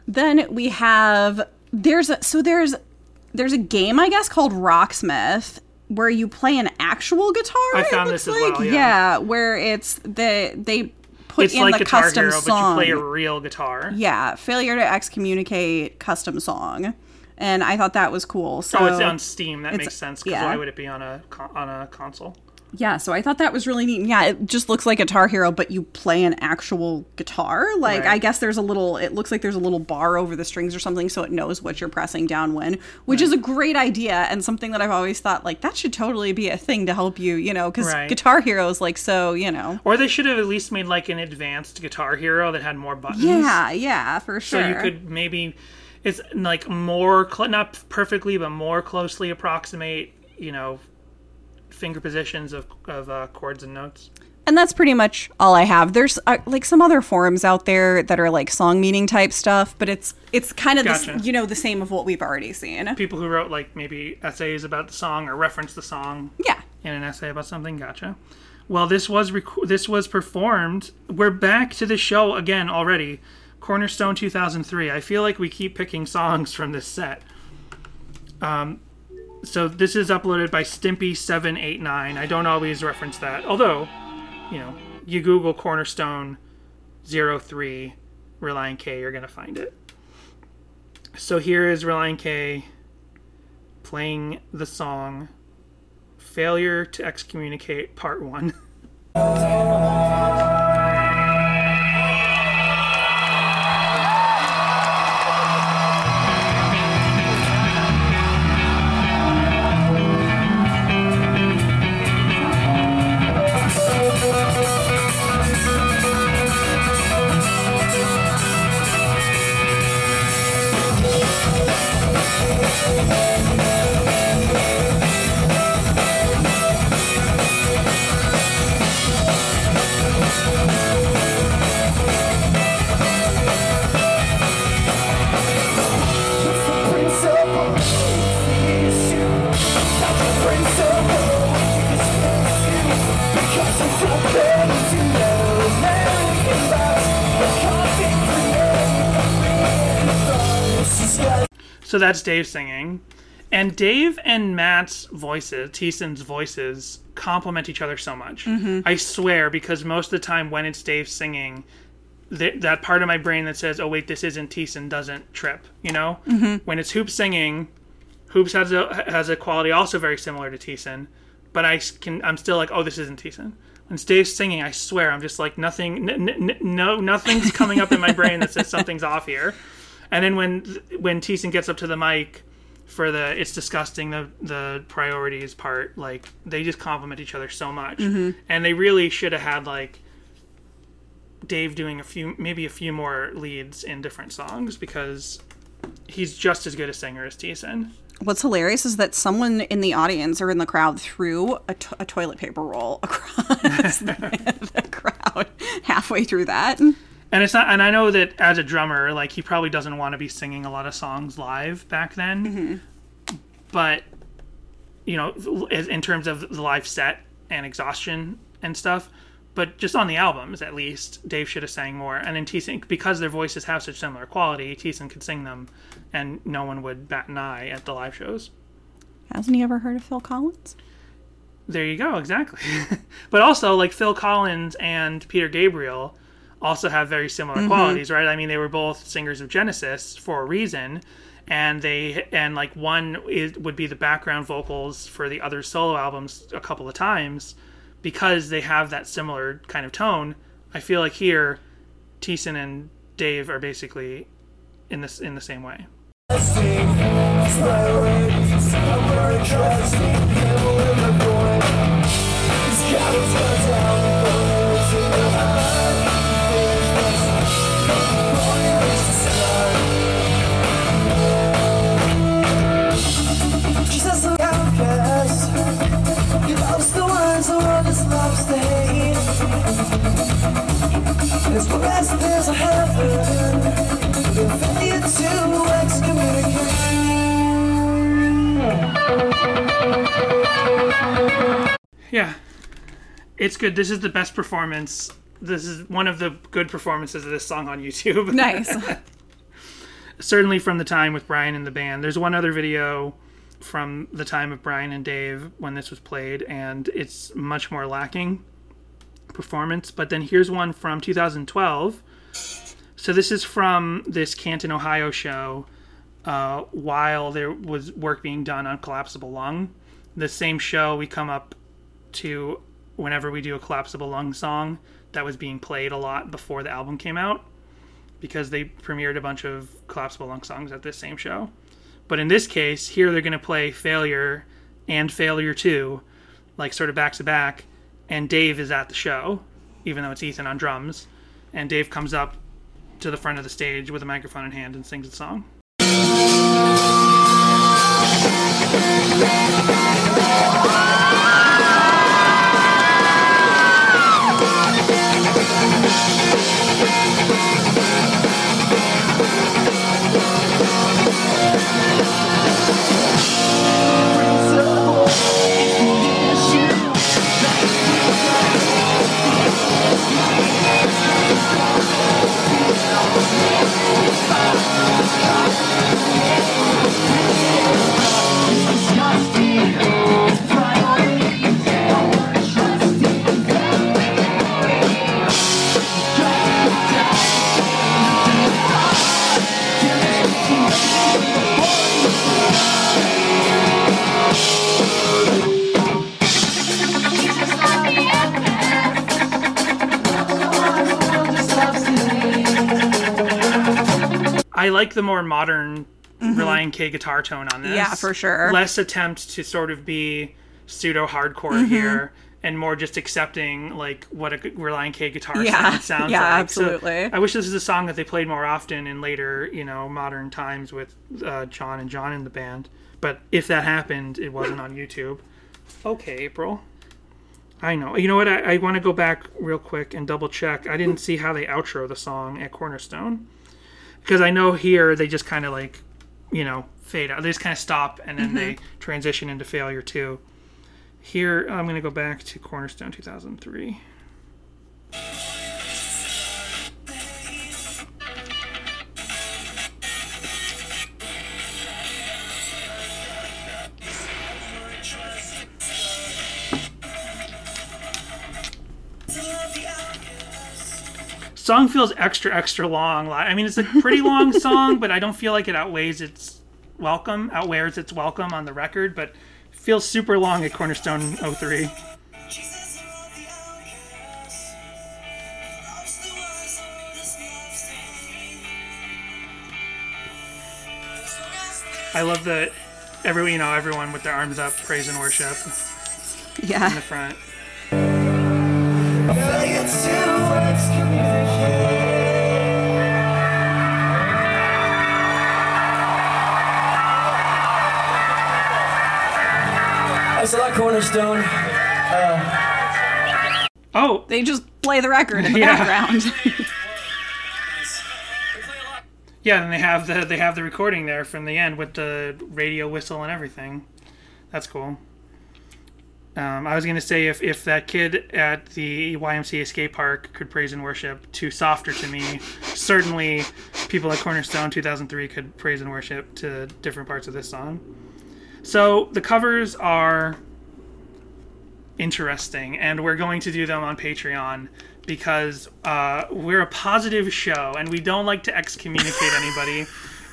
Then we have, there's a, so there's there's a game, I guess, called Rocksmith, where you play an actual guitar. I found this as like. well, yeah. Yeah, where it's the, they put it's in like the Guitar custom Hero, song. But you play a real guitar. Yeah, Failure to Excommunicate custom song. And I thought that was cool. So oh, it's on Steam. That makes sense, because yeah. Why would it be on a on a console? Yeah, so I thought that was really neat. Yeah, it just looks like Guitar Hero, but you play an actual guitar. Like, right. I guess there's a little, it looks like there's a little bar over the strings or something, so it knows what you're pressing down when, which right. is a great idea, and something that I've always thought, like, that should totally be a thing to help you, you know, because right. Guitar Hero is like, so, you know. Or they should have at least made, like, an advanced Guitar Hero that had more buttons. Yeah, yeah, for sure. So you could maybe, it's, like, more, cl- not perfectly, but more closely approximate, you know, finger positions of of uh, chords and notes. And that's pretty much all I have. There's uh, like some other forums out there that are like song meaning type stuff, but it's it's kind of gotcha. the, you know the same of what we've already seen. People who wrote like maybe essays about the song or referenced the song. Yeah. In an essay about something. Gotcha. Well, this was rec- this was performed. We're back to the show again already. Cornerstone two thousand three. I feel like we keep picking songs from this set. Um. So this is uploaded by Stimpy seven eight nine. I don't always reference that. Although, you know, you Google Cornerstone oh three Relient K, you're going to find it. So here is Relient K playing the song Failure to Excommunicate Part one. So that's Dave singing. And Dave and Matt's voices, Thiessen's voices, complement each other so much. Mm-hmm. I swear, because most of the time when it's Dave singing, th- that part of my brain that says, oh, wait, this isn't Thiessen, doesn't trip, you know? Mm-hmm. When it's Hoops singing, Hoops has a, has a quality also very similar to Thiessen, but I can, I'm still like, oh, this isn't Thiessen. When it's Dave singing, I swear, I'm just like, nothing, n- n- no, nothing's coming up in my brain that says something's off here. And then when when Thiessen gets up to the mic for the It's Disgusting, the the priorities part, like, they just compliment each other so much. Mm-hmm. And they really should have had, like, Dave doing a few, maybe a few more leads in different songs, because he's just as good a singer as Thiessen. What's hilarious is that someone in the audience or in the crowd threw a, t- a toilet paper roll across the, the crowd halfway through that. And it's not, and I know that as a drummer, like, he probably doesn't want to be singing a lot of songs live back then. Mm-hmm. But, you know, in terms of the live set and exhaustion and stuff, but just on the albums, at least, Dave should have sang more. And then Thiessen, because their voices have such similar quality, Thiessen could sing them, and no one would bat an eye at the live shows. Hasn't he ever heard of Phil Collins? There you go, exactly. But also, like, Phil Collins and Peter Gabriel also have very similar mm-hmm. qualities, right? I mean, they were both singers of Genesis for a reason, and they and like one is, would be the background vocals for the other solo albums a couple of times, because they have that similar kind of tone. I feel like here, Thiessen and Dave are basically in this in the same way. It's the best there's a heaven. The failure to excommunicate. Yeah, it's good. This is the best performance. This is one of the good performances of this song on YouTube. Nice. Certainly from the time with Brian and the band. There's one other video from the time of Brian and Dave when this was played, and it's much more lacking performance. But then here's one from two thousand twelve. So this is from this Canton, Ohio show uh while there was work being done on Collapsible Lung. The same show we come up to whenever we do a Collapsible Lung song that was being played a lot before the album came out, because they premiered a bunch of Collapsible Lung songs at this same show. But in this case here, they're going to play Failure and Failure two, like, sort of back to back. And Dave is at the show, even though it's Thiessen on drums. And Dave comes up to the front of the stage with a microphone in hand and sings the song. I like the more modern mm-hmm. Relient K guitar tone on this. Yeah, for sure. Less attempt to sort of be pseudo-hardcore mm-hmm. here, and more just accepting, like, what a Relient K guitar yeah. sound sounds yeah, like. Yeah, absolutely. So I wish this was a song that they played more often in later, you know, modern times with uh, John and John in the band. But if that happened, it wasn't on YouTube. Okay, April. I know. You know what? I, I want to go back real quick and double-check. I didn't see how they outro the song at Cornerstone. Because I know here they just kind of, like, you know, fade out. They just kind of stop, and then mm-hmm. they transition into Failure two. Here, I'm going to go back to Cornerstone two thousand three. Song feels extra extra long. I mean, it's a pretty long song, but I don't feel like it outweighs its welcome outwears its welcome on the record, but feels super long at Cornerstone oh three. I love that everyone, you know, everyone with their arms up, praise and worship. Yeah. In the front. Cornerstone. Uh, oh, they just play the record in the yeah. background. Yeah, and they have the they have the recording there from the end with the radio whistle and everything. That's cool. Um, I was going to say if, if that kid at the Y M C A skate park could praise and worship to Softer to Me, certainly people at Cornerstone two thousand three could praise and worship to different parts of this song. So the covers are interesting, and we're going to do them on Patreon because uh, we're a positive show, and we don't like to excommunicate anybody.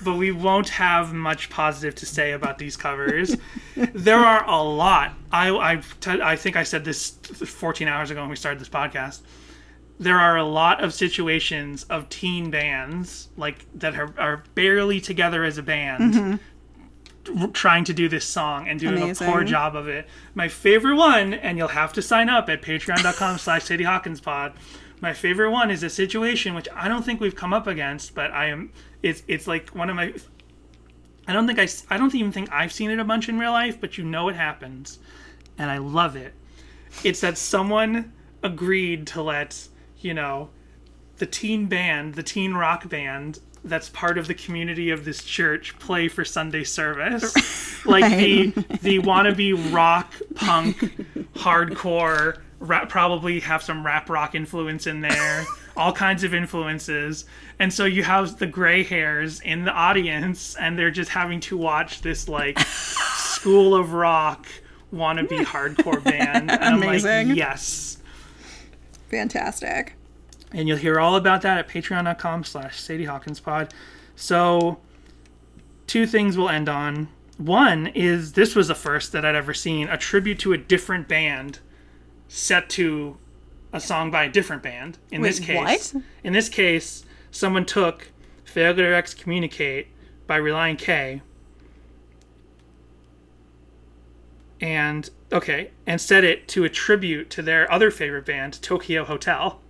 But we won't have much positive to say about these covers. There are a lot. I, I, t- I think I said this fourteen hours ago when we started this podcast. There are a lot of situations of teen bands like that are, are barely together as a band mm-hmm. r- trying to do this song and doing Amazing. a poor job of it. My favorite one, and you'll have to sign up at patreon.com slash Sadie Hawkins Pod. My favorite one is a situation which I don't think we've come up against, but I am... It's it's like one of my... I don't think I... I don't even think I've seen it a bunch in real life, but you know it happens. And I love it. It's that someone agreed to let, you know, the teen band, the teen rock band that's part of the community of this church play for Sunday service. Like right. the the wannabe rock, punk, hardcore... Rap, probably have some rap rock influence in there, all kinds of influences. And so you have the gray hairs in the audience, and they're just having to watch this, like, school of rock wannabe hardcore band. And Amazing. I'm like, yes. Fantastic. And you'll hear all about that at patreon.com slash Sadie Hawkins Pod. So two things we'll end on. One is this was the first that I'd ever seen, a tribute to a different band set to a song by a different band. In Wait, this case, what? In this case, someone took "Failure to Excommunicate" by Relient K, and okay, and set it to a tribute to their other favorite band, Tokyo Hotel.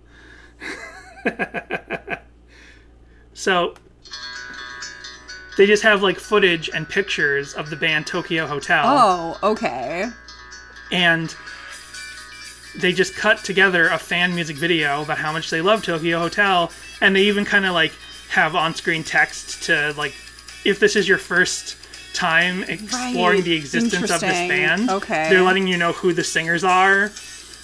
So they just have like footage and pictures of the band Tokyo Hotel. Oh, okay. And they just cut together a fan music video about how much they love Tokyo Hotel, and they even kind of like have on-screen text to like, if this is your first time exploring right. the existence of this band, okay. they're letting you know who the singers are,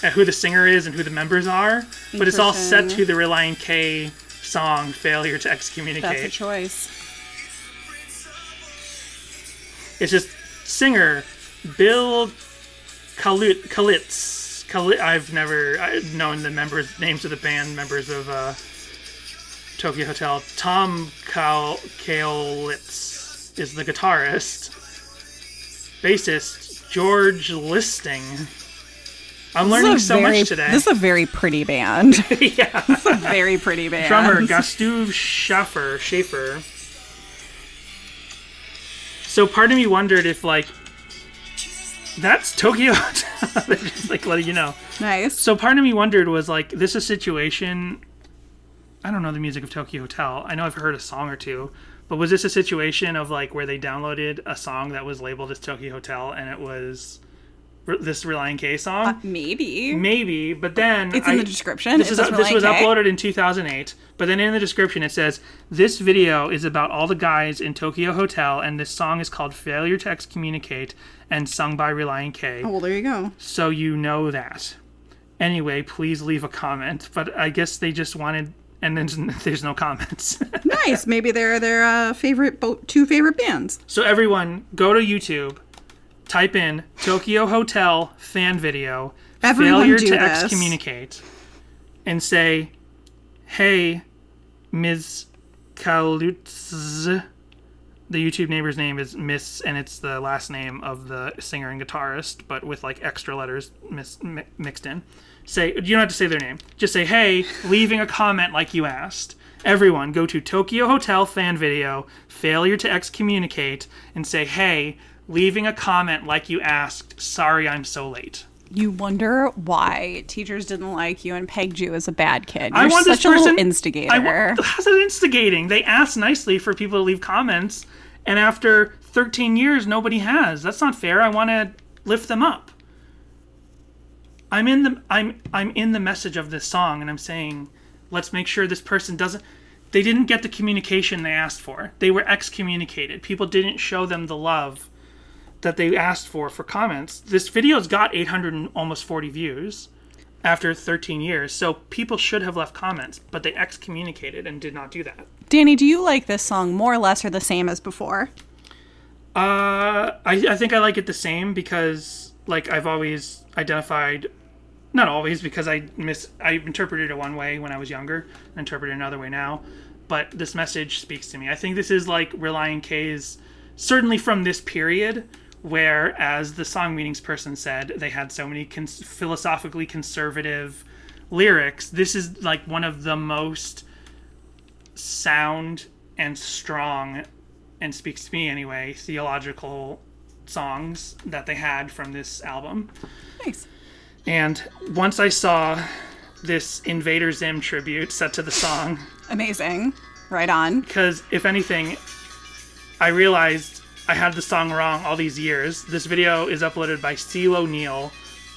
and who the singer is, and who the members are. But it's all set to the Relient K song "Failure to Excommunicate." That's a choice. It's just singer Bill Kalut- Kalitz. I've never known the members names of the band members of uh, Tokyo Hotel. Tom Kaolitz is the guitarist. Bassist George Listing. I'm this learning so very, much today. This is a very pretty band. Yeah. This is a very pretty band. Drummer Gustav Schaffer. Schaefer. So part of me wondered if, like, that's Tokyo Hotel. They're just like letting you know. Nice. So part of me wondered was like, this is a situation. I don't know the music of Tokyo Hotel. I know I've heard a song or two, but was this a situation of like where they downloaded a song that was labeled as Tokyo Hotel and it was re- this Relient K song? Uh, maybe. Maybe, but then it's in I, the description. This, is, this, this was K? uploaded in two thousand eight, but then in the description it says this video is about all the guys in Tokyo Hotel, and this song is called "Failure to Excommunicate." And sung by Relient K. Oh, well, there you go. So you know that. Anyway, please leave a comment. But I guess they just wanted, and then there's, there's no comments. Nice. Maybe they're their uh, favorite, two favorite bands. So everyone, go to YouTube, type in Tokyo Hotel fan video, everyone failure to this. excommunicate, and say, "Hey, Miz Kalutz." The YouTube neighbor's name is Miss, and it's the last name of the singer and guitarist, but with, like, extra letters mis- mi- mixed in. Say, you don't have to say their name. Just say, hey, leaving a comment like you asked. Everyone, go to Tokyo Hotel fan video, failure to excommunicate, and say, hey, leaving a comment like you asked, sorry I'm so late. You wonder why teachers didn't like you and pegged you as a bad kid. You're I want such this person, a little instigator. I, how's it instigating? They asked nicely for people to leave comments, and after thirteen years, nobody has. That's not fair. I want to lift them up. I'm in the I'm I'm in the message of this song, and I'm saying, let's make sure this person doesn't. They didn't get the communication they asked for. They were excommunicated. People didn't show them the love that they asked for for comments. This video's got eight hundred and almost forty views after thirteen years, so people should have left comments, but they excommunicated and did not do that. Danny, do you like this song more or less or the same as before? Uh, I, I think I like it the same because, like, I've always identified... Not always, because I mis I interpreted it one way when I was younger, and interpret it another way now. But this message speaks to me. I think this is like Relient K's, certainly from this period, where, as the song meetings person said, they had so many cons- philosophically conservative lyrics. This is like one of the most sound and strong, and speaks to me anyway, theological songs that they had from this album. Thanks. And once I saw this Invader Zim tribute set to the song... Amazing. Right on. Because, if anything, I realized I had the song wrong all these years. This video is uploaded by Seal O'Neill,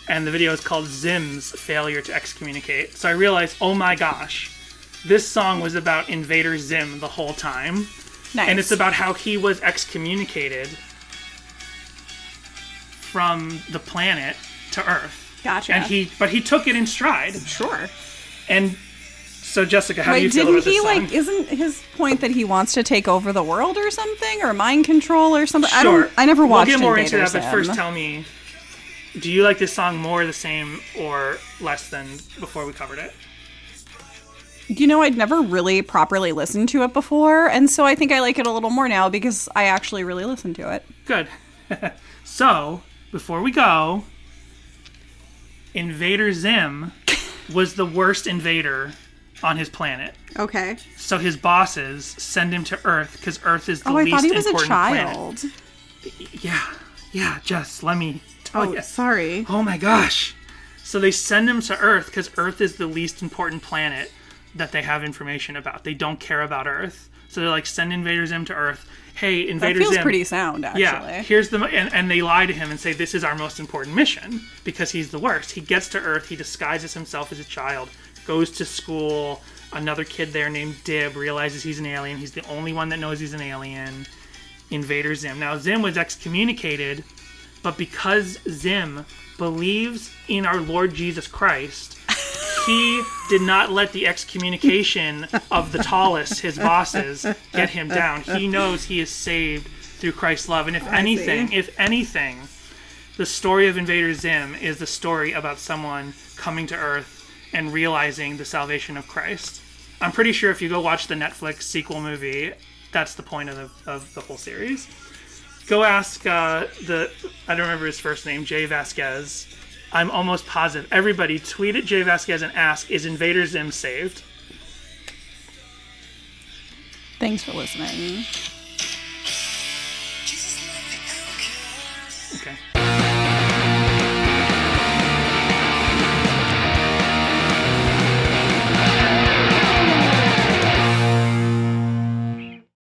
and the video is called Zim's Failure to Excommunicate. So I realized, oh my gosh, this song was about Invader Zim the whole time. Nice. And it's about how he was excommunicated from the planet to Earth. Gotcha. And he, but he took it in stride. Sure. And so, Jessica, how Wait, do you feel about this song? Wait, didn't he, like, isn't his point that he wants to take over the world or something? Or mind control or something? Sure. I, don't, I never watched Invader Zim. We'll get more into that, but first tell me, do you like this song more, the same, or less than before we covered it? You know, I'd never really properly listened to it before, and so I think I like it a little more now because I actually really listened to it. Good. So, before we go... Invader Zim was the worst invader on his planet. Okay. So his bosses send him to Earth because Earth is the oh, least important planet. Oh, I thought he was a child. Planet. Yeah. Yeah, Jess, let me tell oh, you. Oh, sorry. Oh, my gosh. So they send him to Earth because Earth is the least important planet that they have information about. They don't care about Earth. So they're like, send Invader Zim to Earth. Hey, Invader Zim. That feels Zim, pretty sound, actually. Yeah, here's the... And, and they lie to him and say, this is our most important mission, because he's the worst. He gets to Earth, he disguises himself as a child, goes to school, another kid there named Dib realizes he's an alien. He's the only one that knows he's an alien. Invader Zim. Now, Zim was excommunicated, but because Zim believes in our Lord Jesus Christ... He did not let the excommunication of the tallest, his bosses, get him down. He knows he is saved through Christ's love. And if I anything, see. if anything, the story of Invader Zim is the story about someone coming to Earth and realizing the salvation of Christ. I'm pretty sure if you go watch the Netflix sequel movie, that's the point of the, of the whole series. Go ask uh, the, I don't remember his first name, Jay Vasquez. I'm almost positive. Everybody, tweet at Jay Vasquez and ask, is Invader Zim saved? Thanks for listening.